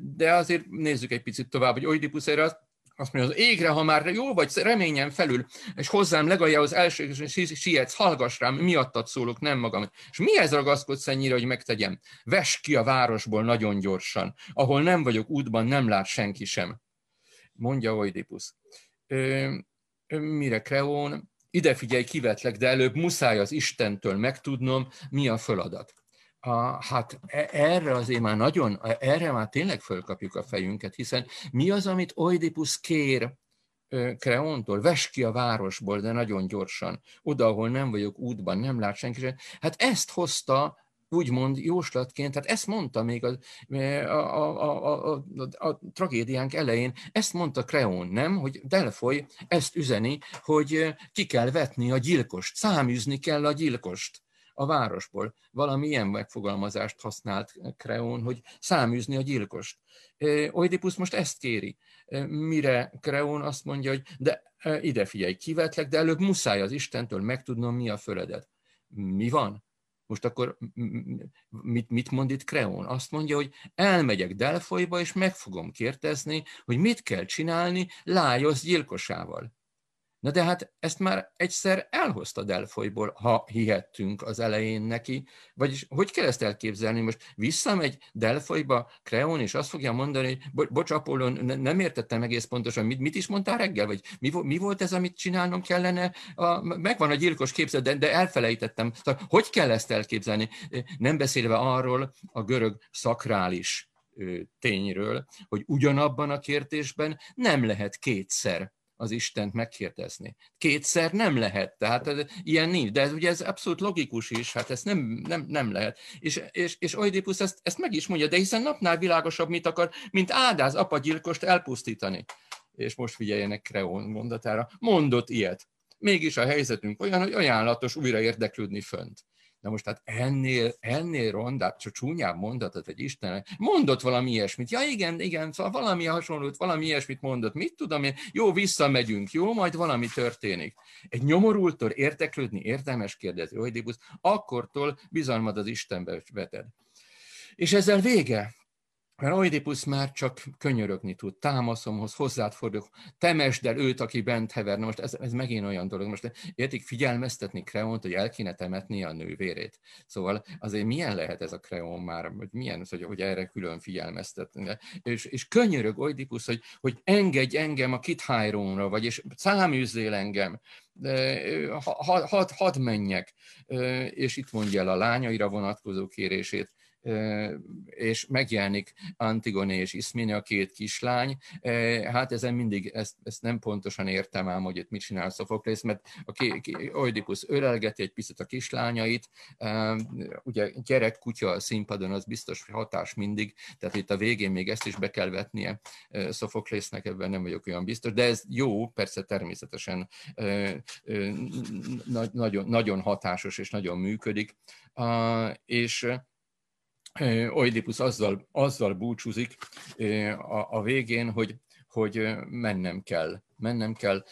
De azért nézzük egy picit tovább, hogy Oidipus erre azt, azt mondja, az égre, ha már jó vagy, reményen felül, és hozzám legaljához elsősorban sietsz, hallgass rám, miattad szólok, nem magam. És mihez ragaszkodsz ennyire, hogy megtegyem? Vess ki a városból nagyon gyorsan, ahol nem vagyok útban, nem lát senki sem, mondja Oidipus. Mire Kreón, ide figyelj, kivetlek, de előbb muszáj az Istentől megtudnom, mi a feladat. A, hát erre azért már nagyon, erre már tényleg fölkapjuk a fejünket, hiszen mi az, amit Oidipus kér Kreóntól? Vess ki a városból, de nagyon gyorsan, oda, ahol nem vagyok útban, nem lát senki sem. Hát ezt hozta úgymond jóslatként, tehát ezt mondta még a, a, a, a, a tragédiánk elején, ezt mondta Kreón, nem, hogy Delfoly ezt üzeni, hogy ki kell vetni a gyilkost, száműzni kell a gyilkost a városból. Valamilyen megfogalmazást használt Kreón, hogy száműzni a gyilkost. Oidipus most ezt kéri, mire Kreón azt mondja, hogy de ide figyelj, kivetlek, de előbb muszáj az Istentől megtudnom, mi a föledet. Mi van? Most akkor mit, mit mond itt Kreón? Azt mondja, hogy elmegyek Delfolyba, és meg fogom kérdezni, hogy mit kell csinálni Lájosz gyilkosával. Na de hát ezt már egyszer elhozta Delfolyból, ha hihettünk az elején neki. Vagyis hogy kell ezt elképzelni? Most visszamegy Delfolyba Kreón, és azt fogja mondani, hogy bo- bocs, Apollon, ne- nem értettem egész pontosan, mit, mit is mondtál reggel? Vagy mi, mi volt ez, amit csinálnom kellene? A, megvan a gyilkos képzet, de, de elfelejtettem. Tehát, hogy kell ezt elképzelni? Nem beszélve arról a görög szakrális ö, tényről, hogy ugyanabban a kérdésben nem lehet kétszer az Istent megkérdezni. Kétszer nem lehet, tehát ilyen nincs, de ez ugye ez abszolút logikus is, hát ez nem, nem, nem lehet. És, és, és Oidipus ezt, ezt meg is mondja, de hiszen napnál világosabb mit akar, mint Ádáz apagyilkost elpusztítani. És most figyeljenek Kreón mondatára, mondott ilyet. Mégis a helyzetünk olyan, hogy ajánlatos újra érdeklődni fönt. Na most hát ennél, ennél rondább, csak csúnyább mondatot egy Istennek. Mondott valami ilyesmit. Ja igen, igen, szóval valami hasonlót, valami ilyesmit mondott. Mit tudom én? Jó, visszamegyünk, jó, majd valami történik. Egy nyomorultól érteklődni értelmes kérdezi Oidipus, akkortól bizalmad az Istenbe veted. És ezzel vége. Mert Oidipus már csak könyörögni tud, támaszomhoz hozzád fordulok, temesd el őt, aki bent hever. Na most ez, ez megint olyan dolog. Most értik, figyelmeztetni Kreónt, hogy el kéne temetni a nővérét. Szóval azért milyen lehet ez a Kreón már, hogy milyen, hogy, hogy erre külön figyelmeztetni. És, és könyörög Oidipus, hogy, hogy engedj engem a kithájrónra, vagyis száműzzél engem, hadd had, had menjek. És itt mondja el a lányaira vonatkozó kérését, és megjelenik Antigone és Iszméne, a két kislány. Hát ezen mindig ezt, ezt nem pontosan értem ám, hogy itt mit csinál Szophoklész, mert a Oidipusz ölelgeti egy picit a kislányait, ugye gyerek kutya a színpadon, az biztos hatás mindig, tehát itt a végén még ezt is be kell vetnie Szophoklésznek, ebben nem vagyok olyan biztos, de ez jó, persze természetesen nagyon, nagyon hatásos és nagyon működik, és Oidipusz azzal, azzal búcsúzik a, a végén, hogy, hogy mennem kell. Mennem kell,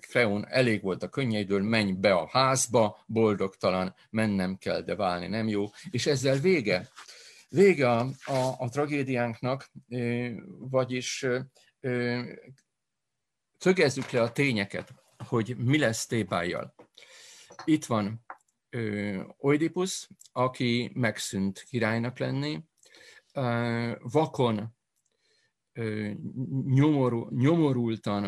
Kreón, elég volt a könnyeidől, menj be a házba, boldogtalan, mennem kell, de válni nem jó. És ezzel vége. Vége a, a, a tragédiánknak, vagyis szögezzük le a tényeket, hogy mi lesz Tébájjal. Itt van Oidipusz, aki megszűnt királynak lenni, vakon, nyomorul, nyomorultan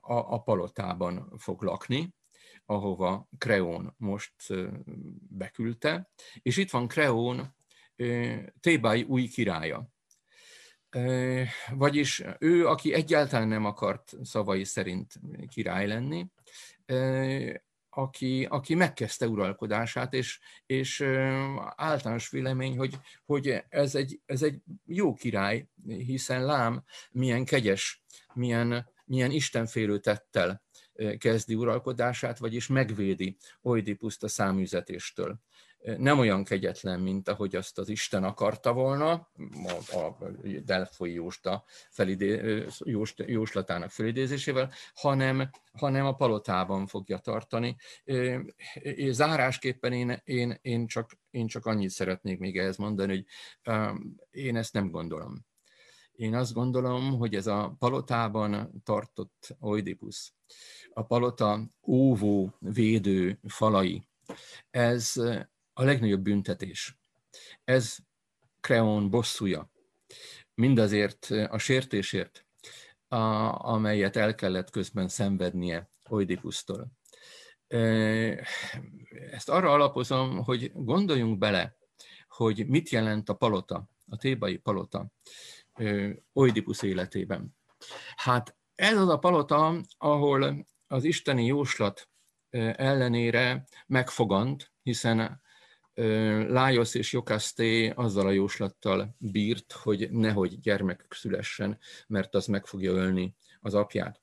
a, a palotában fog lakni, ahova Kreón most beküldte, és itt van Kreón, Tébáj új királya. Vagyis ő, aki egyáltalán nem akart szavai szerint király lenni, Aki, aki megkezdte uralkodását, és, és általános vélemény, hogy, hogy ez, egy, ez egy jó király, hiszen lám, milyen kegyes, milyen, milyen istenfélő tettel kezdi uralkodását, vagyis megvédi Oidipuszt a száműzetéstől. Nem olyan kegyetlen, mint ahogy azt az Isten akarta volna, a delfoi jósta felidé, jóst, jóslatának felidézésével, hanem, hanem a palotában fogja tartani. Zárásképpen én, én, én, csak, én csak annyit szeretnék még ehhez mondani, hogy én ezt nem gondolom. Én azt gondolom, hogy ez a palotában tartott Oidipusz, a palota óvó, védő falai, ez a legnagyobb büntetés. Ez Kreón bosszúja. Mindazért a sértésért, a, amelyet el kellett közben szenvednie Oidipusztól. Ezt arra alapozom, hogy gondoljunk bele, hogy mit jelent a palota, a tébai palota Oidipusz életében. Hát ez az a palota, ahol az isteni jóslat ellenére megfogant, hiszen Lájosz és Jokaszté azzal a jóslattal bírt, hogy nehogy gyermekük szülessen, mert az meg fogja ölni az apját.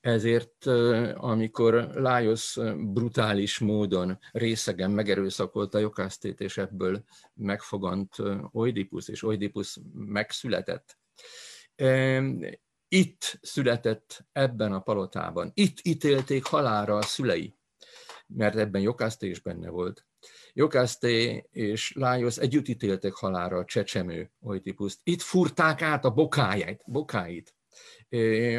Ezért, amikor Lájosz brutális módon részegen megerőszakolta Jokasztét, és ebből megfogant Oidipusz, és Oidipusz megszületett. Itt született ebben a palotában. Itt ítélték halálra a szülei, mert ebben Jokaszté is benne volt. Jokaszté és Lájosz együtt ítéltek halálra a csecsemő Oidipuszt. Itt furták át a bokáját, bokáit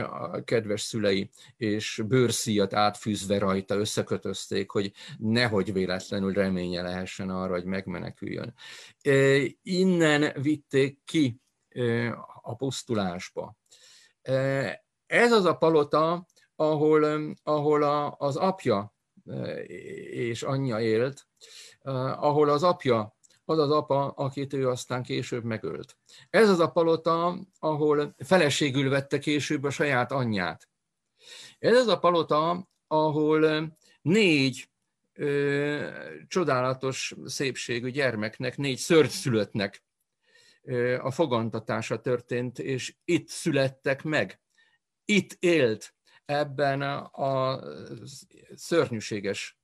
a kedves szülei, és bőrszíjat átfűzve rajta összekötözték, hogy nehogy véletlenül reménye lehessen arra, hogy megmeneküljön. Innen vitték ki a pusztulásba. Ez az a palota, ahol, ahol a, az apja és anyja élt, ahol az apja, az az apa, akit ő aztán később megölt. Ez az a palota, ahol feleségül vette később a saját anyját. Ez az a palota, ahol négy ö, csodálatos szépségű gyermeknek, négy szörnyszülöttnek ö, a fogantatása történt, és itt születtek meg. Itt élt ebben a szörnyűséges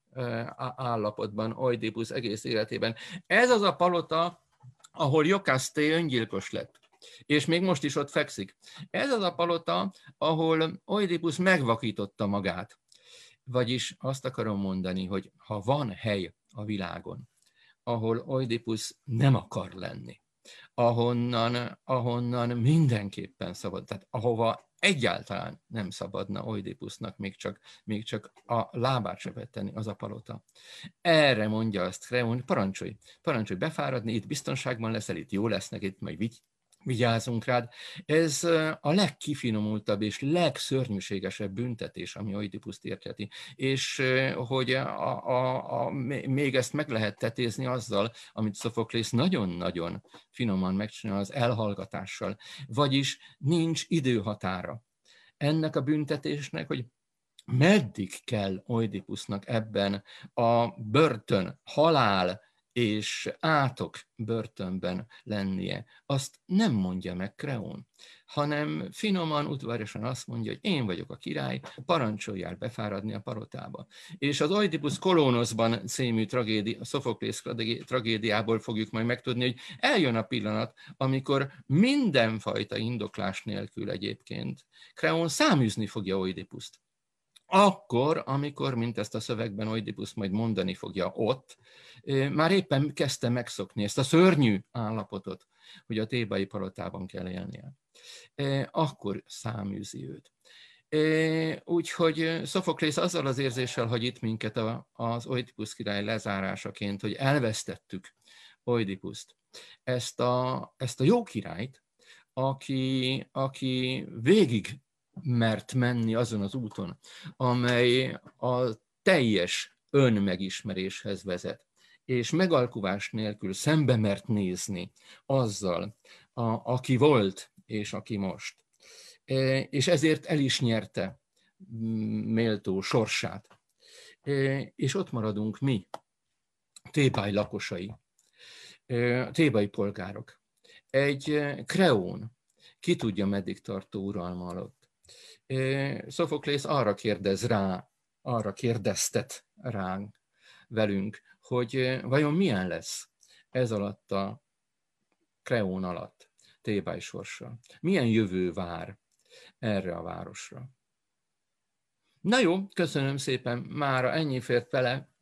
állapotban Oidipusz egész életében. Ez az a palota, ahol Jokaszté öngyilkos lett, és még most is ott fekszik. Ez az a palota, ahol Oidipusz megvakította magát. Vagyis azt akarom mondani, hogy ha van hely a világon, ahol Oidipusz nem akar lenni, ahonnan, ahonnan mindenképpen szabad, tehát ahova egyáltalán nem szabadna Oidipusznak még csak, még csak a lábát se vetteni, az a palota. Erre mondja azt Kreón, parancsolj, parancsolj befáradni, itt biztonságban leszel, itt jó lesznek, itt majd vigy, vigyázzunk rád. Ez a legkifinomultabb és legszörnyűségesebb büntetés, ami Oidipuszt értheti. És hogy a, a, a, még ezt meg lehet tetézni azzal, amit Sophoklész nagyon-nagyon finoman megcsinál, az elhallgatással. Vagyis nincs időhatára ennek a büntetésnek, hogy meddig kell Oidipusznak ebben a börtön, halál és átok börtönben lennie, azt nem mondja meg Kreón, hanem finoman, udvariasan azt mondja, hogy én vagyok a király, parancsoljál befáradni a palotába. És az Oidipusz Kolónoszban című tragédi, a Sophoklész tragédiából fogjuk majd megtudni, hogy eljön a pillanat, amikor mindenfajta indoklás nélkül egyébként Kreón száműzni fogja Oidipuszt. Akkor, amikor, mint ezt a szövegben Oidipusz majd mondani fogja ott, már éppen kezdte megszokni ezt a szörnyű állapotot, hogy a tébai palotában kell élnie. Akkor száműzi őt. Úgyhogy Sophoklész azzal az érzéssel hagyít minket az Oidipusz király lezárásaként, hogy elvesztettük Oidipuszt, ezt a, ezt a jó királyt, aki, aki végig mert menni azon az úton, amely a teljes önmegismeréshez vezet, és megalkuvás nélkül szembe mert nézni azzal, a, aki volt és aki most. E, és ezért el is nyerte méltó sorsát. E, és ott maradunk mi, Thébai lakosai, e, Thébai polgárok. Egy Kreón, ki tudja meddig tartó uralma alatt. Sophoklész arra kérdez rá, arra kérdeztet ránk, velünk, hogy vajon milyen lesz ez alatt a Kreón alatt, Thébai sorsa. Milyen jövő vár erre a városra? Na jó, köszönöm szépen, mára ennyi fért vele.